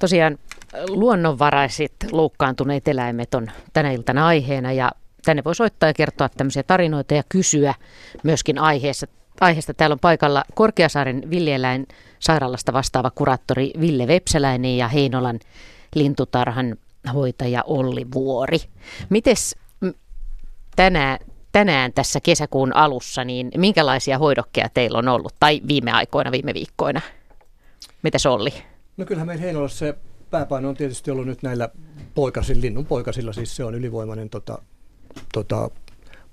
Tosiaan luonnonvaraiset loukkaantuneet eläimet on tänä iltana aiheena ja tänne voi soittaa ja kertoa tämmöisiä tarinoita ja kysyä myöskin aiheesta. Täällä on paikalla Korkeasaaren villieläinsairaalasta vastaava kuraattori Ville Vepsäläinen ja Heinolan lintutarhan hoitaja Olli Vuori. Mites tänään tässä kesäkuun alussa, niin minkälaisia hoidokkeja teillä on ollut? Tai viime viikkoina? Mitäs Olli? No kyllähän meillä Heinolassa se pääpaino on tietysti ollut nyt näillä linnunpoikasilla, siis se on ylivoimainen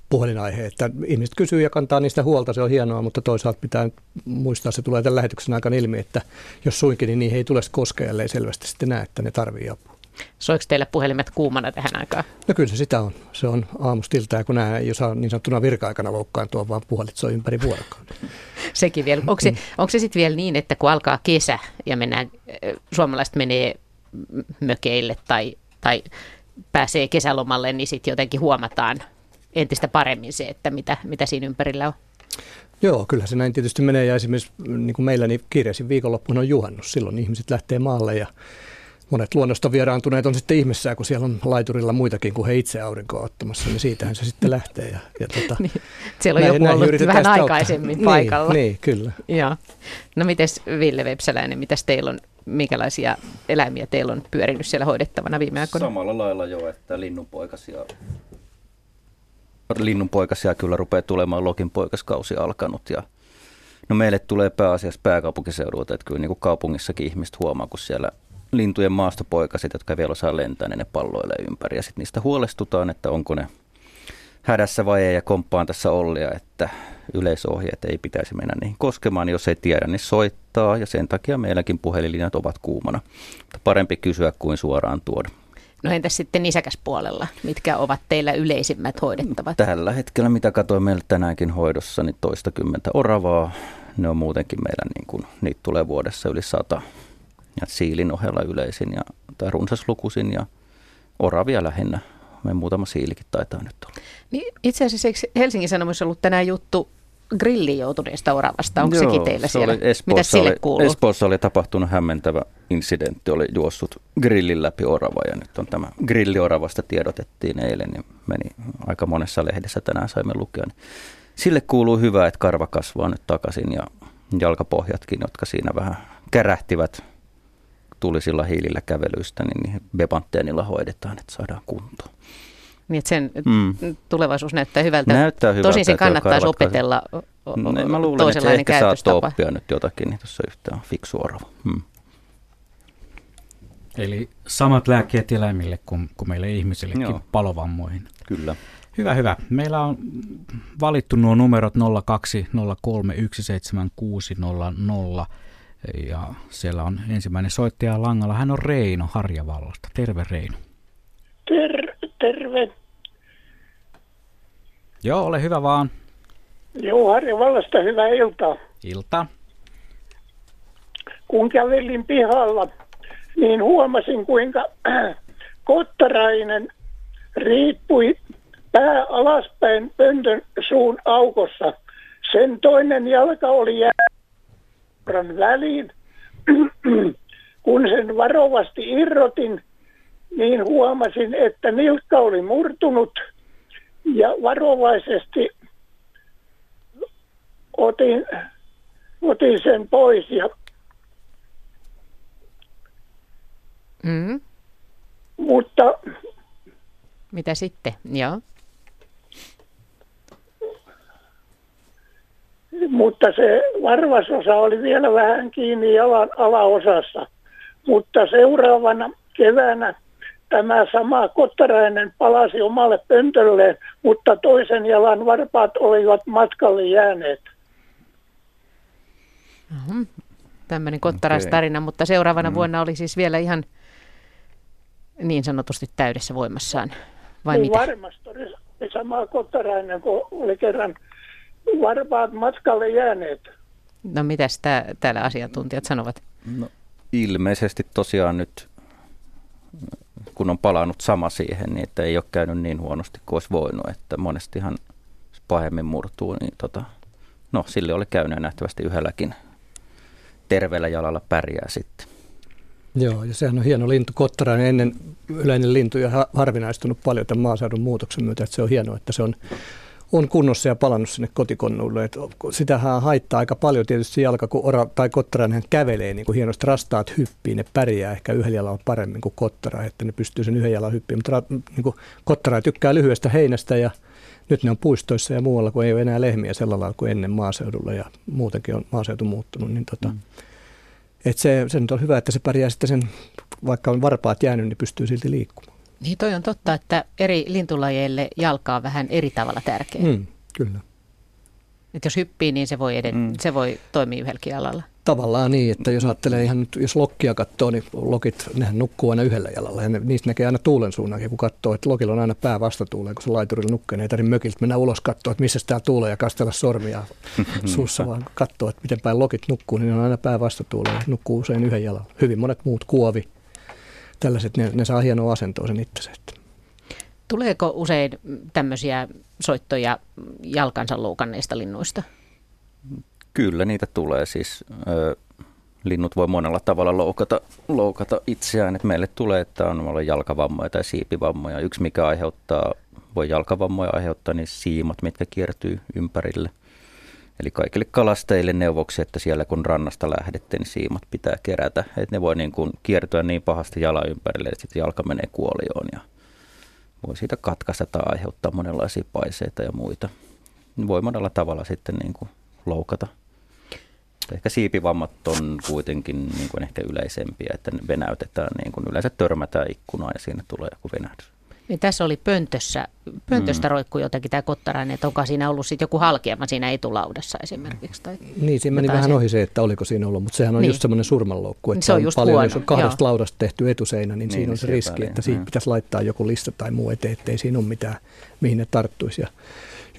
puhelinaihe, että ihmiset kysyy ja kantaa niistä huolta, se on hienoa, mutta toisaalta pitää muistaa, se tulee tämän lähetyksen aikana ilmi, että jos suinkin, niin niihin ei tule koskea, ellei selvästi sitten näe, että ne tarvitsee apua. Soiko teillä puhelimet kuumana tähän aikaan? No kyllä se sitä on. Se on aamustiltään, kun nämä ei osaa niin sanottuna virka-aikana loukkaantua, vaan puhelit soi ympäri vuorokauden. Sekin vielä. Onko se sitten vielä niin, että kun alkaa kesä ja suomalaiset menee mökeille tai pääsee kesälomalle, niin sitten jotenkin huomataan entistä paremmin se, että mitä siinä ympärillä on? Joo, kyllä se näin tietysti menee. Ja esimerkiksi niin kuin meillä, niin kiireisin viikonloppuun on juhannus. Silloin ihmiset lähtee maalle ja monet luonnosta vieraantuneet on sitten ihmeessä, kun siellä on laiturilla muitakin kuin he itse aurinkoa ottamassa, niin siitähän se sitten lähtee. Niin, siellä on joku ollut vähän aikaisemmin paikalla. Niin, kyllä. Joo. No mites Ville Vepsäläinen, mitäs teillä on, minkälaisia eläimiä teillä on pyörinyt siellä hoidettavana viime aikoina? Samalla lailla jo, että linnunpoikasia kyllä rupeaa tulemaan, lokinpoikaskausi alkanut ja no meille tulee pääasiassa pääkaupunkiseudulta, että kyllä niin kuin kaupungissakin ihmiset huomaa, kun siellä lintujen maastopoikaset, jotka vielä osaa lentää, niin ne palloilee ympäri ja sitten niistä huolestutaan, että onko ne hädässä vai ei, ja komppaan tässä Ollia, että yleisohjeet ei pitäisi mennä niihin koskemaan, jos ei tiedä, niin soittaa ja sen takia meilläkin puhelinlinjat ovat kuumana, mutta parempi kysyä kuin suoraan tuoda. No entäs sitten nisäkäspuolella? Mitkä ovat teillä yleisimmät hoidettavat? Tällä hetkellä, mitä katsoin meillä tänäänkin hoidossa, niin 20 oravaa. Ne on muutenkin meillä, niin kuin, niitä tulee vuodessa yli 100. Ja siilin ohella yleisin tai runsaslukuisin ja oravia lähinnä. Me muutama siilikin taitaa nyt olla. Niin, itse asiassa Helsingin Sanomissa ollut tänään juttu grilliin joutuneesta oravasta. Onko sekin teillä siellä? Mitä sille kuuluu? Espoossa oli tapahtunut hämmentävä incidentti. Oli juossut grillin läpi orava ja nyt on tämä grillioravasta tiedotettiin eilen. Niin meni aika monessa lehdessä, tänään saimme lukea. Sille kuuluu hyvä, että karva kasvaa nyt takaisin ja jalkapohjatkin, jotka siinä vähän kärähtivät tulisilla hiilillä kävelyistä, niin bepanteenilla hoidetaan, että saadaan kuntoon. Niin, että sen tulevaisuus näyttää hyvältä. Näyttää hyvältä. Tosin sen kannattaisi opetella toisenlainen käytöstapa. Mä luulen, että se ehkä saattoi oppia nyt jotakin, niin tuossa yhtään fiksu orava. Eli samat lääkkeet eläimille kuin meille ihmisillekin. Joo. Palovammoihin. Kyllä. Hyvä. Meillä on valittu nuo numerot 020317600 ja siellä on ensimmäinen soittaja langalla. Hän on Reino Harjavallasta. Terve Reino. Terve. Joo, ole hyvä vaan. Joo, Harjavallasta hyvää iltaa. Ilta. Kun kävelin pihalla, niin huomasin, kuinka kottarainen riippui pää alaspäin pöntön suun aukossa. Sen toinen jalka oli jäänyt väliin. Kun sen varovasti irrotin, niin huomasin, että nilkka oli murtunut ja varovaisesti otin sen pois. Ja mutta mitä sitten? Joo. Mutta se varvasosa oli vielä vähän kiinni jalan alaosassa. Mutta seuraavana keväänä tämä sama kottarainen palasi omalle pöntölleen, mutta toisen jalan varpaat olivat matkalle jääneet. Tämmöinen kottaraistarina, mutta seuraavana vuonna oli siis vielä ihan niin sanotusti täydessä voimassaan. Vai mitä? Varmasti oli sama kottarainen, kun oli kerran varpaat matkalle jääneet. No mitäs täällä asiantuntijat sanovat? No, ilmeisesti tosiaan nyt, kun on palannut sama siihen, niin että ei ole käynyt niin huonosti kuin olisi voinut, että monestihan pahemmin murtuu, niin sille oli käynyt nähtävästi yhdelläkin terveellä jalalla pärjää sitten. Joo, ja sehän on hieno lintu. Kottarainen ennen yleinen lintu ja harvinaistunut paljon tämän maaseudun muutoksen myötä, että se on hienoa, että se on kunnossa ja palannut sinne kotikonnuille. Sitähän haittaa aika paljon tietysti jalka, kun ora tai kottarainen kävelee, niin kuin hienosti rastaat hyppii, ne pärjää ehkä yhdellä jalalla paremmin kuin kottara, että ne pystyy sen yhden jalan hyppiin, mutta niin kottara tykkää lyhyestä heinästä ja nyt ne on puistoissa ja muualla, kun ei ole enää lehmiä sellaisella kuin ennen maaseudulla ja muutenkin on maaseutu muuttunut, niin että se nyt on hyvä, että se pärjää sitten sen, vaikka on varpaat jäänyt, niin pystyy silti liikkumaan. Niin toi on totta, että eri lintulajeille jalka on vähän eri tavalla tärkeä. Kyllä. Että jos hyppii, niin se voi toimia yhdelläkin jalalla. Tavallaan niin, että jos ajattelee ihan nyt, jos lokkia katsoo, niin lokit, nehän nukkuu aina yhdellä jalalla ja niistä näkee aina tuulen suunnakin, kun katsoo, että lokilla on aina pää vastatuuleen, kun se laiturilla nukkuu, niin ei tarvitse mökiltä mennä ulos katsoa, että missä tää tuulee ja kastella sormia suussa, vaan katsoo, että miten päin lokit nukkuu, niin on aina pää vastatuuleen ja nukkuu usein yhden jalalla. Hyvin monet muut, kuovi, tällaiset, ne saa hienoa asentoa sen itsensä. Tuleeko usein tämmöisiä soittoja jalkansa loukanneista linnuista? Kyllä niitä tulee. Siis, linnut voi monella tavalla loukata itseään. Et meille tulee, että on jalkavammoja tai siipivammoja. Yksi, mikä voi jalkavammoja aiheuttaa, niin siimat, mitkä kiertyy ympärille. Eli kaikille kalastajille neuvoksi, että siellä kun rannasta lähdette, niin siimat pitää kerätä. Et ne voi niin kuin kiertyä niin pahasti jalan ympärille, että sitten jalka menee kuolioon. Ja voi siitä katkaista tai aiheuttaa monenlaisia paiseita ja muita. Voi monella tavalla sitten niin kuin loukata. Ehkä siipivammat on kuitenkin niin kuin ehkä yleisempiä, että ne venäytetään, niin kuin yleensä törmätään ikkunaan ja siinä tulee joku venähdys. Niin tässä oli pöntöstä roikkui jotakin tämä kottarainen, että onko siinä ollut sitten joku halkeama siinä etulaudassa esimerkiksi? Tai niin, siinä meni vähän ohi se, että oliko siinä ollut, mutta sehän on just semmoinen surmanloukku, että se on paljon, huono. Jos on kahdesta laudasta tehty etuseinä, niin siinä on se riski, niin, että siitä pitäisi laittaa joku lista tai muu eteen, ettei siinä ole mitään, mihin ne tarttuisi. Ja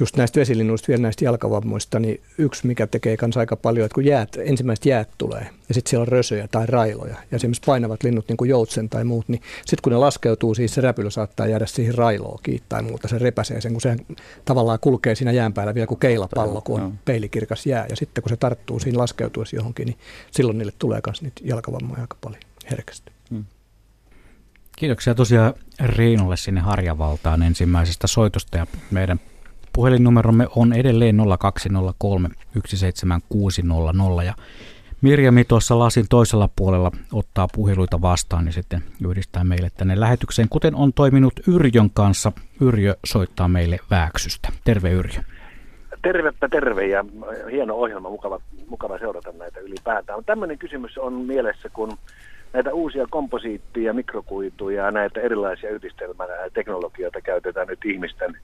just näistä vesilinnuista, vielä näistä jalkavammoista, niin yksi mikä tekee kanssa aika paljon, että kun ensimmäiset jäät tulee ja sitten siellä on rösöjä tai railoja ja esimerkiksi painavat linnut niin kuin joutsen tai muut, niin sitten kun ne laskeutuu, siis se räpylä saattaa jäädä siihen railoon kiinni tai muuta, se repäsee sen, kun se tavallaan kulkee siinä jään päällä vielä kuin keilapallo, kun on peilikirkas jää ja sitten kun se tarttuu siinä laskeutuessa johonkin, niin silloin niille tulee myös niitä jalkavammoja aika paljon herkästi. Kiitoksia tosiaan Reinolle sinne Harjavaltaan ensimmäisestä soitosta ja meidän puhelinnumeromme on edelleen 0203 17600 ja Mirjami tuossa lasin toisella puolella ottaa puheluita vastaan ja sitten yhdistää meille tänne lähetykseen, kuten on toiminut Yrjön kanssa. Yrjö soittaa meille Vääksystä. Terve Yrjö. Tervepä terve ja hieno ohjelma, mukava seurata näitä ylipäätään. Tämmöinen kysymys on mielessä, kun näitä uusia komposiittia, mikrokuituja, näitä erilaisia yhdistelmänä ja teknologioita käytetään nyt ihmisten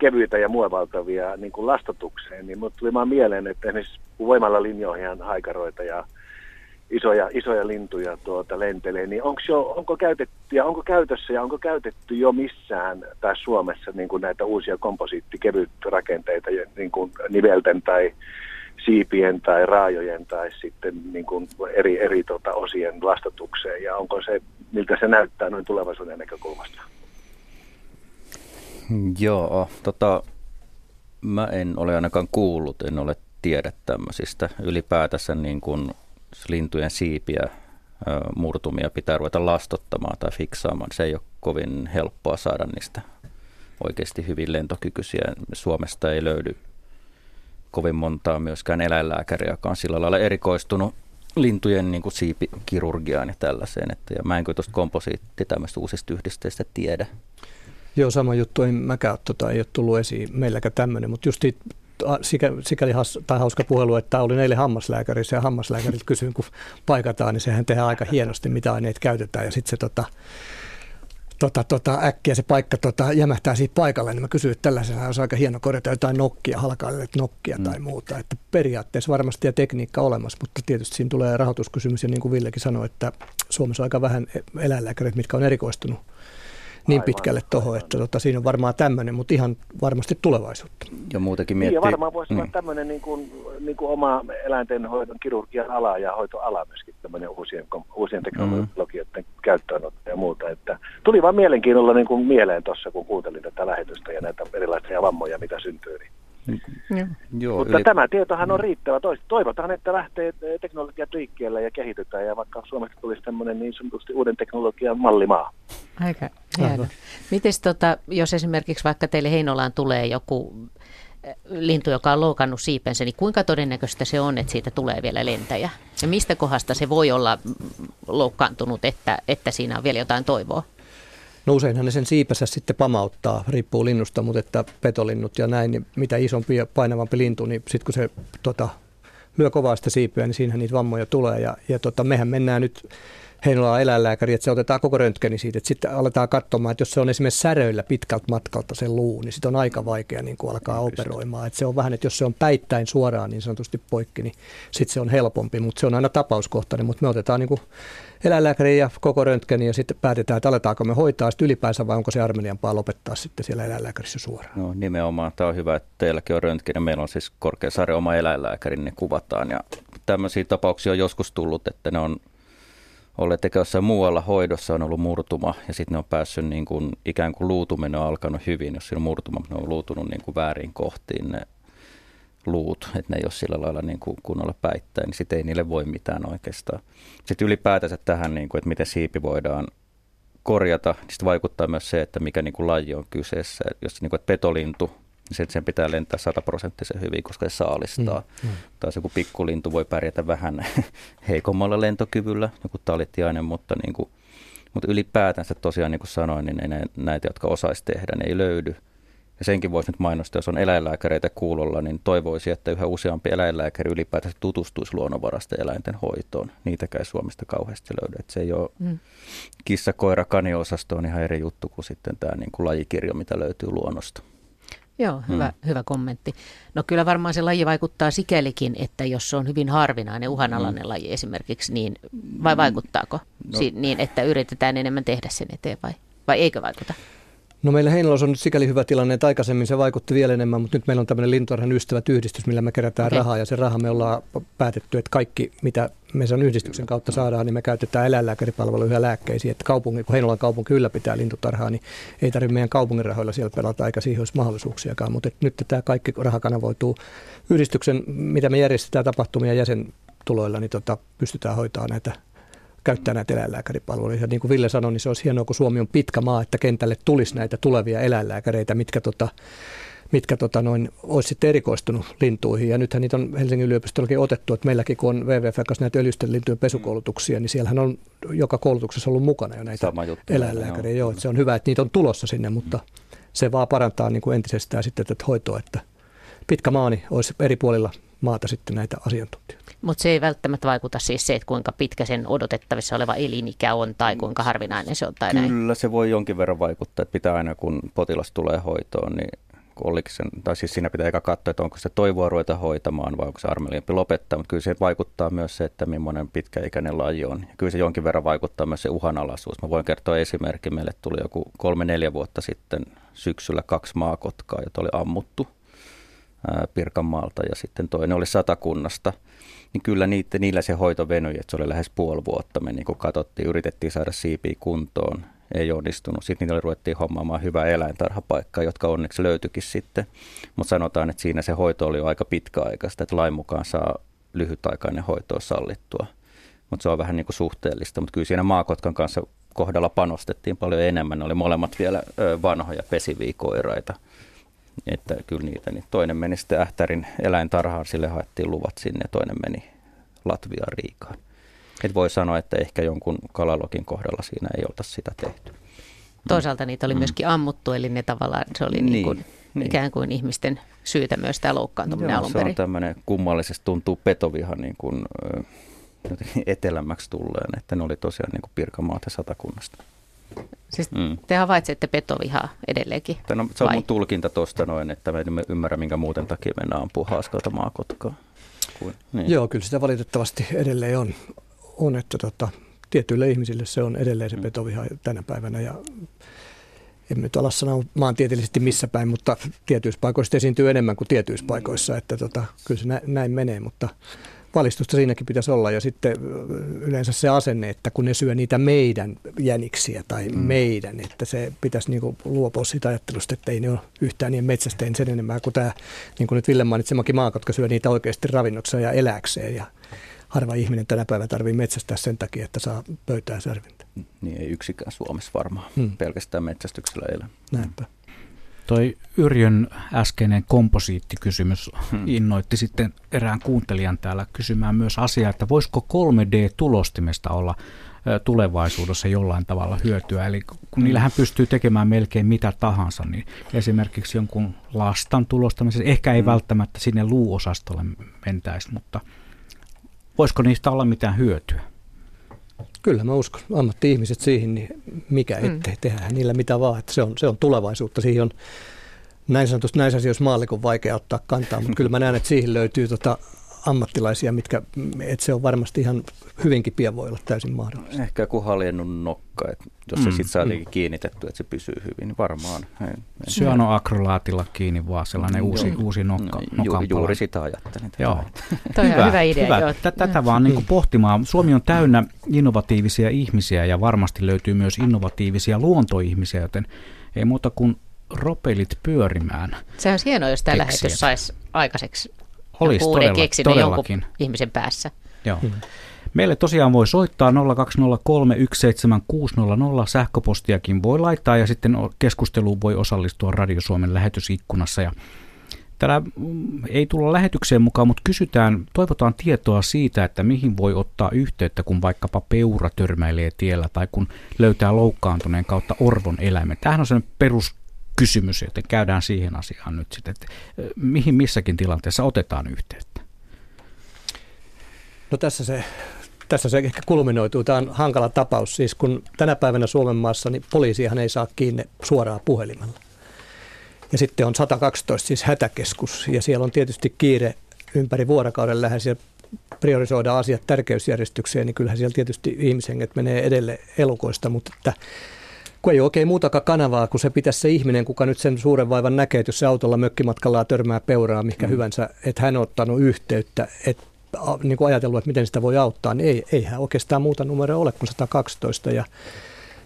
kevyitä ja muovaltavia niin kuin lastatukseen, niin minulle tuli vaan mieleen, että esimerkiksi voimalla linjoihin haikaroita ja isoja lintuja lentelee, niin onko käytetty jo missään tai Suomessa niin kuin näitä uusia komposiittikevytrakenteita niin kuin nivelten tai siipien tai raajojen tai sitten niin kuin eri osien lastatukseen ja onko se, miltä se näyttää noin tulevaisuuden näkökulmasta? Joo, mä en ole ainakaan kuullut, en ole tiedä tämmöisistä. Ylipäätänsä niin kun lintujen siipiä, murtumia pitää ruveta lastottamaan tai fiksaamaan. Se ei ole kovin helppoa saada niistä oikeasti hyvin lentokykyisiä. Suomesta ei löydy kovin montaa myöskään eläinlääkäriä, joka on sillä lailla erikoistunut lintujen niin kun siipikirurgiaan ja tällaiseen. Ja mä en kyllä tuosta tämmöistä uusista yhdisteistä tiedä. Joo, sama juttu. En mäkään ei ole tullut esiin meilläkään tämmöinen, mutta just sikäli hauska puhelu, että olin eilen hammaslääkärissä ja hammaslääkäriltä kysyin, kun paikataan, niin sehän tehdään aika hienosti, mitä aineet käytetään ja sitten se äkkiä se paikka jämähtää siihen paikalle, niin mä kysyin, että tällaisena olisi aika hieno korjata jotain nokkia, halkailleet nokkia tai muuta. Että periaatteessa varmasti ja tekniikka olemassa, mutta tietysti siinä tulee rahoituskysymys ja niin kuin Villekin sanoi, että Suomessa on aika vähän eläinlääkäreitä, mitkä on erikoistunut niin pitkälle tuohon, että siinä on varmaan tämmöinen, mutta ihan varmasti tulevaisuutta. Ja muutenkin miettii. Ja varmaan voisi olla tämmöinen niin kuin oma eläintenhoidon kirurgian ala ja hoitoala myöskin tämmöinen uusien teknologioiden käyttöönotto ja muuta. Että tuli vaan mielenkiinnolla niin kuin mieleen tuossa, kun kuuntelin tätä lähetystä ja näitä erilaisia vammoja, mitä syntyy. Niin. Joo, mutta tämä tietohan on riittävä. Toivotaan, että lähtee teknologiat liikkeelle ja kehitetään, ja vaikka Suomesta tulisi tämmöinen niin sanotusti uuden teknologian mallimaa. Aika hieno. Mites jos esimerkiksi vaikka teille Heinolaan tulee joku lintu, joka on loukannut siipensä, niin kuinka todennäköistä se on, että siitä tulee vielä lentäjä? Ja mistä kohdasta se voi olla loukkaantunut, että siinä on vielä jotain toivoa? No useinhan ne sen siipänsä sitten pamauttaa, riippuu linnusta, mutta että petolinnut ja näin, niin mitä isompi ja painavampi lintu, niin sitten kun se lyö kovaa sitä siipiä, niin siinähän niitä vammoja tulee. Ja mehän mennään nyt Heinolan eläinlääkäriin, että se otetaan koko röntgeni siitä, että sitten aletaan katsomaan, että jos se on esimerkiksi säröillä pitkältä matkalta se luu, niin sitten on aika vaikea niin kun alkaa operoimaan. Että se on vähän, että jos se on päittäin suoraan niin sanotusti poikki, niin sitten se on helpompi, mutta se on aina tapauskohtainen, mutta me otetaan niin kuin eläinlääkäriin ja koko röntgeni ja sitten päätetään, että aletaanko me hoitaa sitten ylipäänsä vai onko se armeliampaa lopettaa sitten siellä eläinlääkärissä suoraan. No nimenomaan, tämä on hyvä, että teilläkin on röntgeni ja meillä on siis Korkeasaaren oma eläinlääkäri, ne kuvataan ja tämmöisiä tapauksia on joskus tullut, että ne on olleet tekemässä muualla hoidossa, on ollut murtuma ja sitten ne on päässyt niin kuin, ikään kuin luutuminen on alkanut hyvin, jos siinä on murtuma, ne on luutunut niin kuin väärin kohtiin ne luut, että ne ei ole sillä lailla niin kuin kunnolla päittäin, niin sitten ei niille voi mitään oikeastaan. Sitten ylipäätänsä tähän, niin kuin, että miten siipi voidaan korjata, niin sitten vaikuttaa myös se, että mikä niin kuin laji on kyseessä. Jos niin kuin, että petolintu, niin sen pitää lentää 100% hyvin, koska se saalistaa. Tai joku pikkulintu voi pärjätä vähän heikommalla lentokyvyllä, joku talitiainen, mutta ylipäätänsä tosiaan, niin kuin sanoin, niin ei näitä, jotka osaisi tehdä, ne ei löydy. Ja senkin voisi nyt mainostaa, jos on eläinlääkäreitä kuulolla, niin toivoisi, että yhä useampi eläinlääkäri ylipäätänsä tutustuisi luonnonvaraisten eläinten hoitoon. Niitäkään Suomesta kauheasti löydä. Se ei ole kissa, koira, kaniosasto on ihan eri juttu kuin sitten tämä niin kuin lajikirjo, mitä löytyy luonnosta. Joo, hyvä kommentti. No kyllä varmaan se laji vaikuttaa sikälikin, että jos se on hyvin harvinainen, uhanalainen laji esimerkiksi, niin vai vaikuttaako? No. Niin, että yritetään enemmän tehdä sen eteen vai eikö vaikuta? No meillä Heinolassa on nyt sikäli hyvä tilanne, että aikaisemmin se vaikutti vielä enemmän, mutta nyt meillä on tämmöinen Lintutarhan ystävät yhdistys, millä me kerätään rahaa ja se raha me ollaan päätetty, että kaikki mitä me sen yhdistyksen kautta saadaan, niin me käytetään eläinlääkäripalveluja ja lääkkeisiin, että kun Heinolan kaupunki ylläpitää lintutarhaa, niin ei tarvitse meidän kaupungin rahoilla siellä pelata eikä siihen olisi mahdollisuuksiakaan, mutta nyt tämä kaikki raha kanavoituu yhdistyksen, mitä me järjestetään tapahtumia jäsentuloilla, niin pystytään hoitamaan näitä käyttää näitä eläinlääkäripalveluja. Ja niin kuin Ville sanoi, niin se olisi hienoa, kun Suomi on pitkä maa, että kentälle tulisi näitä tulevia eläinlääkäreitä, mitkä olisi sitten erikoistunut lintuihin. Ja nythän niitä on Helsingin yliopistollakin otettu, että meilläkin kun on WWF kanssa näitä öljysten lintujen pesukoulutuksia, niin siellähän on joka koulutuksessa ollut mukana jo näitä eläinlääkäreitä. Joo, että se on hyvä, että niitä on tulossa sinne, mutta se vaan parantaa niin kuin entisestään sitten tätä hoitoa, että pitkä maa, niin olisi eri puolilla maata sitten näitä asiantuntijoita. Mutta se ei välttämättä vaikuta siis se, että kuinka pitkä sen odotettavissa oleva elinikä on tai kuinka harvinainen se on tai näin. Kyllä se voi jonkin verran vaikuttaa, että pitää aina kun potilas tulee hoitoon, niin siinä pitää eka katsoa, että onko se toivoa ruveta hoitamaan vai onko se armeliampi lopettaa, mutta kyllä se vaikuttaa myös se, että millainen pitkäikäinen laji on. Ja kyllä se jonkin verran vaikuttaa myös se uhanalaisuus. Mä voin kertoa esimerkki, meille tuli joku 3-4 vuotta sitten syksyllä 2 maakotkaa, jota oli ammuttu Pirkanmaalta ja sitten toinen oli Satakunnasta, niin kyllä niillä se hoito venyi, että se oli lähes puoli vuotta. Me niin kun katsottiin, yritettiin saada siipiä kuntoon, ei onnistunut. Sitten niillä ruvettiin hommaamaan hyvää eläintarhapaikkaa, jotka onneksi löytyikin sitten. Mutta sanotaan, että siinä se hoito oli jo aika pitkäaikaista, että lain mukaan saa lyhytaikainen hoitoa sallittua. Mutta se on vähän niin kuin suhteellista, mutta kyllä siinä maakotkan kanssa kohdalla panostettiin paljon enemmän. Ne oli molemmat vielä vanhoja pesiviä koiraita. Että kyllä niitä, niin toinen meni sitten Ähtärin eläintarhaan, sille haettiin luvat sinne ja toinen meni Latviaan Riikaan. Et voi sanoa, että ehkä jonkun kalalogin kohdalla siinä ei oltaisi sitä tehty. Toisaalta niitä oli myöskin ammuttu, eli ne tavallaan se oli niin kuin ikään kuin ihmisten syytä myös tämä loukkaantuminen alun perin. Se on tämmöinen kummallisesti tuntuu petoviha niin kuin etelämmäksi tulleen, että ne oli tosiaan niin kuin Pirkanmaata Satakunnasta. Siis te havaitsette petovihaa edelleenkin? No, se on mun tulkinta tuosta noin, että me emme ymmärrä, minkä muuten takia mennään ampua haaskalta maakotkaa. Niin. Joo, kyllä sitä valitettavasti edelleen on että tietyille ihmisille se on edelleen se petoviha tänä päivänä. Ja en nyt ala sanoa maantieteellisesti missä päin, mutta tietyissä paikoissa esiintyy enemmän kuin tietyissä paikoissa. Että kyllä se näin menee, mutta valistusta siinäkin pitäisi olla ja sitten yleensä se asenne, että kun ne syö niitä meidän jäniksiä tai meidän, että se pitäisi niinku luopua siitä ajattelusta, että ei ne ole yhtään niin metsästäjien sen enemmän kuin tämä, niin kuin nyt Ville mainitsemakin maakotko syö niitä oikeasti ravinnokseen ja elääkseen ja harva ihminen tänä päivänä tarvitsee metsästää sen takia, että saa pöytään särvintä. Niin ei yksikään Suomessa varmaan, pelkästään metsästyksellä elää. Näinpä. Toi Yrjön äskeinen komposiittikysymys innoitti sitten erään kuuntelijan täällä kysymään myös asiaa, että voisiko 3D-tulostimesta olla tulevaisuudessa jollain tavalla hyötyä. Eli kun niillähän pystyy tekemään melkein mitä tahansa, niin esimerkiksi jonkun lastan tulostamisessa, ehkä ei välttämättä sinne luuosastolle mentäisi, mutta voisiko niistä olla mitään hyötyä? Kyllä mä uskon. Ammatti-ihmiset siihen, niin mikä ettei tehdä niillä mitä vaan. Että se on tulevaisuutta. Siihen on näin sanotusti näissä asioissa maallikon vaikea ottaa kantaa, mutta kyllä mä näen, että siihen löytyy ammattilaisia, että se on varmasti ihan hyvinkin pian voi olla täysin mahdollista. Ehkä kun haljennut nokka, että jos se sitten saa kiinnitettyä, että se pysyy hyvin, niin varmaan. Syanoakrolaatilla kiinni vaan sellainen uusi nokkanpala. Juuri sitä ajattelin. Joo. Toi on hyvä idea. Hyvä. Joo. Tätä vaan niin kuin pohtimaan. Suomi on täynnä innovatiivisia ihmisiä ja varmasti löytyy myös innovatiivisia luontoihmisiä, joten ei muuta kuin ropelit pyörimään. Se on hienoa, jos tämä lähetys saisi aikaiseksi. Olisi todellakin. Jonkun ihmisen päässä. Joo. Meille tosiaan voi soittaa 020317600, sähköpostiakin voi laittaa ja sitten keskusteluun voi osallistua Radio Suomen lähetysikkunassa. Ja täällä ei tulla lähetykseen mukaan, mutta toivotaan tietoa siitä, että mihin voi ottaa yhteyttä, kun vaikkapa peura törmäilee tiellä tai kun löytää loukkaantuneen kautta orvon eläimen. Tämähän on sellainen peruskysymys, joten käydään siihen asiaan nyt sitten, että mihin missäkin tilanteessa otetaan yhteyttä. No tässä se ehkä kulminoituu. Tämä on hankala tapaus, siis kun tänä päivänä Suomen maassa niin poliisihan ei saa kiinni suoraan puhelimella. Ja sitten on 112, siis hätäkeskus, ja siellä on tietysti kiire ympäri vuorokauden lähes ja priorisoidaan asiat tärkeysjärjestykseen, niin kyllähän siellä tietysti ihmishenget menee edelleen elukoista, mutta kun ei ole oikein muutakaan kanavaa, kun se pitäisi se ihminen, kuka nyt sen suuren vaivan näkee, jos se autolla mökkimatkallaan törmää peuraa, mikä hyvänsä, että hän on ottanut yhteyttä, että niin kuin ajatellut, että miten sitä voi auttaa, niin eihän oikeastaan muuta numeroa ole kuin 112. Ja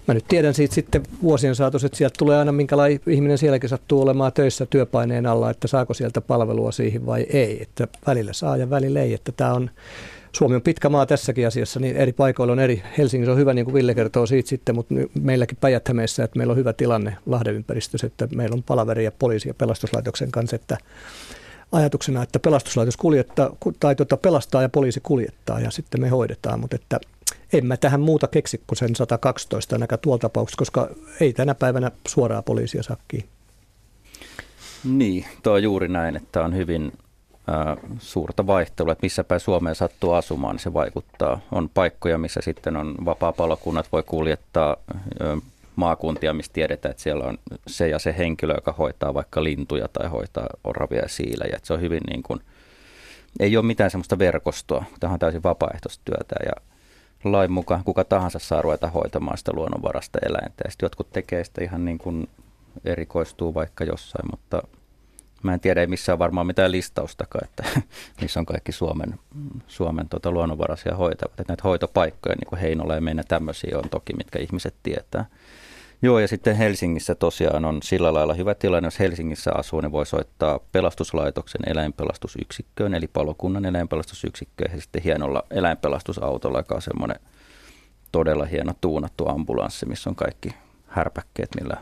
mä nyt tiedän siitä sitten vuosien saatossa, että sieltä tulee aina minkälainen ihminen sielläkin sattuu olemaan töissä työpaineen alla, että saako sieltä palvelua siihen vai ei. Että välillä saa ja välillä ei. Että Suomi on pitkä maa tässäkin asiassa, niin eri paikoilla on eri. Helsingissä on hyvä, niin kuin Ville kertoo siitä sitten, mutta meilläkin Päijät-Hämeessä, että meillä on hyvä tilanne Lahden ympäristössä, että meillä on palaveria poliisi- ja pelastuslaitoksen kanssa, että ajatuksena, että pelastuslaitos kuljettaa, tai pelastaa ja poliisi kuljettaa ja sitten me hoidetaan, mutta että en mä tähän muuta keksi kuin sen 112 ainakaan tuolla tapauksessa, koska ei tänä päivänä suoraan poliisia saa kiinni. Niin, tuo on juuri näin, että on hyvin suurta vaihtelua, että missä päin Suomeen sattuu asumaan, niin se vaikuttaa. On paikkoja, missä sitten on vapaapalokunnat voi kuljettaa maakuntia, missä tiedetään, että siellä on se ja se henkilö, joka hoitaa vaikka lintuja tai hoitaa oravia ja siilejä. Että se on hyvin niin kuin, ei ole mitään semmoista verkostoa. Tämä on täysin vapaaehtoistyötä ja lain mukaan kuka tahansa saa ruveta hoitamaan sitä luonnonvarasta eläintä. Ja sitten jotkut tekee sitä ihan niin kuin erikoistuu vaikka jossain, mutta mä en tiedä, ei missään varmaan mitään listaustakaan, että missä on kaikki Suomen luonnonvaraisia hoitavat. Että näitä hoitopaikkoja, niin kuin Heinola ja meidän tämmöisiä on toki, mitkä ihmiset tietää. Joo, ja sitten Helsingissä tosiaan on sillä lailla hyvä tilanne, jos Helsingissä asuu, niin voi soittaa pelastuslaitoksen eläinpelastusyksikköön, eli palokunnan eläinpelastusyksikköön, ja sitten hienolla eläinpelastusautolla, joka on semmoinen todella hieno tuunattu ambulanssi, missä on kaikki härpäkkeet, millä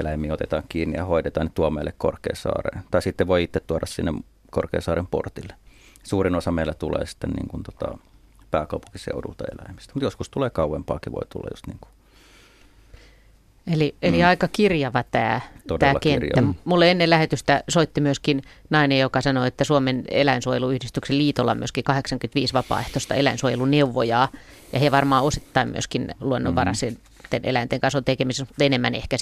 eläimiä otetaan kiinni ja hoidetaan, niin tuo meille Korkeasaareen. Tai sitten voi itse tuoda sinne Korkeasaaren portille. Suurin osa meillä tulee sitten niin kuin pääkaupunkiseudulta eläimistä. Mutta joskus tulee kauempaakin, voi tulla just niin kuin. Eli aika kirjava tämä kenttä. Mulle ennen lähetystä soitti myöskin nainen, joka sanoi, että Suomen eläinsuojeluyhdistyksen liitolla on myöskin 85 vapaaehtoista eläinsuojeluneuvojaa. Ja he varmaan osittain myöskin luonnonvaraisen eläinten kanssa on tekemisessä, mutta enemmän ehkä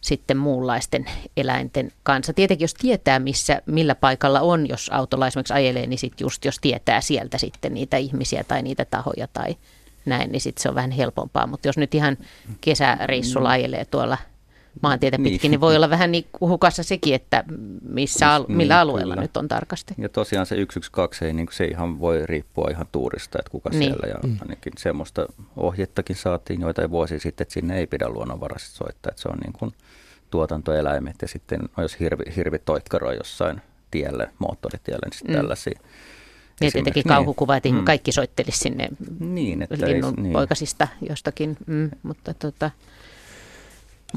sitten muunlaisten eläinten kanssa. Tietenkin jos tietää, millä paikalla on, jos autolla esimerkiksi ajelee, niin sitten just jos tietää sieltä sitten niitä ihmisiä tai niitä tahoja tai näin, niin sitten se on vähän helpompaa. Mutta jos nyt ihan kesäreissulla ajelee tuolla maantietä pitkin, niin voi olla vähän niin hukassa sekin, että millä alueella kyllä nyt on tarkasti. Ja tosiaan se 112 ei, niin se ihan voi riippua ihan tuurista, että kuka siellä. Ja ainakin semmoista ohjettakin saatiin joitain vuosia sitten, että sinne ei pidä luonnonvaraiset soittaa. Että se on niin kuin tuotantoeläimet ja sitten jos hirvi toitkaroi jossain tielle, moottoritielle, niin sitten tällaisia. Ja tietenkin kauhukuva, että kaikki soittelisi sinne linnunpoikasista jostakin, mutta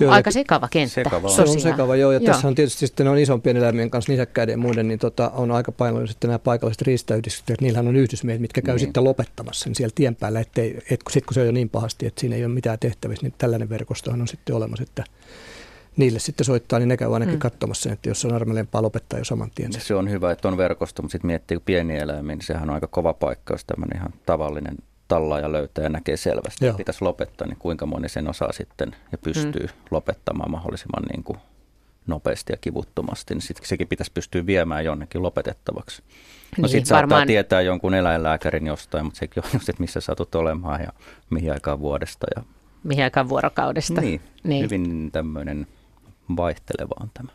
aika sekava kenttä. Se on sekava, joo. Ja tässä on tietysti sitten on isompien eläimien kanssa, nisäkkäiden ja muiden, niin on aika painoinen sitten nämä paikalliset riistayhdistykset. Niillähän on yhdysmiehet, mitkä käy sitten lopettamassa niin siellä tien päällä, sitten kun se on jo niin pahasti, että siinä ei ole mitään tehtävissä, niin tällainen verkostohan on sitten olemassa, että niille sitten soittaa, niin ne käy ainakin katsomassa sen, että jos on armeleempaa lopettaa jo saman tien. Se on hyvä, että on verkosto, mutta sitten miettii, kun pieni eläimiä, niin sehän on aika kova paikka, jos tämmöinen ihan tavallinen tallaaja löytää ja näkee selvästi, että pitäisi lopettaa, niin kuinka moni sen osaa sitten ja pystyy lopettamaan mahdollisimman niin kuin nopeasti ja kivuttomasti, niin sitten sekin pitäisi pystyä viemään jonnekin lopetettavaksi. No niin, sitten saattaa tietää jonkun eläinlääkärin jostain, mutta sekin on just, että missä satut olemaan ja mihin aikaan vuodesta. Ja mihin aikaan vuorokaudesta. Niin. Hyvin tämmöinen vaihteleva on tämä.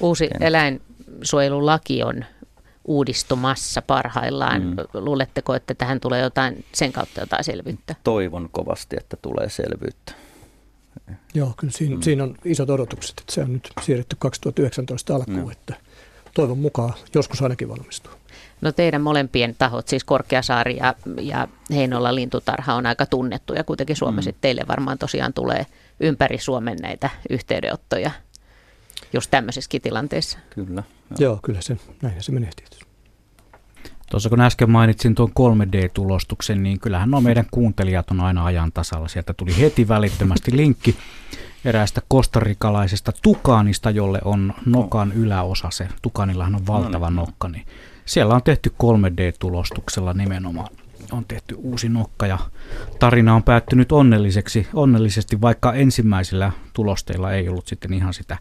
Uusi eläinsuojelulaki on uudistumassa parhaillaan. Luuletteko, että tähän tulee sen kautta jotain selvyyttä? Toivon kovasti, että tulee selvyyttä. Joo, kyllä siinä on isot odotukset, että se on nyt siirretty 2019 alkuun, että toivon mukaan joskus ainakin valmistuu. No teidän molempien tahot, siis Korkeasaari ja Heinolan lintutarha on aika tunnettu ja kuitenkin Suomessa teille varmaan tosiaan tulee ympäri Suomen näitä yhteydenottoja just tämmöisessäkin tilanteessa. Kyllä. Joo, kyllä se, näinhän se menee tietysti. Tuossa kun äsken mainitsin tuon 3D-tulostuksen, niin kyllähän meidän kuuntelijat on aina ajan tasalla. Sieltä tuli heti välittömästi linkki eräästä kostarikalaisesta tukaanista, jolle on nokan yläosa. Se tukaanillahan on valtava nokka, niin siellä on tehty 3D-tulostuksella nimenomaan. On tehty uusi nokka ja tarina on päättynyt onnellisesti, vaikka ensimmäisillä tulosteilla ei ollut sitten ihan sitä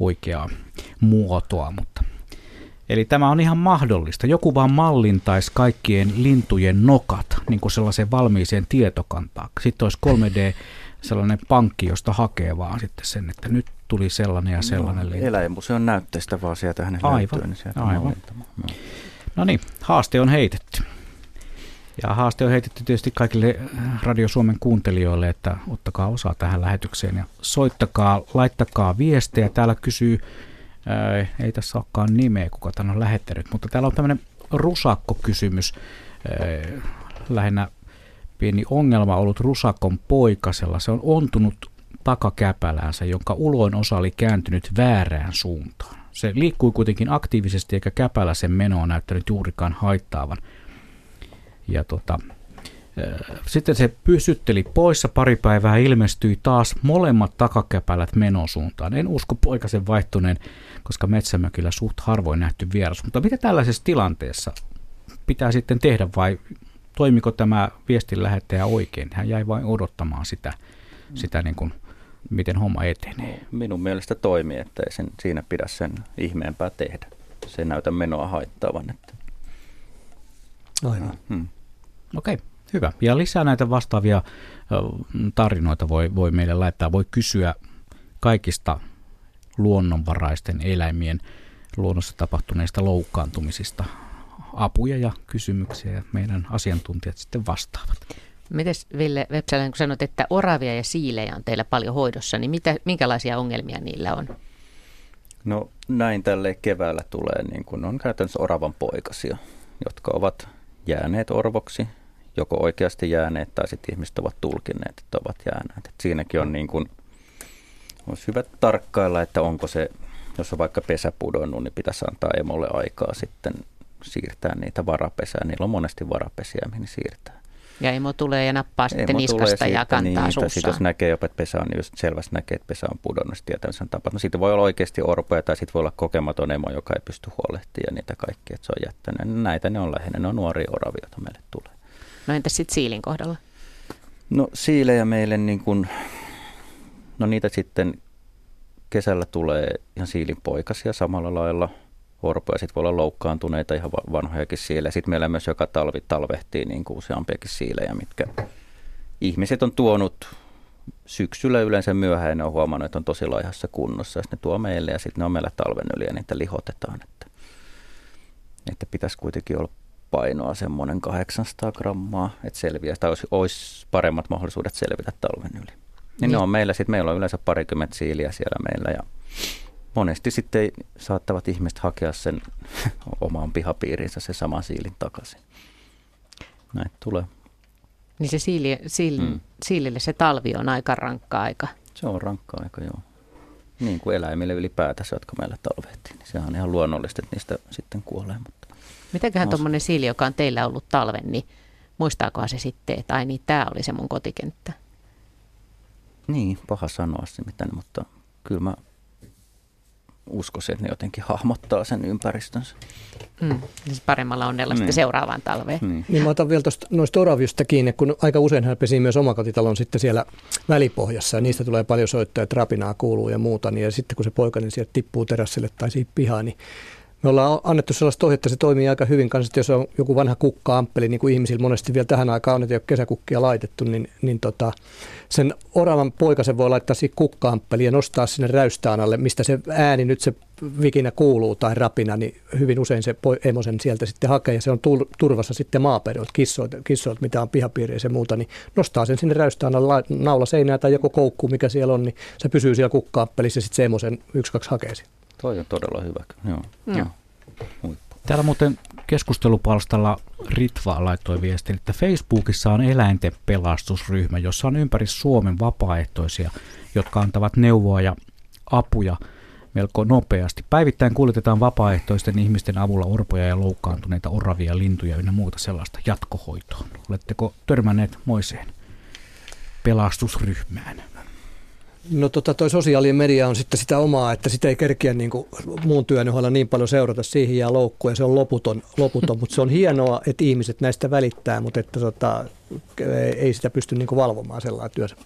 oikeaa muotoa. Eli tämä on ihan mahdollista. Joku vaan mallintaisi kaikkien lintujen nokat niin kuin sellaiseen valmiiseen tietokantaan. Sitten olisi 3D sellainen pankki, josta hakee vaan sitten sen, että nyt tuli sellainen ja sellainen lintu. Eläinmuseon näytteistä vaan sieltä hänen löytyy. Niin sieltä no niin, haaste on heitetty. Ja haaste on heitetty tietysti kaikille Radio Suomen kuuntelijoille, että ottakaa osaa tähän lähetykseen ja soittakaa, laittakaa viestejä. Täällä kysyy, ei tässä olekaan nimeä, kuka tämän on lähettänyt, mutta täällä on tämmöinen rusakkokysymys. Lähinnä pieni ongelma ollut rusakon poikasella. Se on ontunut takakäpäläänsä, jonka uloin osa oli kääntynyt väärään suuntaan. Se liikkui kuitenkin aktiivisesti eikä käpälä sen menoa näyttänyt juurikaan haittaavan. Ja sitten se pysytteli poissa pari päivää, ilmestyi taas molemmat takakäpälät menosuuntaan. En usko poikasen vaihtuneen, koska metsämökillä suht harvoin nähty vieras. Mutta mitä tällaisessa tilanteessa pitää sitten tehdä vai toimiko tämä viestinlähettäjä oikein? Hän jäi vain odottamaan sitä niin kuin, miten homma etenee. Minun mielestä toimii, että ei siinä pidä sen ihmeempää tehdä. Se ei näytä menoa haittaavan, että Okei, hyvä. Ja lisää näitä vastaavia tarinoita voi meille laittaa. Voi kysyä kaikista luonnonvaraisten eläimien luonnossa tapahtuneista loukkaantumisista apuja ja kysymyksiä. Ja meidän asiantuntijat sitten vastaavat. Mites Ville Vepsäläinen, kun sanot, että oravia ja siilejä on teillä paljon hoidossa, niin minkälaisia ongelmia niillä on? No näin tälle keväällä tulee, niin kun on käytännössä oravan poikasia, jotka ovat jääneet orvoksi, joko oikeasti jääneet tai sitten ihmiset ovat tulkineet, että ovat jääneet. Et siinäkin on niin kuin, olisi hyvä tarkkailla, että onko se, jos on vaikka pesä pudonnut, niin pitäisi antaa emolle aikaa sitten siirtää niitä varapesää. Niillä on monesti varapesiä, mihin siirtää. Ja emo tulee ja nappaa sitten niskasta ja kantaa suussaan. Sitten jos näkee jopa, että pesä on, niin just selvästi näkee, että pesä on pudonnut, sitten tietää, missä on tapahtunut. Sitten voi olla oikeasti orpoja tai sitten voi olla kokematon emo, joka ei pysty huolehtimaan niitä kaikkia, että se on jättänyt. Näitä ne on lähinnä, ne on nuoria oravia, joita meille tulee. No entäs sitten siilin kohdalla? No siilejä meille, niitä sitten kesällä tulee ihan siilinpoikasia samalla lailla. Orpoja sitten voi olla loukkaantuneita, ihan vanhojakin siilejä. Sitten meillä myös joka talvi talvehtii niin kuin useampiakin siilejä, mitkä ihmiset on tuonut syksyllä yleensä myöhään ne on huomannut, että on tosi laihassa kunnossa. Ja sitten ne tuo meille ja sitten ne on meillä talven yli ja niitä lihotetaan. Että pitäisi kuitenkin olla painoa semmoinen 800 grammaa, että selviää. Tai olisi paremmat mahdollisuudet selvitä talven yli. Niin ne on meillä. Sitten meillä on yleensä parikymmentä siiliä siellä meillä ja monesti sitten saattavat ihmiset hakea sen omaan pihapiiriinsä se sama siilin takaisin. Näin tulee. Niin se siilille se talvi on aika rankka aika. Se on rankka aika, joo. Niin kuin eläimille ylipäätänsä, jotka meillä talvehtiin. Niin sehän on ihan luonnollista, että niistä sitten kuolee. Mutta mitäköhän tuommoinen siili, joka on teillä ollut talven, niin muistaakohan se sitten, että ai niin, tämä oli se mun kotikenttä? Niin, paha sanoa se mitään, mutta kyllä mä uskoisin, että ne jotenkin hahmottaa sen ympäristönsä. Siis paremmalla onnella sitten seuraavaan talveen. Niin mä otan vielä noista oravista kiinni, kun aika usein hän pesii myös omakakotitalon sitten siellä välipohjassa. Ja niistä tulee paljon soittoja, että rapinaa kuuluu ja muuta. Niin ja sitten kun se poikainen niin sieltä tippuu terassille tai siihen pihaan, niin me ollaan annettu sellaista ohjetta, että se toimii aika hyvin kanssa. Jos on joku vanha kukka-amppeli, niin kuin ihmisillä monesti vielä tähän aikaan on, että ei ole kesäkukkia laitettu, niin sen oravan poikasen voi laittaa siihen kukka-amppeliin ja nostaa sinne räystään alle, mistä se ääni nyt se vikinä kuuluu tai rapina, niin hyvin usein se emosen sieltä sitten hakee ja se on turvassa sitten maapedoilta, kissoilta, mitä on pihapiireissä ja muuta, niin nostaa sen sinne räystään alle naula seinää tai joko koukku, mikä siellä on, niin se pysyy siellä kukka-amppelissä ja sitten se emosen 1-2 hakee sen. Toi on todella hyvä. Joo. Täällä muuten keskustelupalstalla Ritva laittoi viestin, että Facebookissa on eläinten pelastusryhmä, jossa on ympäri Suomen vapaaehtoisia, jotka antavat neuvoa ja apuja melko nopeasti. Päivittäin kuljetetaan vapaaehtoisten ihmisten avulla orpoja ja loukkaantuneita oravia, lintuja ynnä muuta sellaista jatkohoitoon. Oletteko törmänneet moiseen pelastusryhmään? No toi sosiaalinen media on sitten sitä omaa, että sitä ei kerkeä niin kuin muun työn ohella niin paljon seurata, siihen jää loukkuun ja se on loputon. Mutta se on hienoa, että ihmiset näistä välittää, mutta että ei sitä pysty niin kuin valvomaan sellainen työssä.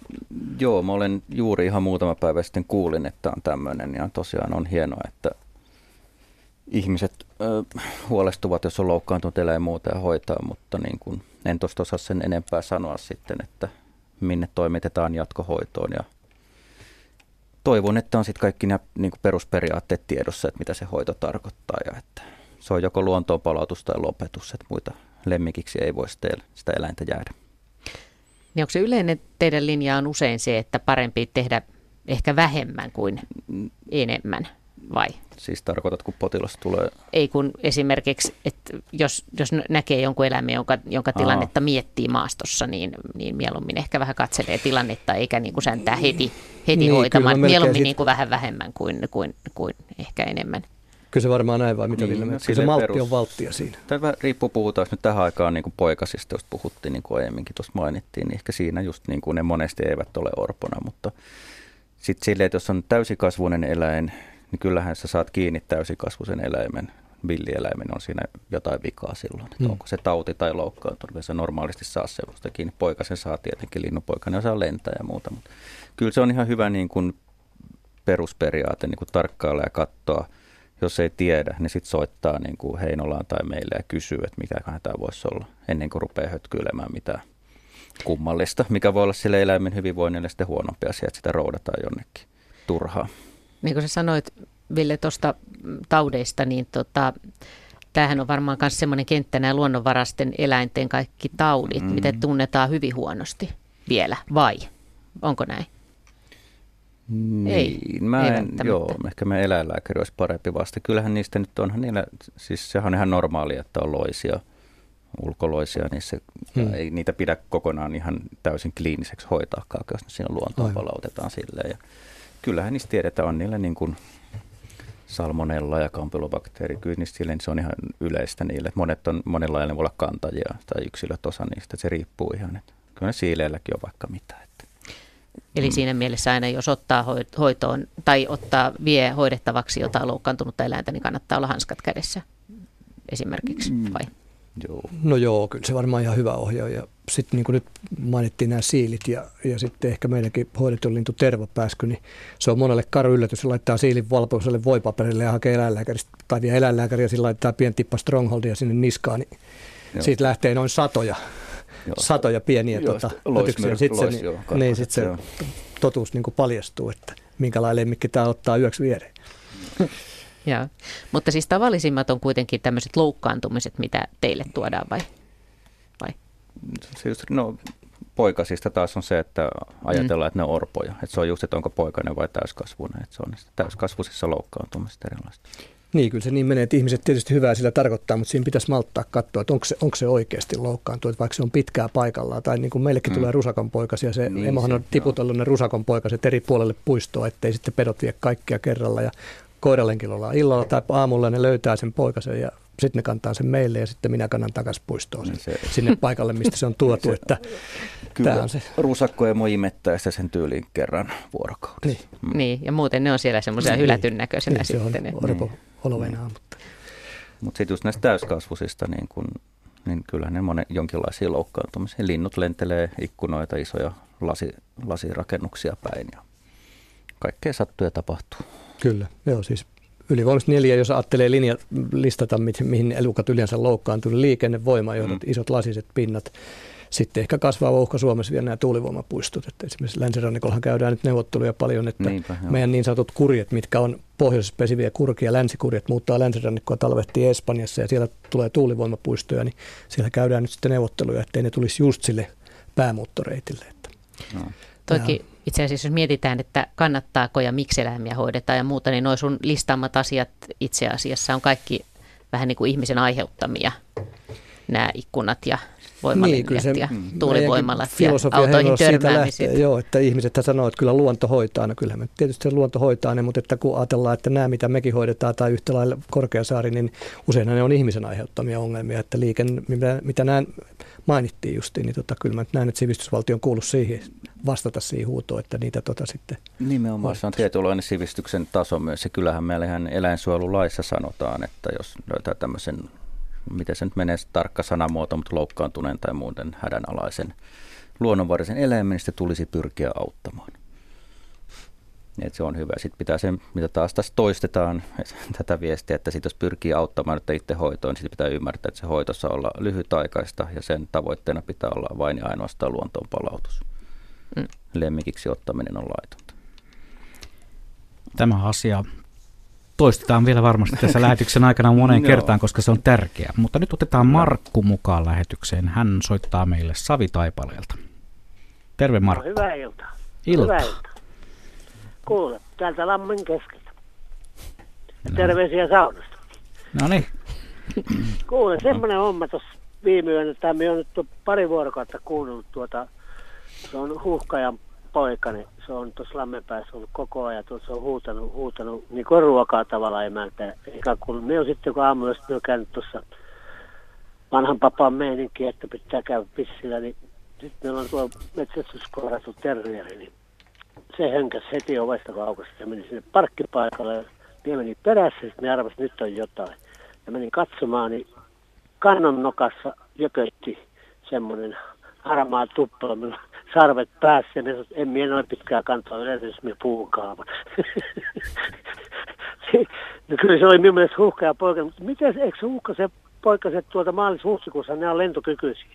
Joo, mä olen juuri ihan muutama päivä sitten kuulin, että on tämmöinen ja tosiaan on hienoa, että ihmiset huolestuvat, jos on loukkaantunut eläin muuta ja hoitaa, mutta niin kuin, en tuosta osaa sen enempää sanoa sitten, että minne toimitetaan jatkohoitoon ja toivon, että on sitten kaikki nämä niin kuin perusperiaatteet tiedossa, että mitä se hoito tarkoittaa ja että se on joko luontoon palautus tai lopetus, että muita lemmikiksi ei voisi sitä eläintä jäädä. Niin onko se yleinen teidän linja on usein se, että parempi tehdä ehkä vähemmän kuin enemmän vai? Siis tarkoitat, kun potilas tulee? Ei kun esimerkiksi, että jos näkee jonkun eläimen, jonka tilannetta miettii maastossa, niin mieluummin ehkä vähän katselee tilannetta, eikä niin kuin sääntää heti niin, hoitamaan. Mieluummin niin kuin vähän vähemmän kuin ehkä enemmän. Kyllä se varmaan näin vai mitä niin, Ville? Kyllä se maltti on valttia siinä. Tämä riippuu, puhutaan nyt tähän aikaan niin kuin poikasista, jos puhuttiin, niin kuin aiemminkin tuossa mainittiin, niin ehkä siinä just niin kuin ne monesti eivät ole orpona, mutta sitten silleen, että jos on täysikasvuinen eläin, niin kyllähän sä saat kiinni täysikasvuisen eläimen, villieläimen on siinä jotain vikaa silloin. Että onko se tauti tai loukkaantunut, se normaalisti saa sellaista kiinni. Poikasen saa tietenkin, linnunpoikainen osaa lentää ja muuta. Mutta kyllä se on ihan hyvä niin kuin perusperiaate niin kuin tarkkailla ja katsoa. Jos ei tiedä, niin sitten soittaa niin kuin Heinolaan tai meille ja kysyy, että mikäköhän tämä voisi olla ennen kuin rupeaa hötkyilemään mitään kummallista, mikä voi olla sille eläimen hyvinvoinnille sitten huonompi asia, että sitä roudataan jonnekin turhaa. Niin kuin sä sanoit, Ville, tuosta taudeista, niin tämähän on varmaan myös semmoinen kenttä, nämä luonnonvaraisten eläinten kaikki taudit, mitä tunnetaan hyvin huonosti vielä, vai? Onko näin? Niin, ehkä meidän eläinlääkäri olisi parempi vasta. Kyllähän niistä nyt onhan niillä, siis sehän on ihan normaalia, että on loisia, ulkoloisia, niin se, ei niitä pidä kokonaan ihan täysin kliiniseksi hoitaakaan, jos ne siinä luontoon palautetaan silleen. Ja kyllähän niistä tiedetään, on niillä niin kuin salmonella ja kampylobakteeri, kyllä niistä niin se on ihan yleistä niille. Monilla ei voi olla kantajia tai yksilöt osa niistä, se riippuu ihan. Että kyllä ne siileilläkin on vaikka mitä. Eli siinä mielessä aina, jos ottaa hoitoon tai vie hoidettavaksi jotain loukkaantunutta eläintä, niin kannattaa olla hanskat kädessä esimerkiksi, vai? Joo. No joo, kyllä se varmaan ihan hyvä ohje. Ja sitten niin kuin nyt mainittiin nämä siilit ja sitten ehkä meidänkin hoidettu lintu tervapääsky, niin se on monelle karu yllätys, laittaa siilin valpoiselle voipaperille ja hakee eläinlääkäristä tai vie eläinlääkäriä, sillä laittaa pieni tippa strongholdia sinne niskaan, niin siitä lähtee noin satoja pieniä loismyrkyt, sitten se totuus niin kuin paljastuu, että minkälainen lemmikki tämä ottaa yöksi viereen. Joo. Mutta siis tavallisimmat on kuitenkin tämmöiset loukkaantumiset, mitä teille tuodaan vai? Siis, no poikasista taas on se, että ajatellaan, että ne on orpoja. Että se on just, että onko poikainen vai täyskasvuinen. Että se on täyskasvuisissa loukkaantumista erilaista. Niin, kyllä se niin menee, että ihmiset tietysti hyvää sillä tarkoittaa, mutta siinä pitäisi malttaa katsoa, että onko se oikeasti loukkaantunut, vaikka se on pitkää paikallaan. Tai niin kuin meillekin tulee rusakonpoikasia, se niin, emohan on tiputellut ne rusakonpoikaset eri puolelle puistoa, ettei sitten pedot vie kaikkia kerralla. Ja koiralenkillä illalla tai aamulla ne löytää sen poikasen ja sitten ne kantaa sen meille ja sitten minä kannan takaisin puistoon sinne paikalle, mistä se on tuotu. Se, että kyllä tämä on se. Rusakkoemo imettää sitä sen tyyliin kerran vuorokaudessa. Niin. Niin, ja muuten ne on siellä semmoisia hylätyn näköisenä niin, sitten. Se on orpo-olovenaa. Niin. Mutta sitten just näistä täyskasvuisista, niin kyllähän ne jonkinlaisia loukkaantumisia. Linnut lentelee ikkunoita, isoja lasirakennuksia päin ja kaikkea sattuu ja tapahtuu. Kyllä, joo, siis yli 34, jos ajattelee listata, mihin elukat yleensä loukkaantuu, liikennevoimajohdot, isot lasiset pinnat. Sitten ehkä kasvaa uhka Suomessa vielä nämä tuulivoimapuistot. Että esimerkiksi länsirannikollahan käydään nyt neuvotteluja paljon, että niinpä, meidän niin sanotut kurjet, mitkä on pohjoisessa pesiviä kurkia, länsikurjet, muuttaa länsirannikkoa talvehtii Espanjassa ja siellä tulee tuulivoimapuistoja, niin siellä käydään nyt sitten neuvotteluja, ettei ne tulisi just sille päämuuttoreitille. No. Toki itse asiassa jos mietitään, että kannattaako ja miksi eläimiä hoidetaan ja muuta, niin nuo sun listaamat asiat itse asiassa on kaikki vähän niin kuin ihmisen aiheuttamia, nämä ikkunat ja voimalinjat niin, ja tuulivoimalat ja autoihin törmäämiset. Joo, että ihmiset sanoo, että kyllä luonto hoitaa. No kyllähän me tietysti luonto hoitaa ne, mutta että kun ajatellaan, että nämä mitä mekin hoidetaan tai yhtä lailla Korkeasaari, niin useinhan ne on ihmisen aiheuttamia ongelmia, että mitä nämä mainittiin justiin, niin kyllä mä näen, että sivistysvaltio on kuullut siihen vastata siihen huutoon, että niitä sitten. Nimenomaan se on tietynlainen sivistyksen taso myös. Ja kyllähän meillähän eläinsuojelulaissa sanotaan, että jos löytää tämmöisen, miten se nyt menee tarkka sanamuoto, mutta loukkaantuneen tai muuten hädänalaisen luonnonvaraisen eläimen, niin sitä tulisi pyrkiä auttamaan. Et se on hyvä. Sitten pitää sen, mitä taas toistetaan tätä viestiä, että sit jos pyrkii auttamaan nyt itse hoitoon, niin sitten pitää ymmärtää, että se hoito saa olla lyhytaikaista ja sen tavoitteena pitää olla vain ja ainoastaan luontoon palautus. Lemmikiksi ottaminen on laitonta. Tämä asia toistetaan vielä varmasti tässä lähetyksen aikana moneen kertaan, koska se on tärkeää. Mutta nyt otetaan Markku mukaan lähetykseen. Hän soittaa meille Savitaipaleelta. Terve Markku. No, hyvää iltaa. Hyvää iltaa. Kuule, täältä Lammin keskeltä. Terveisiä saunasta. No niin. Kuule, semmoinen homma tuossa viime yönä, että minä olen nyt pari vuorokautta kuunnellut se on huuhkajan poika, niin se on tuossa lammen päässä ollut koko ajan, se on huutanut niin kuin ruokaa tavallaan emäntä. Eikä kun me on sitten kun aamulla on käynyt tuossa vanhan papaan meininki, että pitää käydä pissillä, niin nyt meillä on tuo metsästyskoira, tuo terrieri, niin se hönkäsi heti ovesta kaukasta. Se meni sinne parkkipaikalle ja minä menin perässä, sitten minä arvasin, että nyt on jotain. Ja menin katsomaan, niin kannon nokassa jökötti semmoinen harmaa tuppa, sarvet päässä ja en ole pitkään kantaa yleensä, jos minä puukaavan. No kyllä se oli minun mielestä huuhka ja poika, mutta miten eikö se poikaset tuolta maalis-huhtikuussa, ne on lentokykyisiä?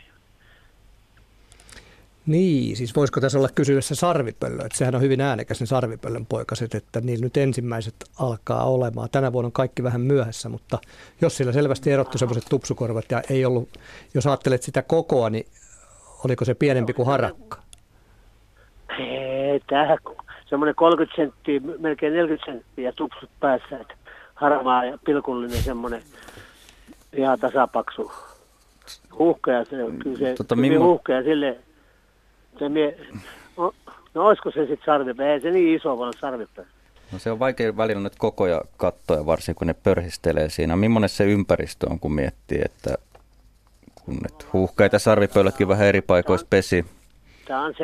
Niin, siis voisiko tässä olla kysyessä sarvipöllö, että sehän on hyvin äänekäs ne sarvipöllön poikaset, että niillä nyt ensimmäiset alkaa olemaan. Tänä vuonna on kaikki vähän myöhässä, mutta jos sillä selvästi erottui sellaiset tupsukorvat ja ei ollut, jos ajattelet sitä kokoa, niin oliko se pienempi kuin harakka? Ei, tämähän semmoinen 30 senttiä, melkein 40 senttiä tupsut päässä, että harmaa ja pilkullinen semmoinen ihan tasapaksu huuhkaja. Se on kyllä se huuhkaja silleen. No olisiko se sitten sarvipää? Ei se niin iso vaan sarvipää. No se on vaikea välillä nyt koko ajan katsoa, varsinkin kun ne pörhistelee siinä. Millainen se ympäristö on, kun miettii, että kun nyt huuhkaita sarvipöyllätkin vähän eri paikoissa pesi. Tämä on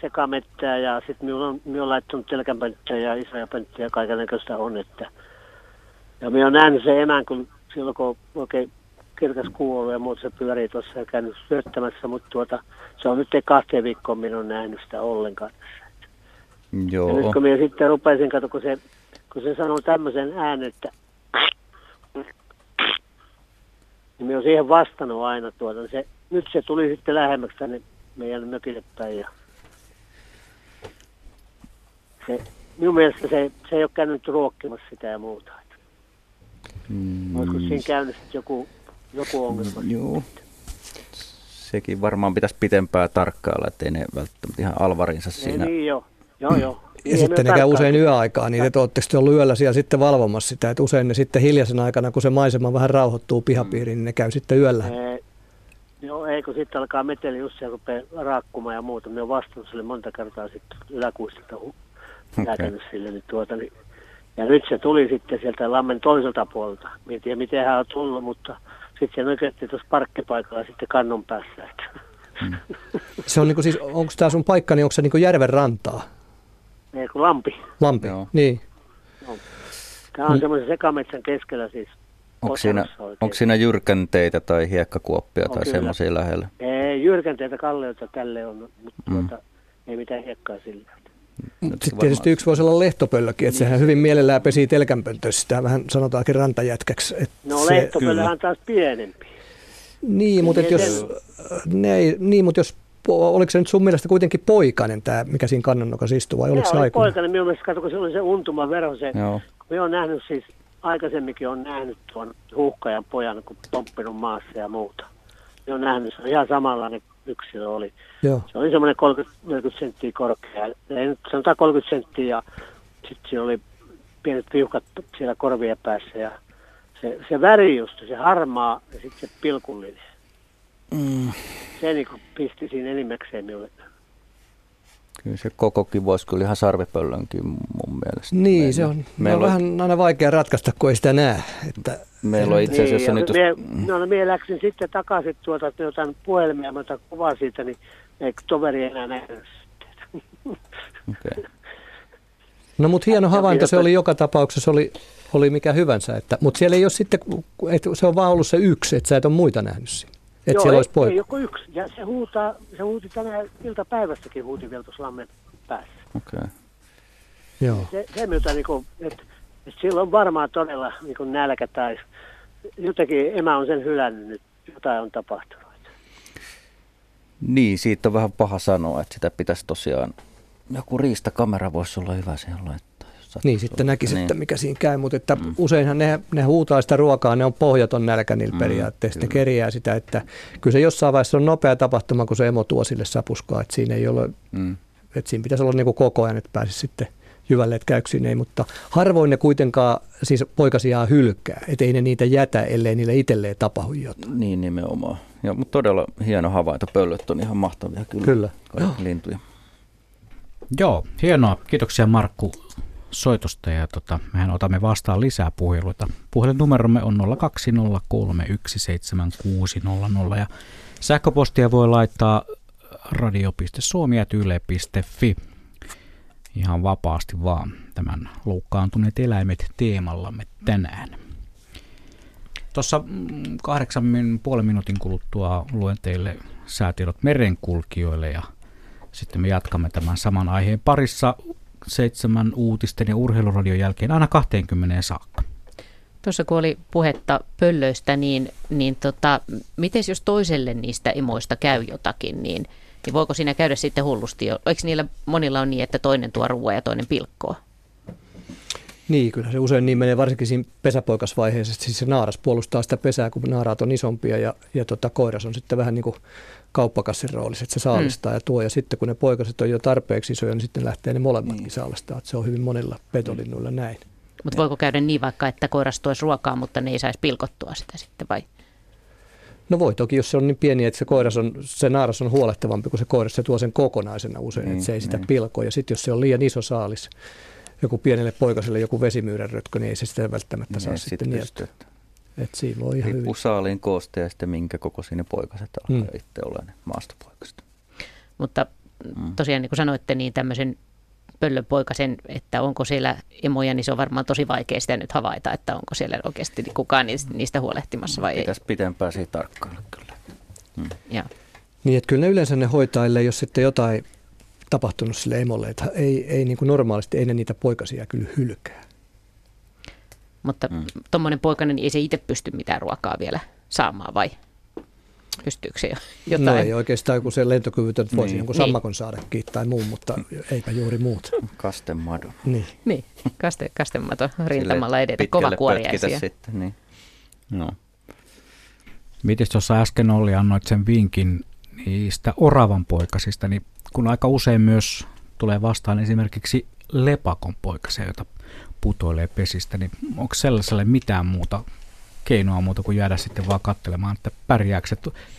sekamettää ja sitten minä olen laittanut telkänpönttöä ja isoja pönttöä ja kaiken näköistä on. Että. Ja minä olen nähnyt sen emän, kun silloin kun oikein kirkas kuu ollut ja muuta se pyörii tuossa ja käynyt syöttämässä, mutta se on nyt ei 2 viikkoon minä olen nähnyt sitä ollenkaan. Joo. Ja nyt kun minä sitten rupesin katsomaan, kun se sanoo tämmöisen äänen, että niin minä olen siihen vastannut aina nyt se tuli sitten lähemmäksi tänne meidän mökille päin. minun mielestä se ei ole käynyt ruokkimassa sitä ja muuta. Olisiko siinä käynyt joku ongelma? Joo. Sekin varmaan pitäisi pitempää tarkkailla, ettei ne välttämättä ihan alvarinsa siinä. Niin joo, joo. Ja sitten ne käy usein yöaikaan, niin te ootteko te ollut yöllä siellä sitten valvomassa sitä, että usein ne sitten hiljaisen aikana, kun se maisema vähän rauhoittuu pihapiiriin, niin ne käy sitten yöllä. Joo, ei kun sitten alkaa meteli just siellä rupeaa raakkumaan ja muuta. Minä olen vastannut sille monta kertaa sitten yläkuistelta lääkännyt sille. Niin, ja nyt se tuli sitten sieltä lammen toiselta puolelta. En tiedä, miten hän on tullut, mutta sitten se nökötti tuossa parkkipaikalla sitten kannon päässä. Se on niin kuin siis, onko tämä sun paikka, niin onko se niin kuin järven rantaa? Ei kun lampi. Lampi, joo. Niin. No. Tämä on semmoisen sekametsän keskellä siis. Onko siinä jyrkänteitä tai hiekkakuoppia on tai semmoisia lähellä? Ei, jyrkänteitä kalleutta tälle on, mutta ei mitään hiekkaa sillä. Sitten tietysti yksi voisi olla lehtopöllökin, että sehän hyvin mielellään pesii telkänpöntössä. Sitä vähän sanotaankin rantajätkäksi. No lehtopöllöhän on taas pienempi. Niin, mutta jos... Oliko se nyt sun mielestä kuitenkin poikainen tämä, mikä siinä kannannokassa istuu, vai oliko se aikuinen? Poikainen, minun mielestä katso, kun se oli se untumaverho. Minä olen nähnyt siis, aikaisemminkin olen nähnyt tuon huuhkajan pojan, kun pomppinut maassa ja muuta. Minä olen nähnyt, se ihan samanlainen yksilö oli. Joo. Se oli semmoinen 30 senttiä korkea, ei nyt sanotaan 30 senttiä, ja sitten siinä oli pienet viuhkat siellä korvien päässä. Ja se väri just, se harmaa ja sitten se pilkullinen. Se niin kuin pisti siinä enimmäkseen minulle. Kyllä se kokokin voisi kyllä ihan sarvipöllönkin mun mielestä. Niin, meillä, se on vähän aina vaikea ratkaista, kun ei sitä näe. Että meillä on itse asiassa niin, minä läksin sitten takaisin tuolta, että jotain puhelimia, mä otan kuvaa siitä, niin ei toveri enää nähdä sitten. Okay. No mutta hieno havainto se oli joka tapauksessa, oli mikä hyvänsä. Mutta siellä ei ole sitten, se on vaan ollut se yksi, että sä et ole muita nähnyt siinä. Että siellä olisi poika. Ei joku yksi. Ja se huuti tänään iltapäivästäkin huuti vielä tuossa lammen päässä. Okay. Joo. Se myötä, niin että sillä on varmaan todella niin nälkä tai jotenkin emä on sen hylännyt nyt, jotain on tapahtunut. Niin, siitä on vähän paha sanoa, että sitä pitäisi tosiaan, joku riistakamera voisi olla hyvä siihen laittaa. Niin, sitten näkisi, että mikä siinä käy, mutta että useinhan ne huutaa sitä ruokaa, ne on pohjaton nälkä niillä periaatteessa, ne kerjää sitä, että kyllä se jossain vaiheessa on nopea tapahtuma, kun se emo tuo sille sapuskaa, että siinä ei ole, että siinä pitäisi olla niin kuin koko ajan, että pääsisi sitten jyvälle, että käykö siinä ei, mutta harvoin ne kuitenkaan, siis poikasiaan hylkää, ettei ne niitä jätä, ellei niille itselleen tapahdu jotain. Niin nimenomaan, ja, mutta todella hieno havainto, pöllöt on ihan mahtavia kyllä. Kaikki lintuja. Joo, hienoa, kiitoksia Markku soitosta ja mehän otamme vastaan lisää puheluita. Puhelinnumeromme on 020317600 ja sähköpostia voi laittaa radio.suomi@yle.fi ihan vapaasti vaan tämän loukkaantuneet eläimet teemallamme tänään. Tuossa 8,5 minuutin kuluttua luen teille säätiedot merenkulkijoille ja sitten me jatkamme tämän saman aiheen parissa 7 uutisten ja urheiluradion jälkeen aina 20 saakka. Tuossa kun oli puhetta pöllöistä, niin mites jos toiselle niistä emoista käy jotakin, niin voiko siinä käydä sitten hullusti? Eikö niillä monilla on niin, että toinen tuo ruoan ja toinen pilkkoa? Niin, kyllä se usein niin menee, varsinkin siinä pesäpoikasvaiheessa. Siis se naaras puolustaa sitä pesää, kun naaraat on isompia ja koiras on sitten vähän niin kuin kauppakassin roolissa, että se saalistaa ja tuo. Ja sitten kun ne poikaset on jo tarpeeksi isoja, niin sitten lähtee ne molemmatkin saalistaa. Että se on hyvin monilla petolinnuilla näin. Mutta voiko käydä niin vaikka, että koiras tuoisi ruokaa, mutta ne ei saisi pilkottua sitä sitten vai? No voi toki, jos se on niin pieni, että se naaras on huolehtavampi kuin se koiras, se tuo sen kokonaisena usein, että se ei sitä pilkoa. Ja sitten jos se on liian iso saalis, joku pienelle poikaselle joku vesimyyränrötkö, niin ei se sitä välttämättä saa sitten nieltyä. Että siinä voi ihan hyvin. Riippuu saaliin koosta ja sitten minkä kokoisia ne poikaset alkaa itse olla ne maastopoikaset. Mutta tosiaan niin kuin sanoitte, niin tämmöisen pöllönpoikasen, että onko siellä emoja, niin se on varmaan tosi vaikea sitä nyt havaita, että onko siellä oikeasti kukaan niistä huolehtimassa vai ei. Pitäisi pitempää siitä tarkkailla kyllä. Niin, että kyllä ne yleensä ne hoitaille, jos sitten jotain tapahtunut sille emolle, että ei niin kuin normaalisti, ei ne niitä poikasia kyllä hylkää. Mutta tuommoinen poikainen, niin ei se itse pysty mitään ruokaa vielä saamaan, vai? Pystyykö se jotain? No ei oikeastaan, kun se lentokyvytön voisi niin. Jonkun sammakon saadakin tai muun, mutta eipä juuri muut. Kastemado. Niin. Kastemado rintamalla edetä, kovakuoriaisia. Sitten, niin. No. Miten tuossa äsken Olli annoit sen vinkin niistä oravanpoikasista, niin kun aika usein myös tulee vastaan esimerkiksi lepakonpoikasia, joita putoilee pesistä, niin onko sellaiselle mitään muuta keinoa muuta kuin jäädä sitten vaan katselemaan, että pärjääkö se?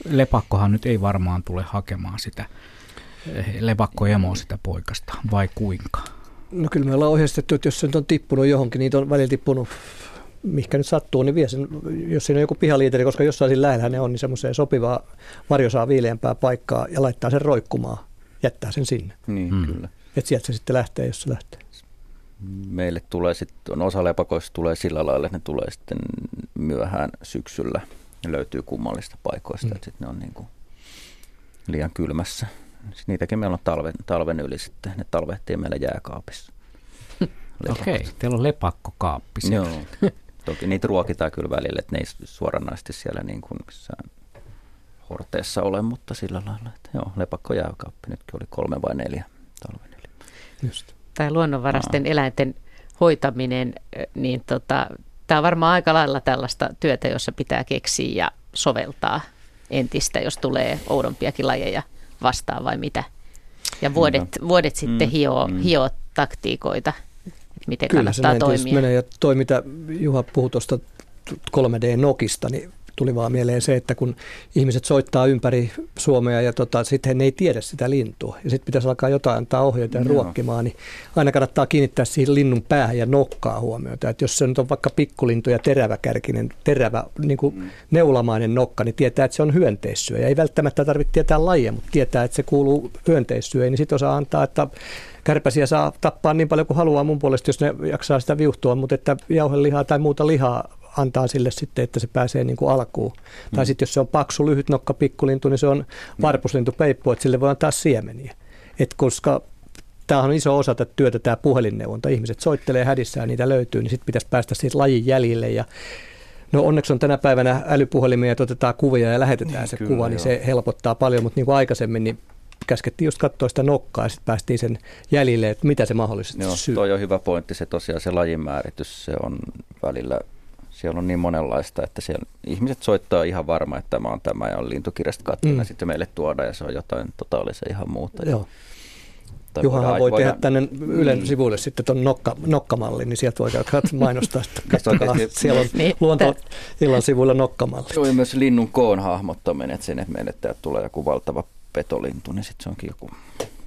Lepakkohan nyt ei varmaan tule hakemaan sitä lepakkoemoa sitä poikasta, vai kuinka? No kyllä me ollaan ohjeistettu, että jos se nyt on tippunut johonkin, niitä on välillä tippunut, mihinkä nyt sattuu, niin vie sen, jos siinä on joku pihaliiteri, koska jossain siinä lähellä ne on, niin semmoiseen sopivaa varjosaa viileämpää paikkaa ja laittaa sen roikkumaan, jättää sen sinne. Niin, kyllä. Että sieltä se sitten lähtee, jos se lähtee. Meille tulee sitten, osa lepakoista tulee sillä lailla, että ne tulee sitten myöhään syksyllä. Ne löytyy kummallista paikoista, että sitten ne on niin kuin liian kylmässä. Sitten niitäkin meillä on talven yli sitten, ne talvehtii meillä jääkaapissa. Okei, teillä on lepakkokaappi siellä. Joo, toki niitä ruokitaan kyllä välillä, että ne ei suoranaisesti siellä niin kuin missään horteessa ole, mutta sillä lailla, että joo, lepakkojääkaappi nytkin oli 3 vai 4 talven yli. Just. Tai luonnonvaraisten eläinten hoitaminen, niin tämä on varmaan aika lailla tällaista työtä, jossa pitää keksiä ja soveltaa entistä, jos tulee oudompiakin lajeja vastaan vai mitä. Ja vuodet sitten hioo taktiikoita, että miten kyllä kannattaa toimia. Kyllä se menee ja toi, mitä Juha puhui tuosta 3D-nokista, niin tuli vaan mieleen se, että kun ihmiset soittaa ympäri Suomea ja sitten he ei tiedä sitä lintua ja sitten pitäisi alkaa jotain antaa ohjeita ja ruokkimaan, niin aina kannattaa kiinnittää siihen linnun päähän ja nokkaa huomiota. Et jos se nyt on vaikka pikkulintu ja terävä niin kuin neulamainen nokka, niin tietää, että se on hyönteissyöjä. Ei välttämättä tarvitse tietää lajia, mutta tietää, että se kuuluu hyönteissyöjä, niin sitten osaa antaa, että kärpäsiä saa tappaa niin paljon kuin haluaa mun puolesta, jos ne jaksaa sitä viuhtua, mutta että jauhelihaa tai muuta lihaa antaa sille sitten, että se pääsee niin kuin alkuun. Tai sitten jos se on paksu, lyhytnokka pikkulintu, niin se on varpuslintupeippu, että sille voi antaa siemeniä. Et koska tämä on iso osa tätä työtä, tämä puhelinneuvonta. Ihmiset soittelee hädissään, niitä löytyy, niin sitten pitäisi päästä siitä lajin jäljille. Ja no onneksi on tänä päivänä älypuhelimia, että otetaan kuvia ja lähetetään niin, se kyllä, kuva, niin se helpottaa paljon, mutta niin kuin aikaisemmin, niin käskettiin just katsoa sitä nokkaa ja sitten päästiin sen jäljille, että mitä se mahdollisesti syy. Toi on hyvä pointti, se tosiaan se lajin määritys, se on välillä. Siellä on niin monenlaista, että siellä ihmiset soittaa ihan varma, että tämä on tämä ja on lintukirjasta katsonut ja sitten meille tuodaan ja se on jotain totaalisen ihan muuta. Joo. Juhahan voi tehdä tänne Ylen sivuille sitten tuon nokkamalli, niin sieltä voi mainostaa, että katsokaa, siellä on luontoillan sivuilla nokkamalli. Se on myös linnun koon hahmottaminen, että sen, että meille täältä tulee joku valtava petolintu, niin sitten se onkin joku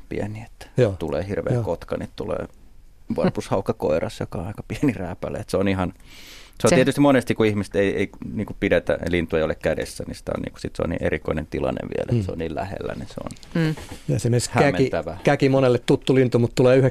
pieni, että tulee hirveä kotka, niin tulee varpushaukakoiras, joka on aika pieni rääpäle, että se on ihan. Se on tietysti monesti, kun ihmiset ei niin kuin pidetä lintuja ole kädessä, niin, sitä on, niin kuin, sit se on niin erikoinen tilanne vielä, että se on niin lähellä, niin se on hämmentävä. Käki monelle tuttu lintu, mutta tulee 99%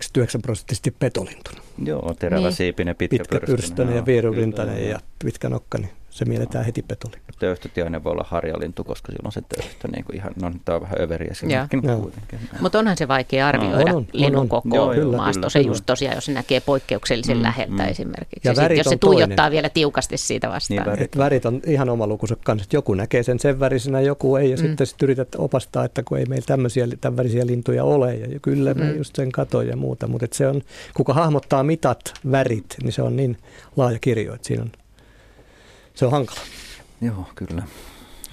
petolintuna. Joo, terävä siipinen, pitkäpyrstäinen ja vierurintainen ja pitkä nokka, niin se mielletään heti petolintu. Töyhtötiainen voi olla harjalintu, koska silloin se töyhtö niin kuin ihan, no tämä on vähän överiä silläkin kuitenkin. Mutta onhan se vaikea arvioida linnun kokoa maastossa, just tosiaan jos se näkee poikkeuksellisen läheltä esimerkiksi. Ja jos se tuijottaa vielä tiukasti siitä vastaan. Niin, värit on ihan oma lukunsa kanssa, että joku näkee sen värisenä, joku ei ja sitten yrität opastaa, että kun ei meillä tämän värisiä lintuja ole ja kyllä me just sen katon ja muuta, mutta se on, kuka hahmottaa mitat, värit, niin se on niin laaja kirjo, että siinä on. Se on hankala. Joo, kyllä.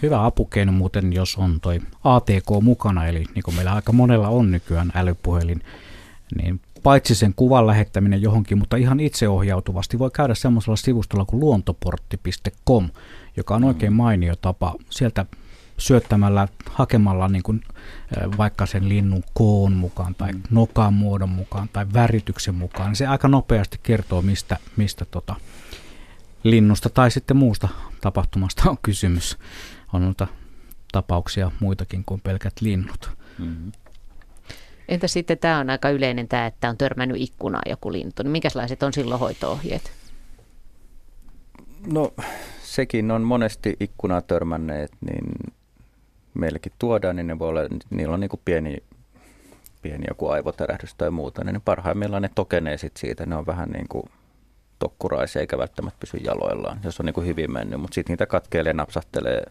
Hyvä apukeino muuten, jos on toi ATK mukana, eli niin kuin meillä aika monella on nykyään älypuhelin, niin paitsi sen kuvan lähettäminen johonkin, mutta ihan itseohjautuvasti voi käydä semmoisella sivustolla kuin luontoportti.com, joka on oikein mainio tapa sieltä syöttämällä, hakemalla niin kuin, vaikka sen linnun koon mukaan tai nokan muodon mukaan tai värityksen mukaan, niin se aika nopeasti kertoo, mistä linnusta tai sitten muusta tapahtumasta on kysymys. On noita tapauksia muitakin kuin pelkät linnut. Mm-hmm. Entä sitten tämä on aika yleinen tämä, että on törmännyt ikkunaan joku lintu. Niin minkälaiset on silloin hoito-ohjeet? No sekin on monesti ikkunaan törmänneet, niin meillekin tuodaan, niin ne voi olla, niillä on niin kuin pieni joku aivotärähdys tai muuta, niin ne parhaimmillaan ne tokenee sit siitä, ne on vähän niin kuin tokkuraisia eikä välttämättä pysy jaloillaan, jos on niin kuin hyvin mennyt. Mutta sitten niitä katkeilee, napsahtelee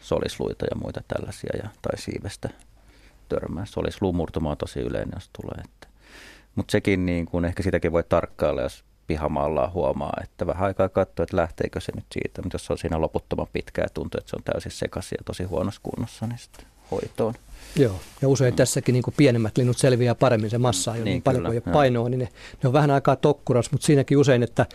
solisluita ja muita tällaisia tai siivestä törmää. Solisluumurtuma on tosi yleinen, jos tulee. Mutta sekin niin kuin, ehkä sitäkin voi tarkkailla, jos pihamaalla huomaa, että vähän aikaa katsoo, että lähteekö se nyt siitä. Mutta jos se on siinä loputtoman pitkään ja tuntuu, että se on täysin sekaisin ja tosi huonossa kunnossa, niin sitten hoitoon. Joo, ja usein tässäkin niin kuin pienemmät linnut selviää paremmin se massa, jo niin paljon kuin painoa, niin ne on vähän aikaa tokkurassa, mutta siinäkin usein, että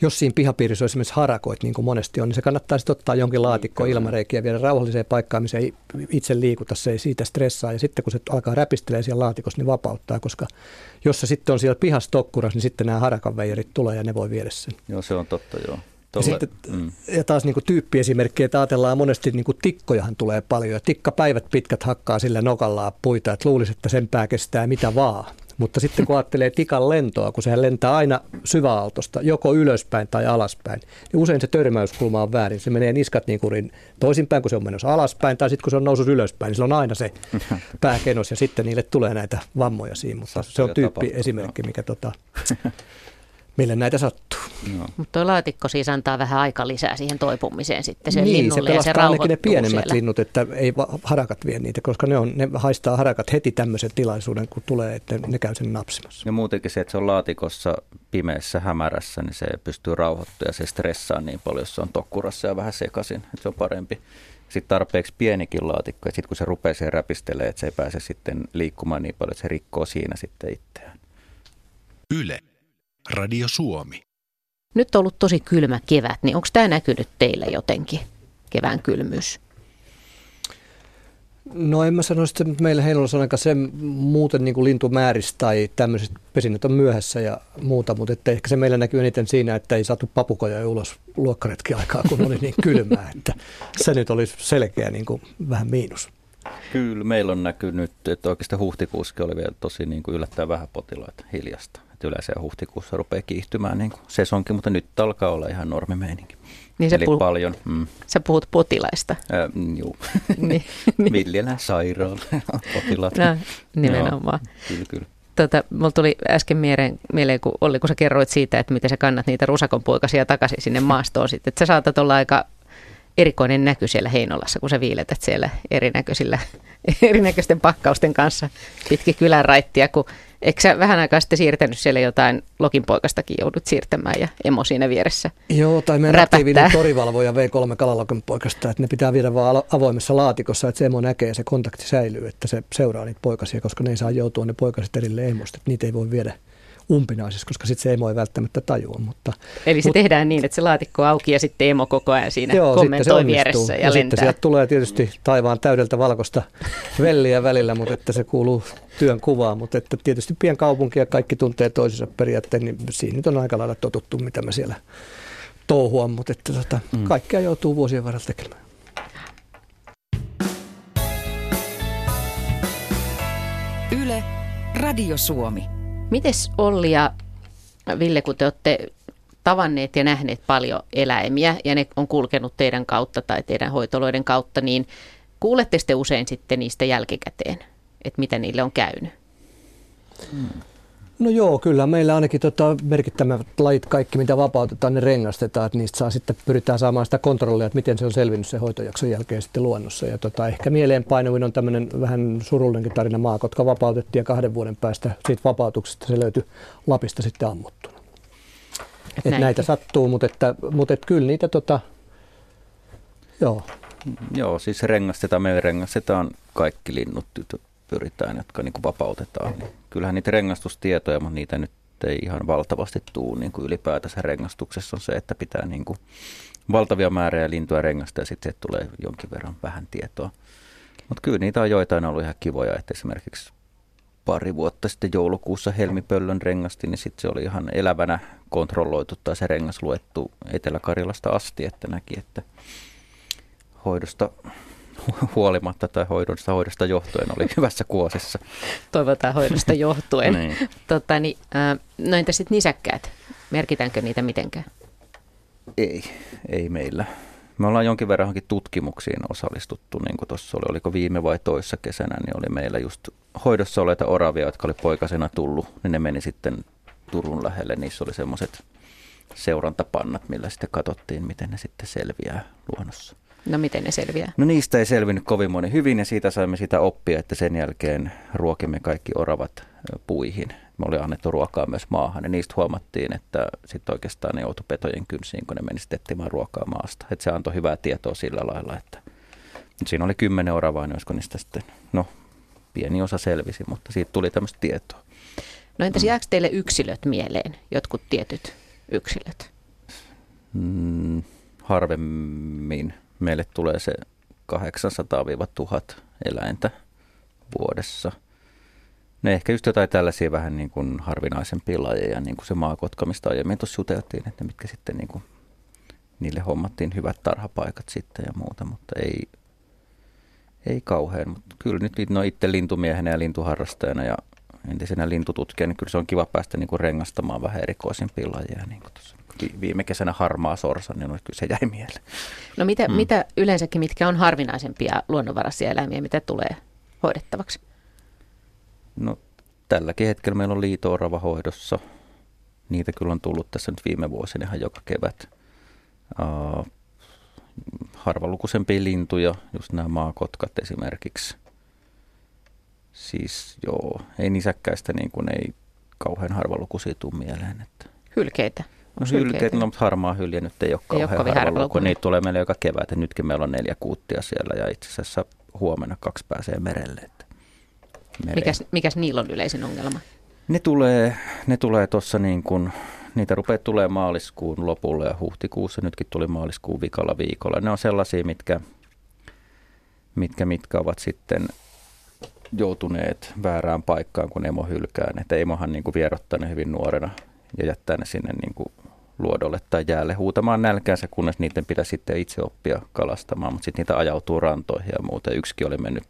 jos siinä pihapiirissä on esimerkiksi harakoit, niin kuin monesti on, niin se kannattaa sitten ottaa jonkin laatikkoon niin, ilmareikiä ja viedä rauhalliseen paikkaan, missä ei itse liikuta, se ei siitä stressaa. Ja sitten kun se alkaa räpistelee siellä laatikossa, niin vapauttaa, koska jos se sitten on siellä pihassa tokkurassa, niin sitten nämä harakanveijarit tulee ja ne voi viedä sen. Joo, se on totta, joo. Ja sitten, ja taas niin kuin tyyppiesimerkki, että ajatellaan monesti, niin kuin tikkojahan tulee paljon ja tikkapäivät pitkät hakkaa sillä nokallaan puita, että luulisi, että sen pää kestää mitä vaan. Mutta sitten kun ajattelee tikan lentoa, kun sehän lentää aina syväaaltosta, joko ylöspäin tai alaspäin, niin usein se törmäyskulma on väärin. Se menee niskat niin kuin toisinpäin, kun se on menossa alaspäin, tai sitten kun se on noussut ylöspäin, niin sillä on aina se pääkenos ja sitten niille tulee näitä vammoja siinä. Mutta se on tyyppiesimerkki, mikä mille näitä sattuu. No. Mutta tuo laatikko siis antaa vähän aikaa lisää siihen toipumiseen sitten sen niin, linnulle ja se rauhoittuu ne pienemmät siellä. Linnut, että ei harakat vie niitä, koska ne haistaa harakat heti tämmöisen tilaisuuden, kun tulee, että ne käy sen napsimassa. Ja muutenkin se, että se on laatikossa pimeässä, hämärässä, niin se pystyy rauhoittumaan ja se stressaa niin paljon, jos se on tokkurassa ja vähän sekaisin, että se on parempi. Sitten tarpeeksi pienikin laatikko ja sitten kun se rupeaa siihen räpistelemään, että se ei pääse sitten liikkumaan niin paljon, että se rikkoo siinä sitten itseään. Yle. Radio Suomi. Nyt on ollut tosi kylmä kevät, niin onko tämä näkynyt teillä jotenkin, kevään kylmyys? No en mä sanoisi, että meillä Heinolassa on aika sen muuten niin kuin lintumääristä tai tämmöiset pesinnät on myöhässä ja muuta, mutta että ehkä se meillä näkyy eniten siinä, että ei saatu papukoja ulos luokkaretki aikaa, kun oli niin kylmää, että se nyt olisi selkeä niin kuin vähän miinus. Kyllä meillä on näkynyt, että oikeastaan huhtikuussakin oli vielä tosi niin kuin yllättäen vähän potilaita hiljasta. Yleensä huhtikuussa rupeaa kiihtymään niin sesonkin, mutta nyt alkaa olla ihan normimeininki. Niin eli paljon. Sä puhut potilaista. Joo. Villillä sairaalla potilaat. No, nimenomaan. Joo, kyllä. Mulla tuli äsken mieleen, kun Olli, kun sä kerroit siitä, että miten sä kannat niitä rusakonpoikasia takaisin sinne maastoon sitten. Että sä saatat olla aika erikoinen näky siellä Heinolassa, kun sä viiletät siellä erinäköisten pakkausten kanssa pitkin kylän raittia, kun eikö sä vähän aikaa sitten siirtänyt siellä jotain lokinpoikastakin joudut siirtämään ja emo siinä vieressä? Joo, tai meidän aktiivinen torivalvoja V3 kalalokinpoikasta, että ne pitää viedä vaan avoimessa laatikossa, että se emo näkee ja se kontakti säilyy, että se seuraa niitä poikasia, koska ne ei saa joutua ne poikaset erilleen emosta, että niitä ei voi viedä umpinaisessa, koska sitten se emo ei välttämättä tajua. Eli se tehdään niin, että se laatikko auki ja sitten emo koko ajan siinä kommentoi vieressä ja lentää. Sitten sieltä tulee tietysti taivaan täydeltä valkoista velliä välillä, mutta että se kuuluu työn kuvaan. Mutta että tietysti pienkaupunki ja kaikki tuntee toisensa periaatteessa, niin siinä nyt on aika lailla totuttu, mitä mä siellä touhuan, mutta että kaikkea joutuu vuosien varrella tekemään. Yle, Radio Suomi. Mites Olli ja Ville, kun te olette tavanneet ja nähneet paljon eläimiä ja ne on kulkenut teidän kautta tai teidän hoitoloiden kautta, niin kuulette te usein sitten niistä jälkikäteen, että mitä niille on käynyt? No joo, kyllä. Meillä ainakin merkittävät lajit, kaikki mitä vapautetaan, ne rengastetaan, että niistä pyritään saamaan sitä kontrollia, että miten se on selvinnyt sen hoitojakson jälkeen sitten luonnossa. Ja ehkä mieleenpainuvin on tämmöinen vähän surullinenkin tarina maakotka vapautettiin ja 2 vuoden päästä siitä vapautuksesta se löytyi Lapista sitten ammuttuna. Että näitä sattuu, mutta kyllä niitä joo. Joo, siis rengastetaan, me rengastetaan kaikki linnut pyritään, jotka niin kuin vapautetaan. Kyllähän niitä rengastustietoja, mutta niitä nyt ei ihan valtavasti tule. Niin kuin ylipäätänsä rengastuksessa on se, että pitää niin kuin valtavia määriä lintuja rengastaa ja sitten se tulee jonkin verran vähän tietoa. Mutta kyllä niitä on joitain ollut ihan kivoja, että esimerkiksi 2 vuotta sitten joulukuussa helmipöllön rengasti, niin sitten se oli ihan elävänä kontrolloitu tai se rengas luettu Etelä-Karjalasta asti, että näki, että hoidosta huolimatta tai hoidosta johtuen oli hyvässä kuosessa. Toivotaan hoidosta johtuen. Niin. No entä sitten nisäkkäät? Merkitäänkö niitä mitenkään? Ei meillä. Me ollaan jonkin verran tutkimuksiin osallistuttu, niin kuin tuossa oliko viime vai toissa kesänä, niin oli meillä just hoidossa oleita oravia, jotka oli poikasena tullut, niin ne meni sitten Turun lähelle. Niissä oli semmoiset seurantapannat, millä sitten katsottiin, miten ne sitten selviää luonnossa. No miten ne selviää? No niistä ei selvinnyt kovin moni hyvin ja siitä saimme sitä oppia, että sen jälkeen ruokimme kaikki oravat puihin. Me oli annettu ruokaa myös maahan ja niistä huomattiin, että sitten oikeastaan ne joutui petojen kynsiin, kun ne meni etsimään ruokaa maasta. Että se antoi hyvää tietoa sillä lailla, että siinä oli 10 oravaa, niin olisiko niistä sitten, no pieni osa selvisi, mutta siitä tuli tämmöistä tietoa. No entäs jääkö teille yksilöt mieleen, jotkut tietyt yksilöt? Harvemmin. Meille tulee se 800-1000 eläintä vuodessa. Ne ehkä just jotain tällaisia vähän niin kuin harvinaisempia lajeja, niin kuin se maakotka, mistä aiemmin tuossa juteltiin, että mitkä sitten niin kuin, niille hommattiin hyvät tarhapaikat sitten ja muuta, mutta ei kauhean. Mutta kyllä nyt no itse lintumiehenä ja lintuharrastajana ja entisenä lintututkijana, niin kyllä se on kiva päästä niin kuin rengastamaan vähän erikoisimpia lajeja, niin kuin tuossa. Viime kesänä harmaa sorsa, niin kyllä se jäi mieleen. No mitä yleensäkin, mitkä on harvinaisempia luonnonvaraisia eläimiä, mitä tulee hoidettavaksi? No tälläkin hetkellä meillä on liito-orava hoidossa. Niitä kyllä on tullut tässä nyt viime vuosina ihan joka kevät. Harvalukuisempia lintuja, just nämä maakotkat esimerkiksi. Siis joo, ei nisäkkäistä niin kuin ei kauhean harvalukuisia tule mieleen. Että. Hylkeitä. No hylkeet, no, mutta harmaa hylje nyt ei ole kauhean harvalukuinen. Niitä tulee meille joka kevät. Nytkin meillä on 4 kuuttia siellä ja itse asiassa huomenna 2 pääsee merelle. Että mikäs niillä on yleisin ongelma? Ne tulee tuossa niin kuin, niitä rupeaa tulee maaliskuun lopulla ja huhtikuussa. Nytkin tuli maaliskuun vikalla viikolla. Ne on sellaisia, mitkä ovat sitten joutuneet väärään paikkaan, kun emo hylkää ne. Että emohan niin kuin vierottaa ne hyvin nuorena ja jättää ne sinne niin kuin luodolle tai jäälle huutamaan nälkäänsä, kunnes niiden pitää sitten itse oppia kalastamaan, mutta sitten niitä ajautuu rantoihin ja muuta. Yksikin oli mennyt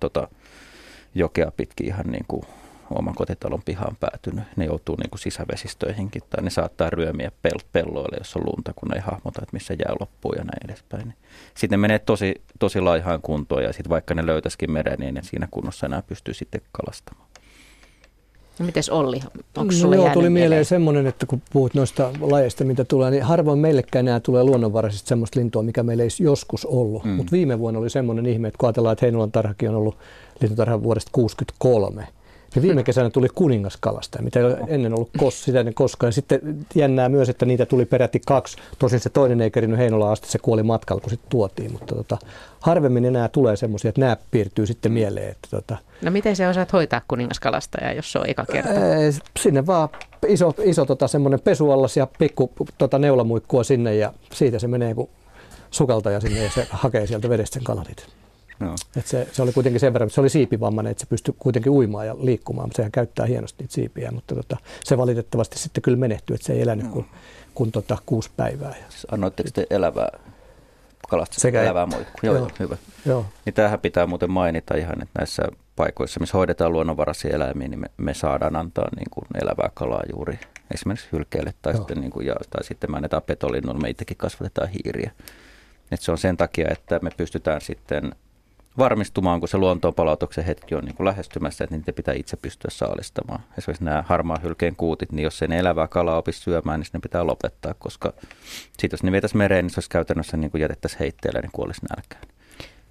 jokea pitkin ihan niin kuin oman kotitalon pihaan päätynyt. Ne joutuu niin kuin sisävesistöihinkin tai ne saattaa ryömiä pelloille, jos on lunta, kun ne ei hahmota, että missä jää loppuu ja näin edespäin. Sitten ne menee tosi laihaan kuntoon ja sitten vaikka ne löytäisikin meren, niin ne siinä kunnossa enää pystyy sitten kalastamaan. No mites Olli, onko sulle jäänyt tuli mieleen semmoinen, että kun puhut noista lajeista, mitä tulee, niin harvoin meillekään nämä tulee luonnonvaraisesti semmoista lintua, mikä meillä ei joskus ollut. Mm. Mutta viime vuonna oli semmoinen ihme, että kun ajatellaan, että Heinolan tarhakin on ollut lintutarha vuodesta 1963, niin viime kesänä tuli kuningaskalasta, mitä ei ole ennen ollut sitä ennen koskaan. Ja sitten jännää myös, että niitä tuli peräti 2. Tosin se toinen ei kerinyt Heinolaan asti, se kuoli matkalla, kun sitten tuotiin. Mutta harvemmin enää tulee semmoisia, että nämä piirtyy sitten mieleen. Että No miten sä osaat hoitaa kuningaskalastajaa, jos se on eka kerta? Sinne vaan iso semmoinen pesuallas ja pikku neulamuikkua sinne ja siitä se menee kuin sukeltaja sinne ja se hakee sieltä vedestä sen kalanit. No. Että se oli kuitenkin sen verran, se oli siipivammainen, että se pystyi kuitenkin uimaan ja liikkumaan. Sehän käyttää hienosti niitä siipiä, mutta se valitettavasti sitten kyllä menehtyi, että se ei elänyt kuin 6 päivää. Siis annoitteko te elävää kalastusta, elävää muikkua? Joo, hyvä. Joo. Niin tämähän pitää muuten mainita ihan, että näissä paikoissa, missä hoidetaan luonnonvaraisia eläimiä, niin me saadaan antaa niin kuin elävää kalaa juuri esimerkiksi hylkeelle tai sitten, niin kuin, tai sitten me annetaan petolinnulle, me itsekin kasvatetaan hiiriä. Et se on sen takia, että me pystytään sitten varmistumaan, kun se luontoonpalautuksen hetki on niin kuin lähestymässä, että niitä pitää itse pystyä saalistamaan. Esimerkiksi nämä harmaan hylkeen kuutit, niin jos ei ne elävää kalaa opisi syömään, niin ne pitää lopettaa, koska sitten jos ne vietäisiin mereen, niin se olisi käytännössä niin kuin jätettäisiin heitteelle, niin kuolisi nälkään.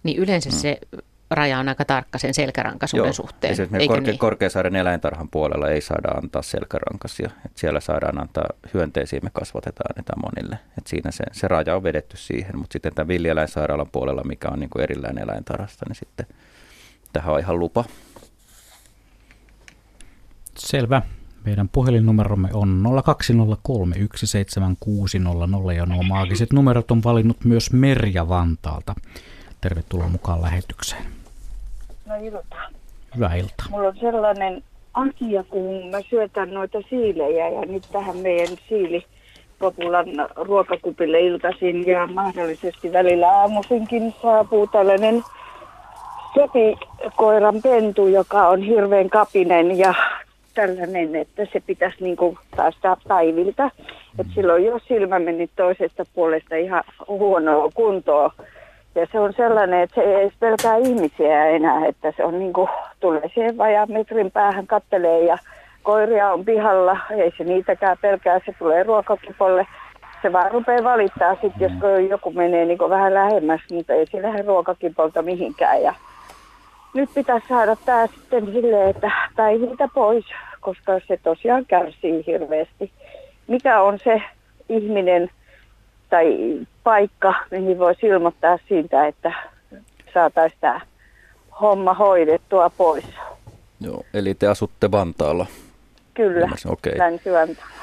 Niin yleensä se raja on aika tarkka sen selkärankaisuuden suhteen. Esimerkiksi Korkeasaaren eläintarhan puolella ei saada antaa selkärankaisia. Et siellä saadaan antaa hyönteisiä, me kasvatetaan niitä monille. Et siinä se raja on vedetty siihen, mutta sitten tämän villieläinsairaalan puolella, mikä on niin kuin erillään eläintarhasta, niin sitten tähän on ihan lupa. Selvä. Meidän puhelinnumeromme on 020317600 ja nuo maagiset numerot on valinnut myös Merja Vantaalta. Tervetuloa mukaan lähetykseen. No iltaa. Hyvää iltaa. Mulla on sellainen asia, kun mä syötän noita siilejä ja nyt tähän meidän siilipopulan ruokakupille iltaisin ja mahdollisesti välillä aamuisinkin saapuu tällainen sepikoiran pentu, joka on hirveän kapinen ja tällainen, että se pitäisi niin kuin päästä päiviltä. Et silloin jos silmä meni toisesta puolesta ihan huonoa kuntoa. Ja se on sellainen, että se ei pelkää ihmisiä enää, että se on niin kuin, tulee siihen vajaan metrin päähän, kattelee ja koiria on pihalla, ei se niitäkään pelkää, se tulee ruokakupolle se vaan rupeaa valittaa sitten, jos joku menee niin vähän lähemmäs, mutta ei se lähde ruokakipolta mihinkään. Ja nyt pitäisi saada tämä sitten silleen, että päiviltä pois, koska se tosiaan kärsii hirveästi. Mikä on se ihminen tai paikka, mihin voisi ilmoittaa siitä, että saataisiin tämä homma hoidettua pois? Joo, eli te asutte Vantaalla? Kyllä, okay. Länsi-Vantaalla.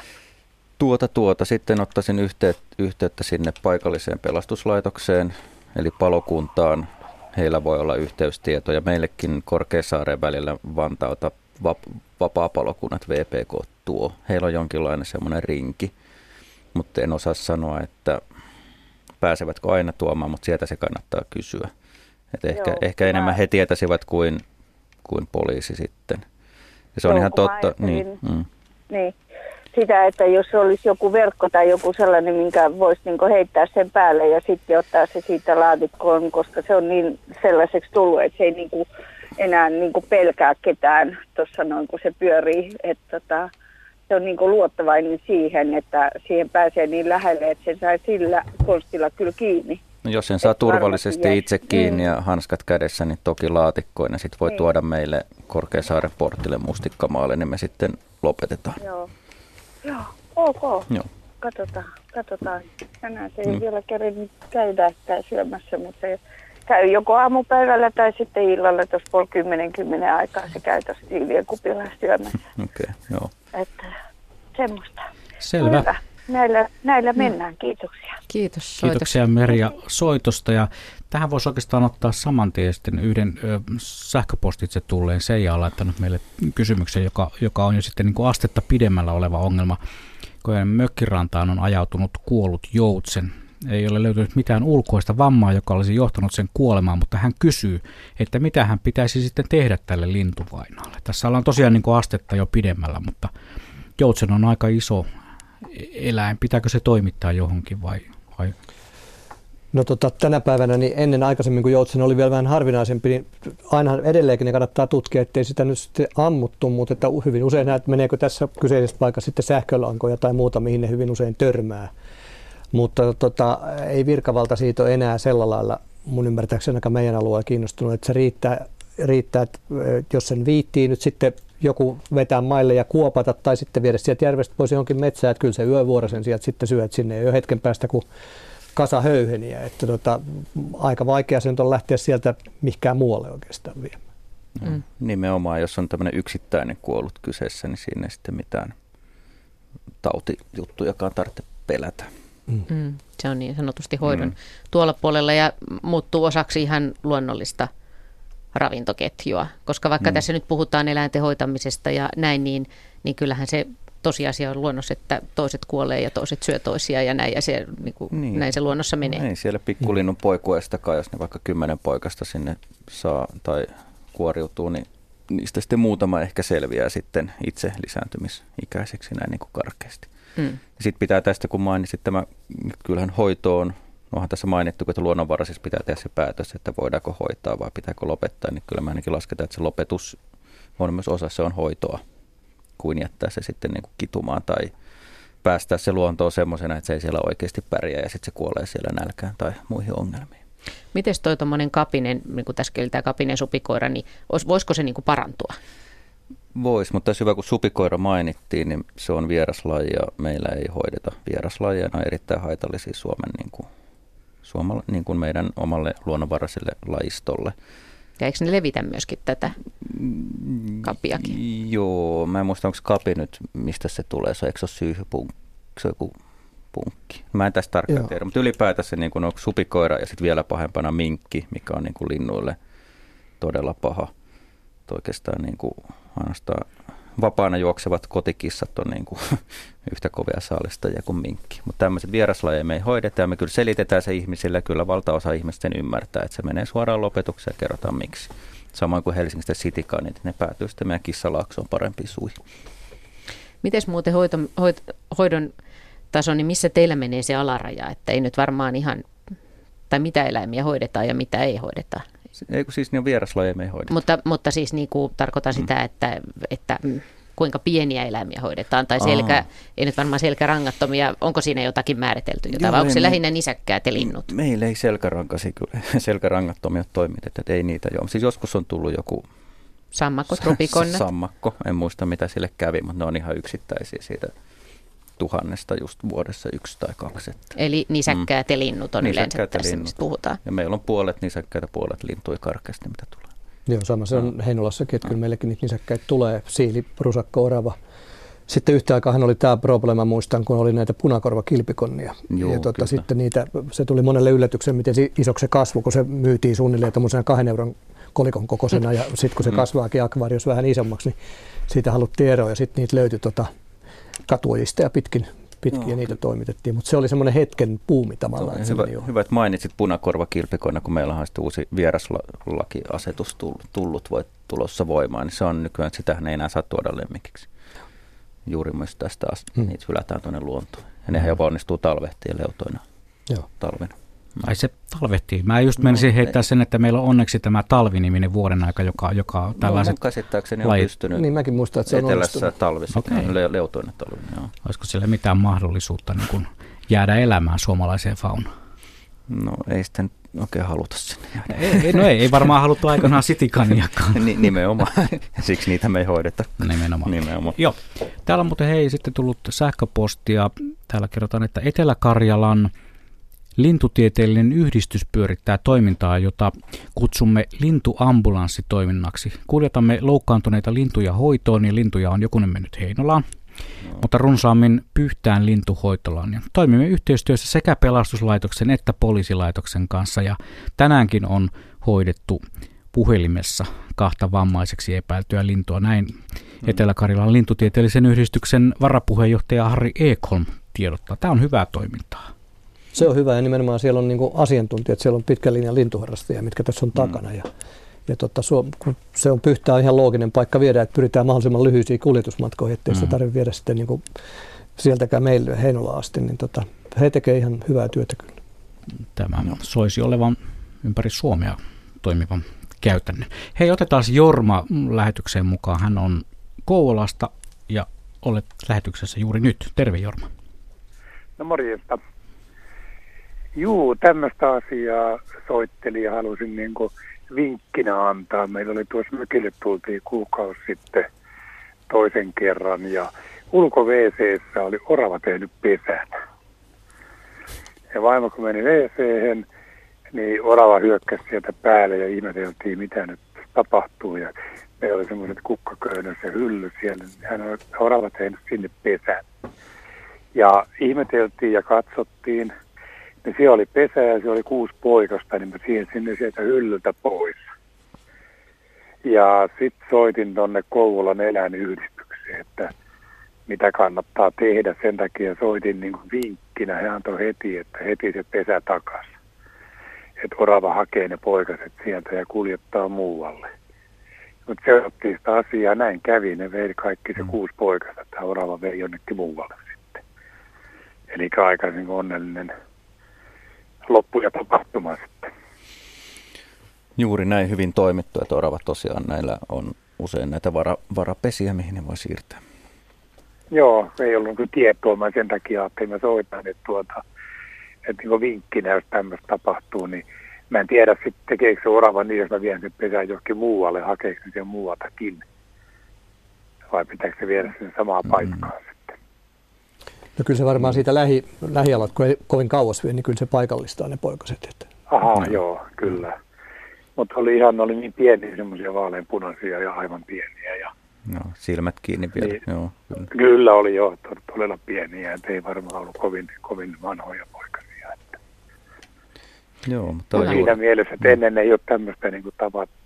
Sitten ottaisin yhteyttä sinne paikalliseen pelastuslaitokseen, eli palokuntaan. Heillä voi olla yhteystietoja. Meillekin Korkeasaaren välillä Vantaalta Vapaapalokunnat VPK tuo. Heillä on jonkinlainen semmoinen rinki, mutta en osaa sanoa, että pääsevätkö aina tuomaan, mutta sieltä se kannattaa kysyä. Et ehkä enemmän he tietäisivät kuin poliisi sitten. Ja se on ihan totta. Niin. Sitä, että jos olisi joku verkko tai joku sellainen, minkä voisi niin heittää sen päälle ja sitten ottaa se siitä laatikkoon, koska se on niin sellaiseksi tullut, että se ei niin kuin enää niin kuin pelkää ketään tuossa noin, kun se pyörii. Että se on niin kuin luottavainen siihen, että siihen pääsee niin lähelle, että sen saa sillä konstilla kyllä kiinni. No jos sen saa turvallisesti itse kiinni ja hanskat kädessä, niin toki laatikkoina. Sitten voi tuoda meille Korkeasaaren portille mustikkamaalle, niin me sitten lopetetaan. Joo, ok. Joo. Katsotaan. Tänään se ei vielä kerran käydä syömässä, mutta käy joko aamupäivällä tai sitten illalla tuossa 9:30 aikaa se käy tuossa tiivien kupilla syömässä. Okei, joo. Että semmoista. Selvä. Hyvä. Näillä mennään. Kiitoksia. Kiitoksia Merja soitosta. Ja tähän voisi oikeastaan ottaa samantien yhden sähköpostitse tulleen. Seija on laittanut meille kysymyksen, joka on jo sitten niin kuin astetta pidemmällä oleva ongelma. Koen mökkirantaan on ajautunut kuollut joutsen. Ei ole löytynyt mitään ulkoista vammaa, joka olisi johtanut sen kuolemaan, mutta hän kysyy, että mitä hän pitäisi sitten tehdä tälle lintuvainaalle. Tässä ollaan tosiaan niin kuin astetta jo pidemmällä, mutta joutsen on aika iso eläin. Pitääkö se toimittaa johonkin vai? No tänä päivänä niin ennen aikaisemmin, kun joutsen oli vielä vähän harvinaisempi, niin aina edelleenkin ne kannattaa tutkia, ettei sitä nyt sitten ammuttu, mutta että hyvin usein näet, meneekö tässä kyseisessä paikassa sitten sähkölankoja tai muuta, mihin ne hyvin usein törmää. Mutta ei virkavalta siitä ole enää sillä lailla, mun ymmärtääkseni ainakaan meidän alueella kiinnostunut, että se riittää, että jos sen viittii nyt sitten joku vetää maille ja kuopata tai sitten viedä sieltä järvestä pois johonkin metsään, että kyllä se yövuorosen sieltä sitten syöt sinne jo hetken päästä kuin kasa höyheniä, että aika vaikea se nyt on lähteä sieltä mihinkään muualle oikeastaan viemään. Nimenomaan, jos on tämmöinen yksittäinen kuollut kyseessä, niin siinä ei sitten mitään tautijuttujakaan tarvitse pelätä. Se on niin sanotusti hoidon tuolla puolella ja muuttuu osaksi ihan luonnollista ravintoketjua, koska vaikka tässä nyt puhutaan eläinten hoitamisesta ja näin, niin kyllähän se tosiasia on luonnossa, että toiset kuolee ja toiset syö toisia ja näin, ja se, näin se luonnossa menee. No ei siellä pikkulinnun poikuestakaan, jos ne vaikka 10 poikasta sinne saa tai kuoriutuu, niin niistä sitten muutama ehkä selviää sitten itse lisääntymisikäiseksi näin niin kuin karkeasti. Sitten pitää tästä, kun mainitsit tämä, kyllähän hoitoon, onhan tässä mainittu, että luonnonvaraisesti pitää tehdä se päätös, että voidaanko hoitaa vai pitääkö lopettaa, niin kyllä me ainakin lasketaan, että se lopetus on myös osa, se on hoitoa, kuin jättää se sitten niin kuin kitumaan tai päästää se luontoon semmoisena, että se ei siellä oikeasti pärjää ja sitten se kuolee siellä nälkään tai muihin ongelmiin. Mites toi tommoinen kapinen, niin kuin tässä oli tämä kapinen supikoira, niin voisiko se niin kuin parantua? Voisi, mutta tässä hyvä, kun supikoira mainittiin, niin se on vieraslaji ja meillä ei hoideta vieraslajia, ne on erittäin haitallisia Suomen meidän omalle luonnonvaraiselle lajistolle. Ja eikö ne levitä myöskin tätä kapiakin? Joo, mä en muista, onko kapi nyt, mistä se tulee. Se on joku punkki. Mä en tässä tarkkaan tiedä, mutta ylipäätänsä niin on supikoira ja sitten vielä pahempana minkki, mikä on niin kuin linnuille todella paha. Oikeastaan niin kuin ainoastaan vapaana juoksevat kotikissat on niin kuin yhtä kovia saalistajia kuin minkki. Mutta tämmöiset vieraslajeja me ei hoideta ja me kyllä selitetään se ihmisille. Kyllä valtaosa ihmisten ymmärtää, että se menee suoraan lopetukseen ja kerrotaan miksi. Samoin kuin Helsingistä sitikaan, niin ne päätyy sitten meidän kissalaaksoon parempiin suihin. Mites muuten hoidon taso, niin missä teillä menee se alaraja? Että ei nyt varmaan ihan, tai mitä eläimiä hoidetaan ja mitä ei hoideta? Ei kun siis ne on vieraslajeja, me ei hoideta. Mutta siis niin kuin tarkoitan sitä, että kuinka pieniä eläimiä hoidetaan, tai ei nyt varmaan selkärangattomia, onko siinä jotakin määritelty, jotain, vai onko se lähinnä nisäkkäät ja linnut? Meillä ei selkärangattomia toimiteta, että ei niitä joo. Siis joskus on tullut joku sammakko, trupikonna. Sammakko, en muista mitä sille kävi, mutta ne on ihan yksittäisiä siitä 1000 just vuodessa 1 tai 2. Että. Eli nisäkkäät ja linnut on nisäkkäät yleensä tässä, mistä puhutaan. Ja meillä on puolet nisäkkäitä, puolet lintuja karkeasti, mitä tulee. Joo, sama se on Heinolassakin, että kyllä meillekin niitä nisäkkäitä tulee, siili, rusakko, orava. Sitten yhtä aikaa oli tämä probleema, muistan, kun oli näitä punakorvakilpikonnia. Joo, ja sitten niitä, se tuli monelle yllätyksen, miten isoksi se kasvoi, kun se myytiin suunnilleen tämmöisenä 2 euron kolikon kokoisena. Ja sitten kun se kasvaakin akvaariossa vähän isommaksi, niin siitä haluttiin eroa. Ja sitten niitä löytyi katuojisteja pitkin ja niitä toimitettiin. Mutta se oli semmoinen hetken buumi tavallaan. Hyvä, että mainitsit punakorvakilpikonna, kun meillä on sitten uusi vieraslakiasetus tullut tulossa voimaan. Niin se on nykyään, että sitähän ei enää saa tuoda lemmikiksi. Juuri myös tästä niitä hylätään tuonne luontoon. Ja nehän jopa onnistuu talvehtiin leutoina talvena. Ai se talvehtii. Mä just menisin heittää sen, että meillä on onneksi tämä talviniminen vuoden aika, joka tällaiset mun käsittääkseni on pystynyt. Niin mäkin muistan, että se on etelässä talvissa, leutoina talvina. Olisiko sillä mitään mahdollisuutta niin kun jäädä elämään suomalaiseen faunaan? No ei sitten oikein haluta sinne jäädä. Ei varmaan haluttu aikanaan sitikaniakaan. Nimenomaan. Siksi niitä me ei hoideta. Nimenomaan. Joo. Täällä on muuten sitten tullut sähköpostia. Täällä kerrotaan, että Etelä-Karjalan Lintutieteellinen yhdistys pyörittää toimintaa, jota kutsumme lintuambulanssitoiminnaksi. Kuljetamme loukkaantuneita lintuja hoitoon ja lintuja on jokunen mennyt Heinolaan. Mutta runsaammin Pyhtään lintuhoitolaan. Ja toimimme yhteistyössä sekä pelastuslaitoksen että poliisilaitoksen kanssa ja tänäänkin on hoidettu puhelimessa 2 vammaiseksi epäiltyä lintua. Näin Etelä-Karjalan Lintutieteellisen yhdistyksen varapuheenjohtaja Harri Ekholm tiedottaa. Tämä on hyvää toimintaa. Se on hyvä ja nimenomaan siellä on niinku asiantuntijat, siellä on pitkän linjan lintuharrastajia, mitkä tässä on takana ja se on Pyhtää ihan looginen paikka viedä, että pyritään mahdollisimman lyhyisiin kuljetusmatkoihin, ettei sitä tarvitse viedä sitten niin kuin sieltäkään meille Heinolaan asti, niin he tekevät ihan hyvää työtä kyllä. Tämä soisi olevan ympäri Suomea toimivan käytännön. Hei, otetaan Jorma lähetykseen mukaan. Hän on Kouvolasta ja olet lähetyksessä juuri nyt. Terve Jorma. No morjesta. Juu, tämmöistä asiaa soittelin ja halusin niinku vinkkinä antaa. Meillä oli tuossa mökille, tultiin kuukausi sitten toisen kerran ja ulko-WC:ssä oli orava tehnyt pesän. Ja vaimo kun meni WC:hen, niin orava hyökkäsi sieltä päälle ja ihmeteltiin mitä nyt tapahtuu. Ja meillä oli semmoiset kukkaköynnös ja hylly siellä. Hän oli orava tehnyt sinne pesän. Ja ihmeteltiin ja katsottiin. Niin siellä oli pesä ja siellä oli 6 poikasta, niin mä siirsin sinne sieltä hyllyltä pois. Ja sit soitin tonne Kouvolan eläinyhdistykseen, että mitä kannattaa tehdä. Sen takia soitin niin kuin vinkkinä. He antoi heti, että heti se pesä takas. Että orava hakee ne poikaset sieltä ja kuljettaa muualle. Mutta seurattiin sitä asiaa. Näin kävi. Ne vei kaikki se 6 poikasta. Että orava vei jonnekin muualle sitten. Eli aika niin kuin onnellinen loppu ja tapahtuma sitten. Juuri näin hyvin toimittu, että oravat tosiaan näillä on usein näitä varapesiä, mihin ne voi siirtää. Joo, ei ollut tietoa, mä sen takia että mä soitan, että niin vinkkinä, jos tämmöistä tapahtuu, niin mä en tiedä sitten tekeekö se orava niin, jos mä vien sen pesään johonkin muualle, hakeeko sen muualtakin, vai pitääkö se viedä sen samaa paikkaan sitten. No kyllä se varmaan siitä lähialat, kun ei kovin kauas vie, niin kyllä se paikallistaa ne poikaset. Että. Aha, joo, kyllä. Mutta oli niin pieniä semmoisia vaaleanpunaisia ja aivan pieniä. Ja silmät kiinni vielä. Niin, joo, kyllä oli joo, todella pieniä, että ei varmaan ollut kovin vanhoja poikasia. Että. Joo, mutta siinä mielessä, että ennen ei ole tämmöistä niin kuin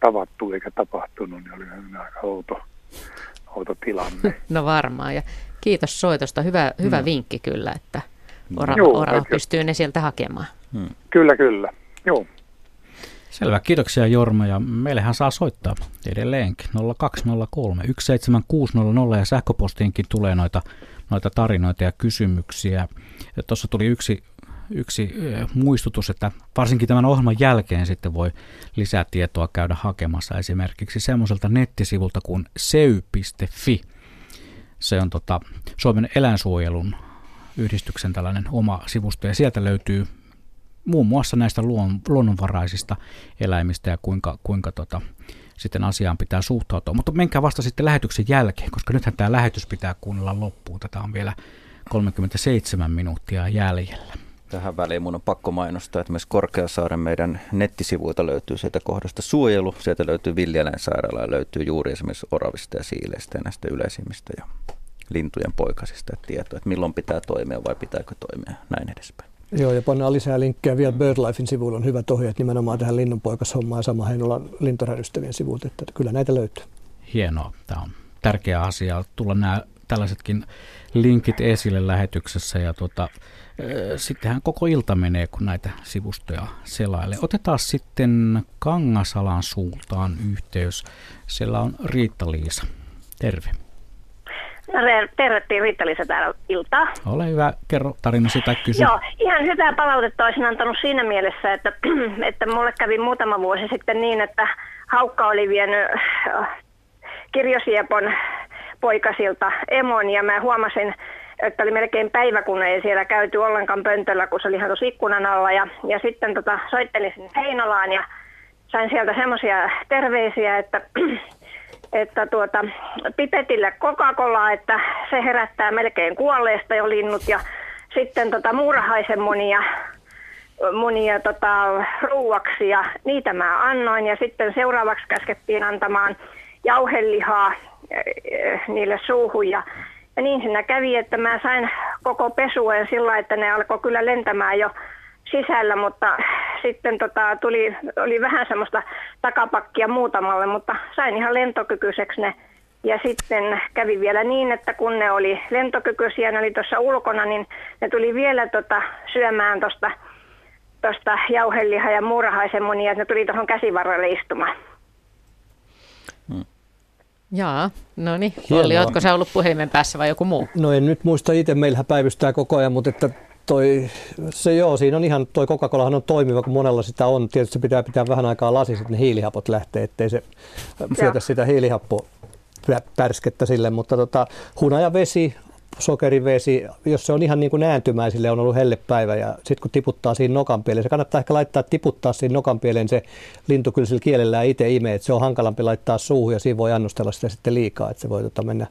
tavattu eikä tapahtunut, niin oli aika outo tilanne. No varmaan, ja kiitos soitosta. Hyvä vinkki kyllä, että orava pystyy ne sieltä hakemaan. Kyllä. Joo. Selvä. Kiitoksia Jorma ja meillähän saa soittaa edelleenkin 0203 17600 ja sähköpostiinkin tulee noita tarinoita ja kysymyksiä. Ja tuossa tuli yksi muistutus, että varsinkin tämän ohjelman jälkeen sitten voi lisätietoa käydä hakemassa esimerkiksi semmoiselta nettisivulta kuin sey.fi. Se on Suomen eläinsuojelun yhdistyksen tällainen oma sivusto, ja sieltä löytyy muun muassa näistä luonnonvaraisista eläimistä ja kuinka sitten asiaan pitää suhtautua. Mutta menkää vasta sitten lähetyksen jälkeen, koska nythän tämä lähetys pitää kuunnella loppuun. Tätä on vielä 37 minuuttia jäljellä. Tähän väliin mun on pakko mainostaa, että myös Korkeasaaren meidän nettisivuilta löytyy sieltä kohdasta suojelu. Sieltä löytyy villieläinsairaalaa ja löytyy juuri esimerkiksi oravista ja siileistä ja näistä yleisimmistä ja lintujen poikasista tietoa, että milloin pitää toimia vai pitääkö toimia näin edespäin. Joo, ja pannaan lisää linkkejä vielä BirdLifein sivuilla on hyvät ohjeet nimenomaan tähän linnunpoikashommaan ja sama Heinolan lintutarhan sivuilta, että kyllä näitä löytyy. Hienoa, tämä on tärkeä asia, tulla nämä tällaisetkin linkit esille lähetyksessä ja sittenhän koko ilta menee, kun näitä sivustoja selailee. Otetaan sitten Kangasalan suuntaan yhteys, siellä on Riitta-Liisa, terve. Tervettiin, Riitta-Liisa täällä iltaa. Ole hyvä, kerro tarinasi tai kysy. Joo, ihan hyvää palautetta olisin antanut siinä mielessä, että mulle kävi muutama vuosi sitten niin, että haukka oli vienyt kirjosiepon poikasilta emon, ja mä huomasin, että oli melkein päivä, kun ei siellä käyty ollenkaan pöntöllä, kun se oli ihan tuossa ikkunan alla, ja sitten soittelin sinne Heinolaan, ja sain sieltä semmoisia terveisiä, että pipetille Coca-Colaa, että se herättää melkein kuolleesta jo linnut, ja sitten muurahaisen monia ruuaksi, ja niitä mä annoin, ja sitten seuraavaksi käskettiin antamaan jauhelihaa niille suuhun, ja niin siinä kävi, että mä sain koko pesuen sillä, että ne alkoi kyllä lentämään jo sisällä, mutta sitten oli vähän semmoista takapakkia muutamalle, mutta sain ihan lentokykyiseksi ne. Ja sitten kävi vielä niin, että kun ne oli lentokykyisiä, ne oli tuossa ulkona, niin ne tuli vielä syömään tuosta jauhelihaa ja muurahaisen monia, että ne tuli tuohon käsivarrelle istumaan. Jaa, no niin. Olli, ootko sä ollut puhelimen päässä vai joku muu? No en nyt muista itse, meillähän päivystää koko ajan, mutta että siinä on ihan, toi Coca-Colahan on toimiva, kun monella sitä on. Tietysti se pitää pitää vähän aikaa lasissa, että ne hiilihapot lähtee, ettei se syötä sitä hiilihappo-pärskettä sille. Mutta hunajavesi, sokerivesi, jos se on ihan niin kuin nääntymäisille, on ollut hellepäivä. Ja sitten kun tiputtaa siinä nokan pieleen, se kannattaa ehkä tiputtaa siinä nokan pieleen, se lintu kyllä sillä kielellään itse imee. Että se on hankalampi laittaa suuhun ja siinä voi annostella sitä sitten liikaa, että se voi mennä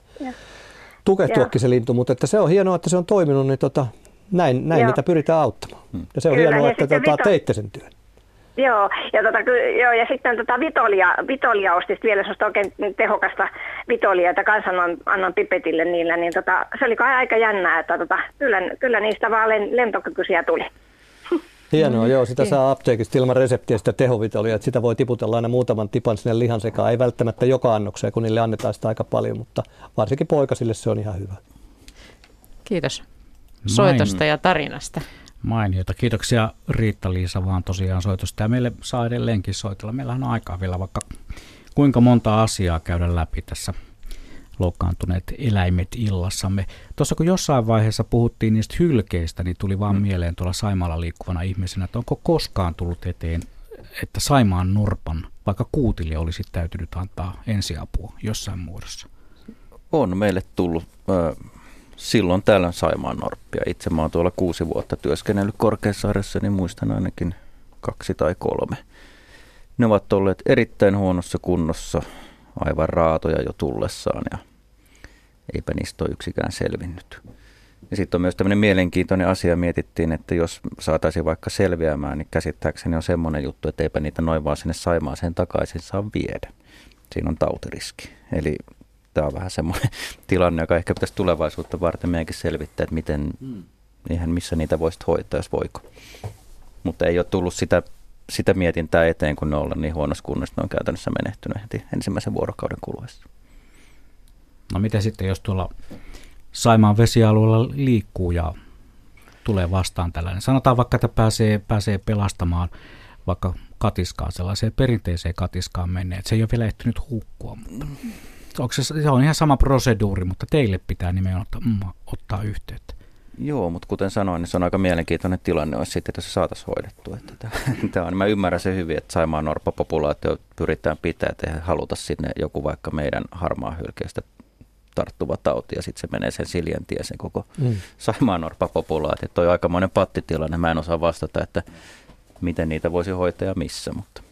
tukehtuakin se lintu. Mutta että se on hienoa, että se on toiminut, niin Näin niitä pyritään auttamaan. Ja se on kyllä, hienoa, että teitte sen työn. Joo, ja sitten vitolia ostit vielä sellaista oikein tehokasta vitolia, että kansan annan pipetille niillä. Niin se oli kai aika jännää, että kyllä niistä vaan lentokykyisiä tuli. Hienoa, joo. Sitä saa apteekista ilman reseptiä sitä tehovitolia, että sitä voi tiputella aina muutaman tipan sinne lihan sekaan. Ei välttämättä joka annokseen, kun niille annetaan sitä aika paljon, mutta varsinkin poikasille se on ihan hyvä. Kiitos soitosta ja tarinasta. Mainiota. Kiitoksia Riitta-Liisa vaan tosiaan soitosta. Ja meille saa edelleenkin soitella. Meillähän on aikaa vielä vaikka kuinka monta asiaa käydä läpi tässä loukkaantuneet eläimet illassamme. Tuossa kun jossain vaiheessa puhuttiin niistä hylkeistä, niin tuli vaan mieleen tuolla Saimaalla liikkuvana ihmisenä, että onko koskaan tullut eteen, että Saimaan norpan vaikka kuutille olisi täytynyt antaa ensiapua jossain muodossa? On meille tullut... Silloin täällä on Saimaan norppia. Itse mä oon tuolla 6 vuotta työskennellyt Korkeasaaressa, niin muistan ainakin 2 tai 3. Ne ovat olleet erittäin huonossa kunnossa, aivan raatoja jo tullessaan, ja eipä niistä ole yksikään selvinnyt. Ja sitten on myös tämmöinen mielenkiintoinen asia, mietittiin, että jos saataisiin vaikka selviämään, niin käsittääkseni on semmoinen juttu, että eipä niitä noin vaan sinne Saimaaseen takaisin saa viedä. Siinä on tautiriski. Eli tämä on vähän semmoinen tilanne, joka ehkä pitäisi tulevaisuutta varten meidänkin selvittää, että miten, ihan missä niitä voisi hoitaa, jos voiko. Mutta ei ole tullut sitä mietintää eteen, kun ne on ollut niin huonossa kunnossa, ne on käytännössä menehtynyt heti ensimmäisen vuorokauden kuluessa. No mitä sitten, jos tuolla Saimaan vesialueella liikkuu ja tulee vastaan tällainen? Sanotaan vaikka, että pääsee pelastamaan vaikka katiskaan, sellaiseen perinteiseen katiskaan menneet. Se ei ole vielä ehtinyt hukkua, mutta... Se on ihan sama proseduuri, mutta teille pitää nimenomaan ottaa yhteyttä. Joo, mutta kuten sanoin, niin se on aika mielenkiintoinen tilanne, olisi sitten, että se saataisiin hoidettua. Mä ymmärrän se hyvin, että Saimaan norppapopulaatio pyritään pitää, ettei haluta sinne joku vaikka meidän harmaa hylkeestä tarttuva tauti ja sitten se menee sen siljentien sen koko saimaannorppapopulaatio. Toi on aikamoinen pattitilanne. Mä en osaa vastata, että miten niitä voisi hoitaa ja missä, mutta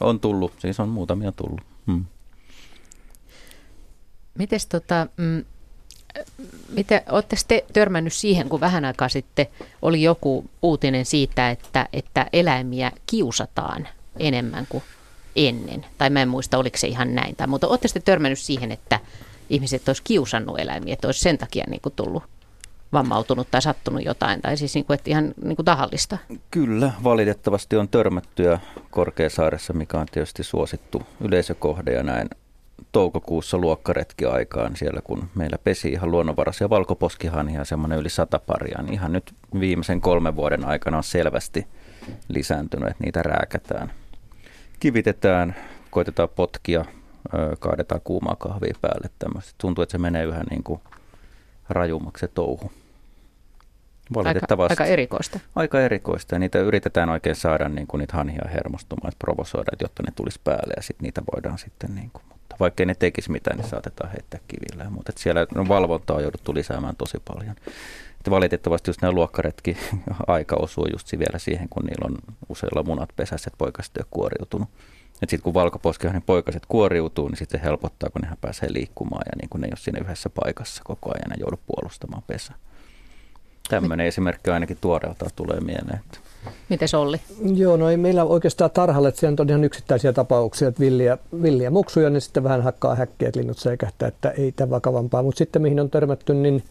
on tullut. Siis on muutamia tullut. Mites ootteko te törmännyt siihen, kun vähän aikaa sitten oli joku uutinen siitä, että eläimiä kiusataan enemmän kuin ennen? Tai mä en muista, oliko se ihan näin. Tai, mutta ootteko te törmännyt siihen, että ihmiset olisi kiusannut eläimiä, että olisi sen takia niin kuin tullut vammautunut tai sattunut jotain, tai siis niin kuin, että ihan niin kuin tahallista? Kyllä, valitettavasti on törmättyä Korkeasaaressa, mikä on tietysti suosittu yleisökohde ja näin. Toukokuussa luokkaretkiaikaan siellä, kun meillä pesi ihan luonnonvaraisia valkoposkihania, semmoinen yli 100 paria, niin ihan nyt viimeisen 3 vuoden aikana on selvästi lisääntynyt, että niitä rääkätään. Kivitetään, koitetaan potkia, kaadetaan kuumaa kahvia päälle tämmöistä. Tuntuu, että se menee yhä niin kuin rajummaksi se touhu. Valitettavasti. Aika erikoista. Aika erikoista, ja niitä yritetään oikein saada niin kuin niitä hanhia hermostumaan, että provosoidaan, jotta ne tulisi päälle, ja sitten niitä voidaan sitten niin kuin, vaikkei ne tekisi mitään, niin saatetaan heittää kivillä. Mutta siellä valvontaa on jouduttu lisäämään tosi paljon. Et valitettavasti just nämä luokkaretki aika osuu just vielä siihen, kun niillä on useilla munat pesässä, että poikaset on kuoriutunut. Sitten kun valkoposkihan niin poikaset kuoriutuu, niin sitten se helpottaa, kun nehän pääsee liikkumaan ja niin kun ne ei ole siinä yhdessä paikassa koko ajan ja joudu puolustamaan pesää. Tämmöinen esimerkki ainakin tuoreeltaan tulee mieleen. Mites Olli? Joo, no ei meillä oikeastaan tarhalle, että siellä on ihan yksittäisiä tapauksia, että villiä muksuja, niin sitten vähän hakkaa häkkiä, että linnut säikähtää, että ei tämä vakavampaa. Mutta sitten mihin on törmätty, niin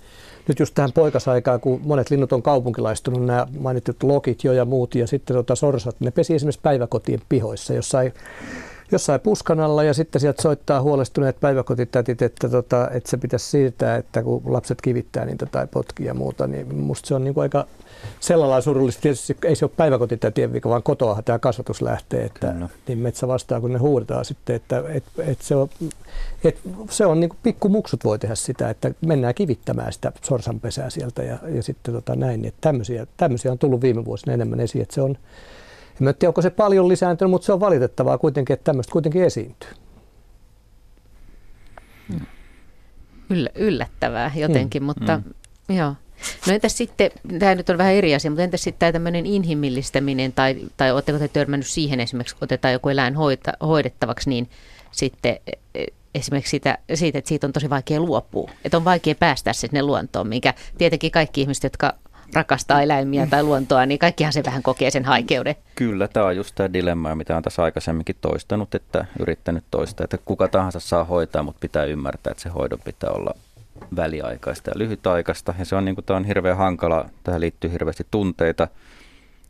nyt just tähän poikasaikaan, kun monet linnut on kaupunkilaistunut, nämä mainitut lokit jo ja muut, ja sitten sorsat, ne pesi esimerkiksi päiväkotien pihoissa, jossain puskan alla, ja sitten sieltä soittaa huolestuneet päiväkotitätit, että se pitäisi siirtää, että kun lapset kivittää niitä tai potkia ja muuta, niin musta se on niin kuin aika sellainen surullista. Tietysti ei se ole päiväkotitätien vika, vaan kotoahan tämä kasvatus lähtee, että niin metsä vastaa, kun ne huudetaan sitten, että se on niin kuin pikkumuksut voi tehdä sitä, että mennään kivittämään sitä sorsanpesää sieltä ja sitten näin, että tämmöisiä on tullut viime vuosina enemmän esiin, että se on. En tiedä, onko se paljon lisääntynyt, mutta se on valitettavaa kuitenkin, että tämmöistä kuitenkin esiintyy. Yllättävää jotenkin, mutta joo. No entäs sitten, tämä nyt on vähän eri asia, mutta entäs sitten tämmöinen inhimillistäminen, tai oletteko te törmännyt siihen esimerkiksi, otetaan joku eläin hoidettavaksi, niin sitten esimerkiksi siitä, että siitä on tosi vaikea luopua, että on vaikea päästä sinne luontoon, minkä tietenkin kaikki ihmiset, jotka rakastaa eläimiä tai luontoa, niin kaikkihan se vähän kokee sen haikeuden. Kyllä, tämä on just tämä dilemma, mitä on tässä aikaisemminkin toistanut, että yrittänyt toistaa, että kuka tahansa saa hoitaa, mutta pitää ymmärtää, että se hoidon pitää olla väliaikaista ja lyhytaikaista. Ja se on, niin kuin, tämä on hirveän hankala, tähän liittyy hirveästi tunteita,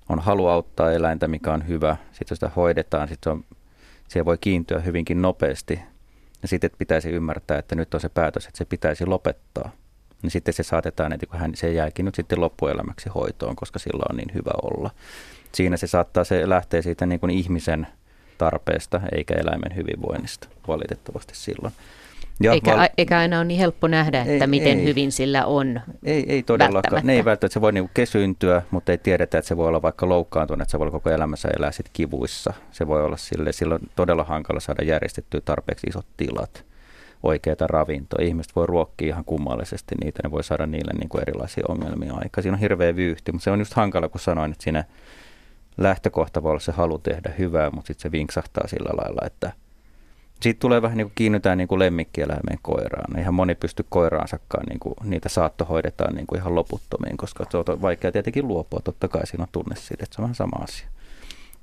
on halu auttaa eläintä, mikä on hyvä, sitten sitä hoidetaan, sitten se voi kiintyä hyvinkin nopeasti. Ja sitten pitäisi ymmärtää, että nyt on se päätös, että se pitäisi lopettaa. Niin sitten se saatetaan, että se jääkin nyt sitten loppuelämäksi hoitoon, koska sillä on niin hyvä olla. Siinä se saattaa lähteä siitä niin kuin ihmisen tarpeesta eikä eläimen hyvinvoinnista valitettavasti silloin. Ja eikä aina ole niin helppo nähdä, että miten hyvin sillä on. Ei todellakaan. Ne ei välttämättä. Se voi niin kuin kesyntyä, mutta ei tiedetä, että se voi olla vaikka loukkaantunut, että se voi olla koko elämänsä elää sit kivuissa. Se voi olla silloin todella hankala saada järjestettyä tarpeeksi isot tilat. Oikeata ravintoa. Ihmiset voi ruokkia ihan kummallisesti niitä, ne voi saada niille niin kuin erilaisia ongelmia aikaa. Siinä on hirveä vyyhti, mutta se on just hankala, kun sanoin, että siinä lähtökohta voi olla se halu tehdä hyvää, mutta sitten se vinksahtaa sillä lailla, että siitä tulee vähän niin kuin kiinnytään niin kuin lemmikkieläimeen koiraan. Eihän moni pysty koiraansakaan, niin kuin, niitä saattohoidetaan niin kuin ihan loputtomiin, koska se on vaikea tietenkin luopua, totta kai siinä on tunne siitä, että se on vähän sama asia.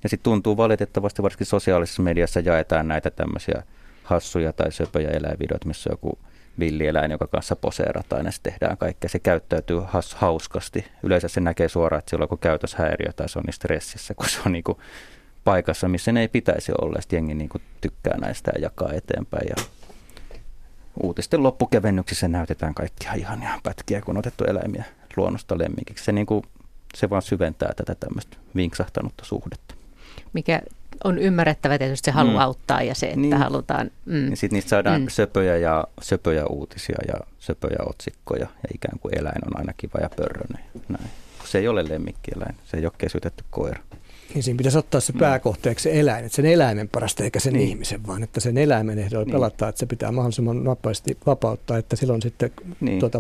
Ja sitten tuntuu valitettavasti, varsinkin sosiaalisessa mediassa jaetaan näitä tämmöisiä hassuja tai söpöjä eläinvideot, missä on joku villieläin, joka kanssa poseerataan ja se tehdään kaikkea. Se käyttäytyy hauskasti. Yleensä se näkee suoraan, että sillä on joku käytöshäiriö tai se on niin stressissä, kun se on niin kuin paikassa, missä ne ei pitäisi olla. Sitten jengi niin kuin tykkää näistä ja jakaa eteenpäin. Ja uutisten loppukevennyksissä näytetään kaikkia ihania pätkiä, kun on otettu eläimiä luonnosta lemmikiksi. Se, niin kuin, se vaan syventää tätä tämmöistä vinksahtanutta suhdetta. Mikä on ymmärrettävä tietysti se halu auttaa ja se, että niin halutaan. Ja sitten niistä saadaan söpöjä uutisia ja söpöjä otsikkoja ja ikään kuin eläin on aina kiva ja pörröinen. Näin. Se ei ole lemmikkieläin, se ei ole kesytetty koira. niin siinä pitäisi ottaa se pääkohteeksi eläin, että sen eläimen parasta eikä sen ihmisen, vaan että sen eläimen ehdolla pelataan, että se pitää mahdollisimman nopeasti vapauttaa, että silloin sitten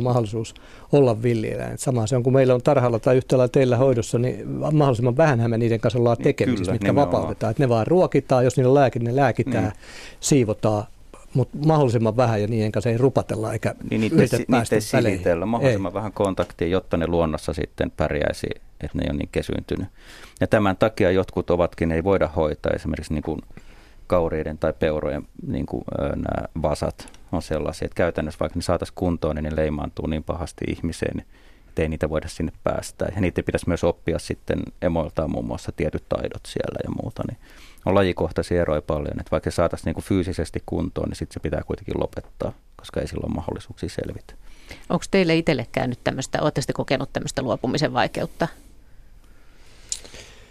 mahdollisuus olla villieläin. Sama se on, kun meillä on tarhalla tai yhtä lailla teillä hoidossa, niin mahdollisimman vähänhän me niiden kanssa ollaan tekemisissä, mitkä vapautetaan. Että ne vaan ruokitaan, jos niillä on lääke, ne lääkitään, siivotaan. Mutta mahdollisimman vähän ja niiden kanssa ei rupatella eikä yritetä päästä silitellä. Mahdollisimman vähän kontaktia, jotta ne luonnossa sitten pärjäisi, että ne ei ole niin kesyyntynyt. Ja tämän takia jotkut ovatkin, ei voida hoitaa esimerkiksi niin kuin kauriiden tai peurojen niin kuin, nämä vasat on sellaisia, että käytännössä vaikka ne saataisiin kuntoon, niin ne leimaantuu niin pahasti ihmiseen, että ei niitä voida sinne päästää. Ja niitä pitäisi myös oppia sitten emoiltaan muun muassa tietyt taidot siellä ja muuta, niin on lajikohtaisia eroja paljon, että vaikka saataisiin niinku fyysisesti kuntoon, niin sitten se pitää kuitenkin lopettaa, koska ei silloin mahdollisuuksia selvitä. Onko teille itselle käynyt tämmöistä, ootteko te kokenut tämmöistä luopumisen vaikeutta?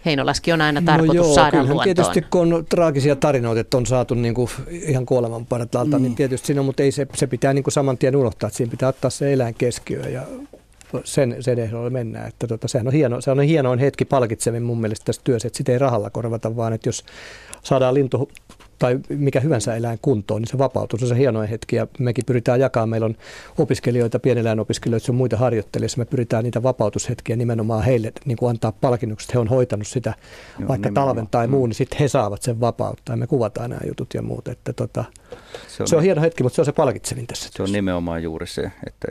Heinolaskin on aina tarkoitus saada luontoon. Tietysti kun on traagisia tarinoita, että on saatu niinku ihan kuoleman partalta, niin tietysti siinä on, mutta ei se pitää niinku saman tien unohtaa, että siinä pitää ottaa se eläin keskiöön ja sen ehdolla mennään. Että sehän on hienoin hetki palkitseminen mun mielestä tässä työssä, että sitä ei rahalla korvata, vaan että jos saadaan lintu tai mikä hyvänsä eläin kuntoon, niin se vapautuu. Se on se hienoin hetki ja mekin pyritään jakamaan. Meillä on opiskelijoita, pieneläinopiskelijoita, se on muita harjoittelijoita. Me pyritään niitä vapautushetkiä nimenomaan heille niin kuin antaa palkinnukset. He on hoitanut sitä vaikka talven tai muun, niin sitten he saavat sen vapauttaa. Me kuvataan nämä jutut ja muut. Että se on hieno hetki, mutta se on se palkitsevin tässä työssä. Se on nimenomaan juuri se, että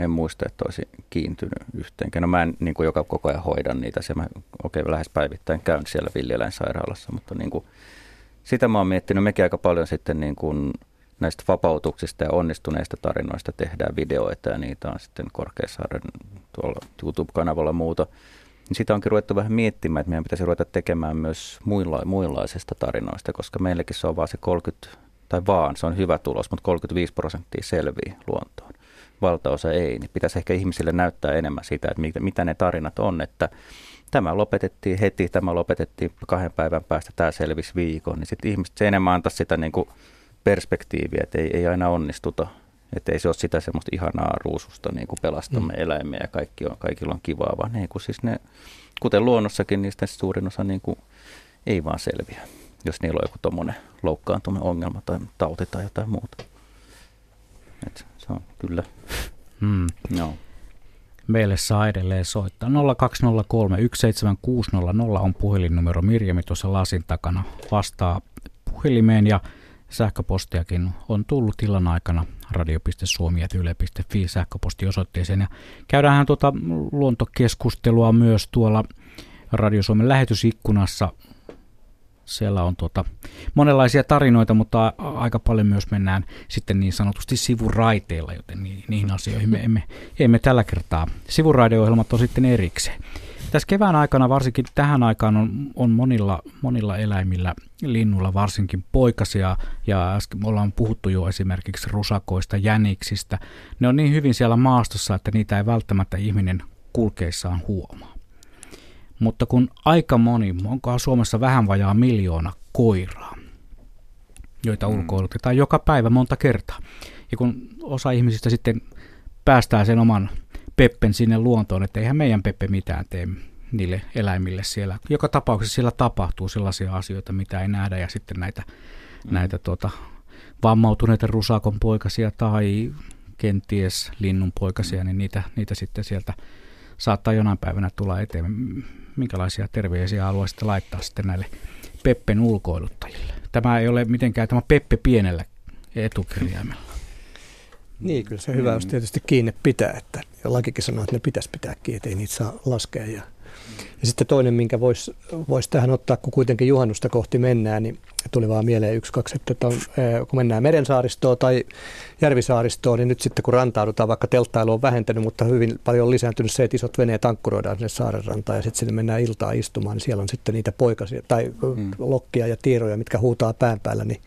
en muista, että olisi kiintynyt yhteenkään. No mä en niin kuin joka koko ajan hoida niitä. Se mä lähes päivittäin käyn siellä villieläinsairaalassa, mutta niin kuin sitä mä oon miettinyt, mekin aika paljon sitten niin kuin näistä vapautuksista ja onnistuneista tarinoista tehdään videoita ja niitä on sitten Korkeasaaren tuolla YouTube-kanavalla muuta. Sitä onkin ruvettu vähän miettimään, että meidän pitäisi ruveta tekemään myös muinlaisista tarinoista, koska meilläkin se on vaan se 30, se on hyvä tulos, mutta 35% selvii luontoon. Valtaosa ei, niin pitäisi ehkä ihmisille näyttää enemmän sitä, että mitä ne tarinat on, että tämä lopetettiin heti, tämä lopetettiin 2 päivän päästä, tämä selvisi viikon, niin sitten ihmiset se enemmän antaisi sitä niin kuin perspektiiviä, että ei aina onnistuta, että ei se ole sitä semmoista ihanaa ruususta, niin kuin pelastamme eläimiä ja kaikilla on kivaa, vaan niin kuin siis ne, kuten luonnossakin, niistä suurin osa niin kuin ei vaan selviä, jos niillä on joku tuommoinen loukkaantuminen ongelma tai tauti tai jotain muuta. Et se on kyllä. No. Meille saa edelleen soittaa. 0203 17600 on puhelinnumero. Mirjami tuossa lasin takana vastaa puhelimeen ja sähköpostiakin on tullut illan aikana radio.suomi@yle.fi sähköpostiosoitteeseen. Ja käydäänhän tuota luontokeskustelua myös tuolla Radio Suomen lähetysikkunassa. Siellä on monenlaisia tarinoita, mutta aika paljon myös mennään sitten niin sanotusti sivuraiteilla, joten niihin asioihin me emme tällä kertaa. Sivuraideohjelmat on sitten erikseen. Tässä kevään aikana, varsinkin tähän aikaan, on monilla eläimillä, linnulla varsinkin poikasia, ja äsken ollaan puhuttu jo esimerkiksi rusakoista, jäniksistä. Ne on niin hyvin siellä maastossa, että niitä ei välttämättä ihminen kulkeissaan huomaa. Mutta kun aika moni, onkohan Suomessa vähän vajaa 1 miljoona koiraa, joita ulkoilutetaan joka päivä monta kertaa. Ja kun osa ihmisistä sitten päästää sen oman peppen sinne luontoon, että eihän meidän peppe mitään tee niille eläimille siellä. Joka tapauksessa siellä tapahtuu sellaisia asioita, mitä ei nähdä, ja sitten näitä vammautuneita rusakon poikasia tai kenties linnun poikasia, niin niitä sitten sieltä saattaa jonain päivänä tulla eteen. Minkälaisia terveisiä haluaisitte laittaa sitten näille peppen ulkoiluttajille? Tämä ei ole mitenkään tämä peppe pienellä etukirjaimella. Niin, kyllä se hyvä olisi tietysti kiinne pitää, että lakikin sanoo, että ne pitäisi pitää kiinni, ettei niitä saa laskea. Ja sitten toinen, minkä voisi tähän ottaa, kun kuitenkin juhannusta kohti mennään, niin tuli vaan mieleen 1-2, että kun mennään merensaaristoon tai järvisaaristoon, niin nyt sitten kun rantaudutaan, vaikka telttailu on vähentänyt, mutta hyvin paljon on lisääntynyt se, että isot veneet ankkuroidaan sinne saaren rantaan ja sitten sinne mennään iltaan istumaan, niin siellä on sitten niitä poikasia tai lokkia ja tiiroja, mitkä huutaa pään päällä, niin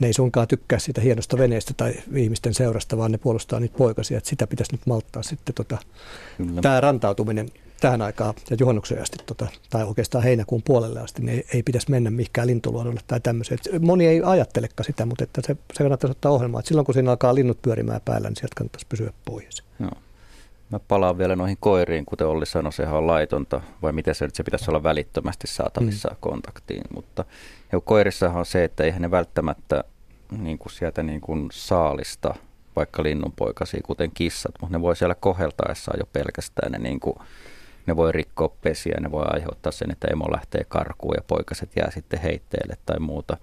ne ei suinkaan tykkää siitä hienosta veneestä tai ihmisten seurasta, vaan ne puolustaa niitä poikasia, että sitä pitäisi nyt malttaa sitten tämä rantautuminen tähän aikaan ja juhannukseen asti, tai oikeastaan heinäkuun puolelle asti, niin ei pitäisi mennä mihinkään lintuluodolle tai tämmöiseen. Moni ei ajattelekaan sitä, mutta että se kannattaisi ottaa ohjelmaa. Silloin kun siinä alkaa linnut pyörimään päällä, niin sieltä kannattaisi pysyä pois. Joo. Mä palaan vielä noihin koiriin, kuten Olli sanoi, sehän on laitonta, vai miten se nyt, se pitäisi olla välittömästi saatavissa kontaktiin, mutta koirissahan on se, että eihän ne välttämättä niin kuin sieltä niin kuin saalista, vaikka linnunpoikasia, kuten kissat, mutta ne voi siellä koheltaessaan jo pelkästään, ne voi rikkoa pesiä, ne voi aiheuttaa sen, että emo lähtee karkuun ja poikaset jää sitten heitteille tai muuta.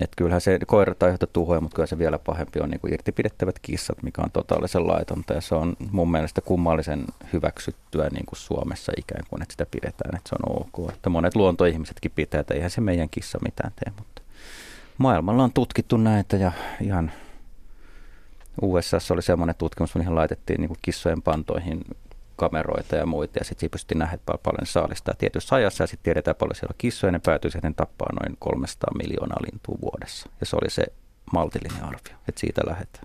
Että kyllähän se koirat aiheuttaa tuhoja, mutta kyllä se vielä pahempi on niin kuin irtipidettävät kissat, mikä on totaalisen laitonta. Ja se on mun mielestä kummallisen hyväksyttyä niin kuin Suomessa ikään kuin, että sitä pidetään, että se on ok. Että monet luontoihmisetkin pitää, että eihän se meidän kissa mitään tee, mutta maailmalla on tutkittu näitä ja ihan USA:ssa oli semmoinen tutkimus, mihin laitettiin niin kuin kissojen pantoihin kameroita ja muita, ja sitten pystyttiin nähdä paljon saalistaa tietyssä ajassa, ja sitten tiedetään paljon siellä kissoja, ja ne päätyi siihen tappaa noin 300 miljoonaa lintua vuodessa. Ja se oli se maltillinen arvio, että siitä lähdetään.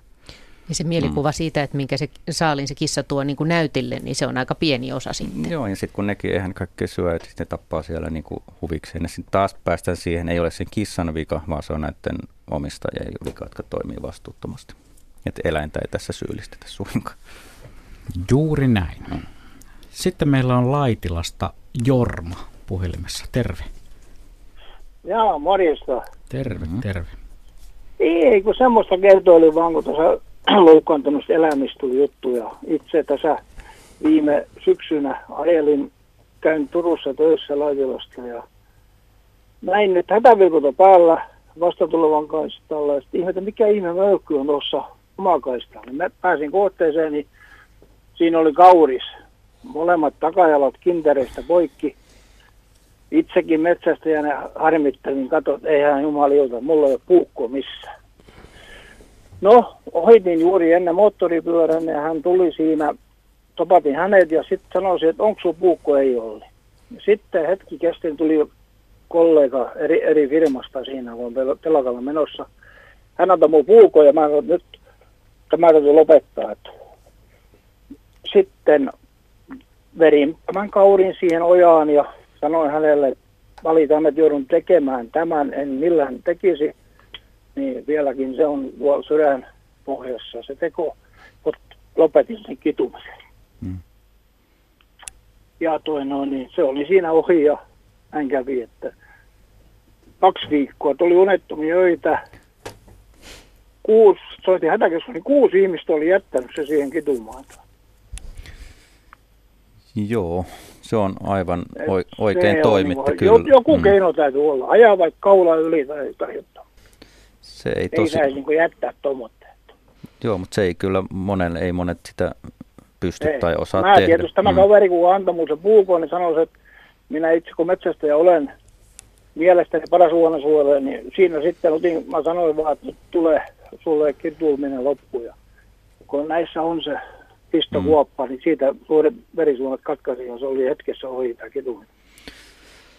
Ja se mielikuva siitä, että minkä se saalin se kissa tuo niin kuin näytille, niin se on aika pieni osa sitten. Joo, ja sitten kun nekin eihän kaikki syö, että ne tappaa siellä niin kuin huvikseen, ja sitten taas päästään siihen, ei ole sen kissan vika, vaan se on näiden omistajien vika, jotka toimii vastuuttomasti. Että eläintä ei tässä syyllistetä suinkaan. Juuri näin. Sitten meillä on Laitilasta Jorma puhelimessa. Terve. Jaa, morjesta. Terve, terve. Ei, kun semmoista kertoilin vaan, kun tässä loukkaan tämmöistä eläimistujuttuja. Itse tässä viime syksynä ajelin, käyn Turussa töissä Laitilasta ja näin nyt hätävilkulta päällä vastatulevan kanssa tällaista. Ihmettä, mikä ihme möykky on tuossa omakaistalla. Mä pääsin kohteeseen, niin siinä oli kauris. Molemmat takajalat kintereistä poikki. Itsekin metsästäjänä harmittelin, katsoin, eihän jumalilta, mulla ei ole puukko missään. No, ohitin juuri ennen moottoripyörän ja hän tuli siinä, topatin hänet ja sitten sanoisin, että onko sun puukko, ei ole. Sitten hetki kestin tuli kollega eri firmasta siinä, kun on telakalla menossa. Hän antoi mun puukko ja mä sanoin, nyt tämä täytyy lopettaa, että sitten verin tämän kaurin siihen ojaan ja sanoin hänelle, valitan, että joudun tekemään tämän, en millään tekisi. Niin vieläkin se on sydän pohjassa se teko, mutta lopetin sen kitumisen. Ja niin se oli siinä ohi ja hän kävi, että 2 viikkoa tuli unettomia öitä. 6 ihmistä oli jättänyt se siihen kitumaan. Joo, se on aivan oikein toimittu. Kyllä. Joku keino täytyy olla. Ajaa vaikka kaula yli tai tarjottaa. Se ei saisi niin kuin jättää tuommoitteet. Joo, mutta se ei kyllä monelle, ei monet sitä pysty ei. Tai osaa tehdä. Tietysti tämä kaveri, kun antoi minulle sen puukon, niin sanoisi, että minä itse kun metsästäjä olen mielestäni paras luonnonsuojelija, niin siinä sitten mä sanoin vaan, että tulee sulle kirtuuminen loppuun. Ja kun näissä on se pistokuoppa, niin siitä suuret verisuonet katkaisi ja se oli hetkessä ohi tämä kituminen.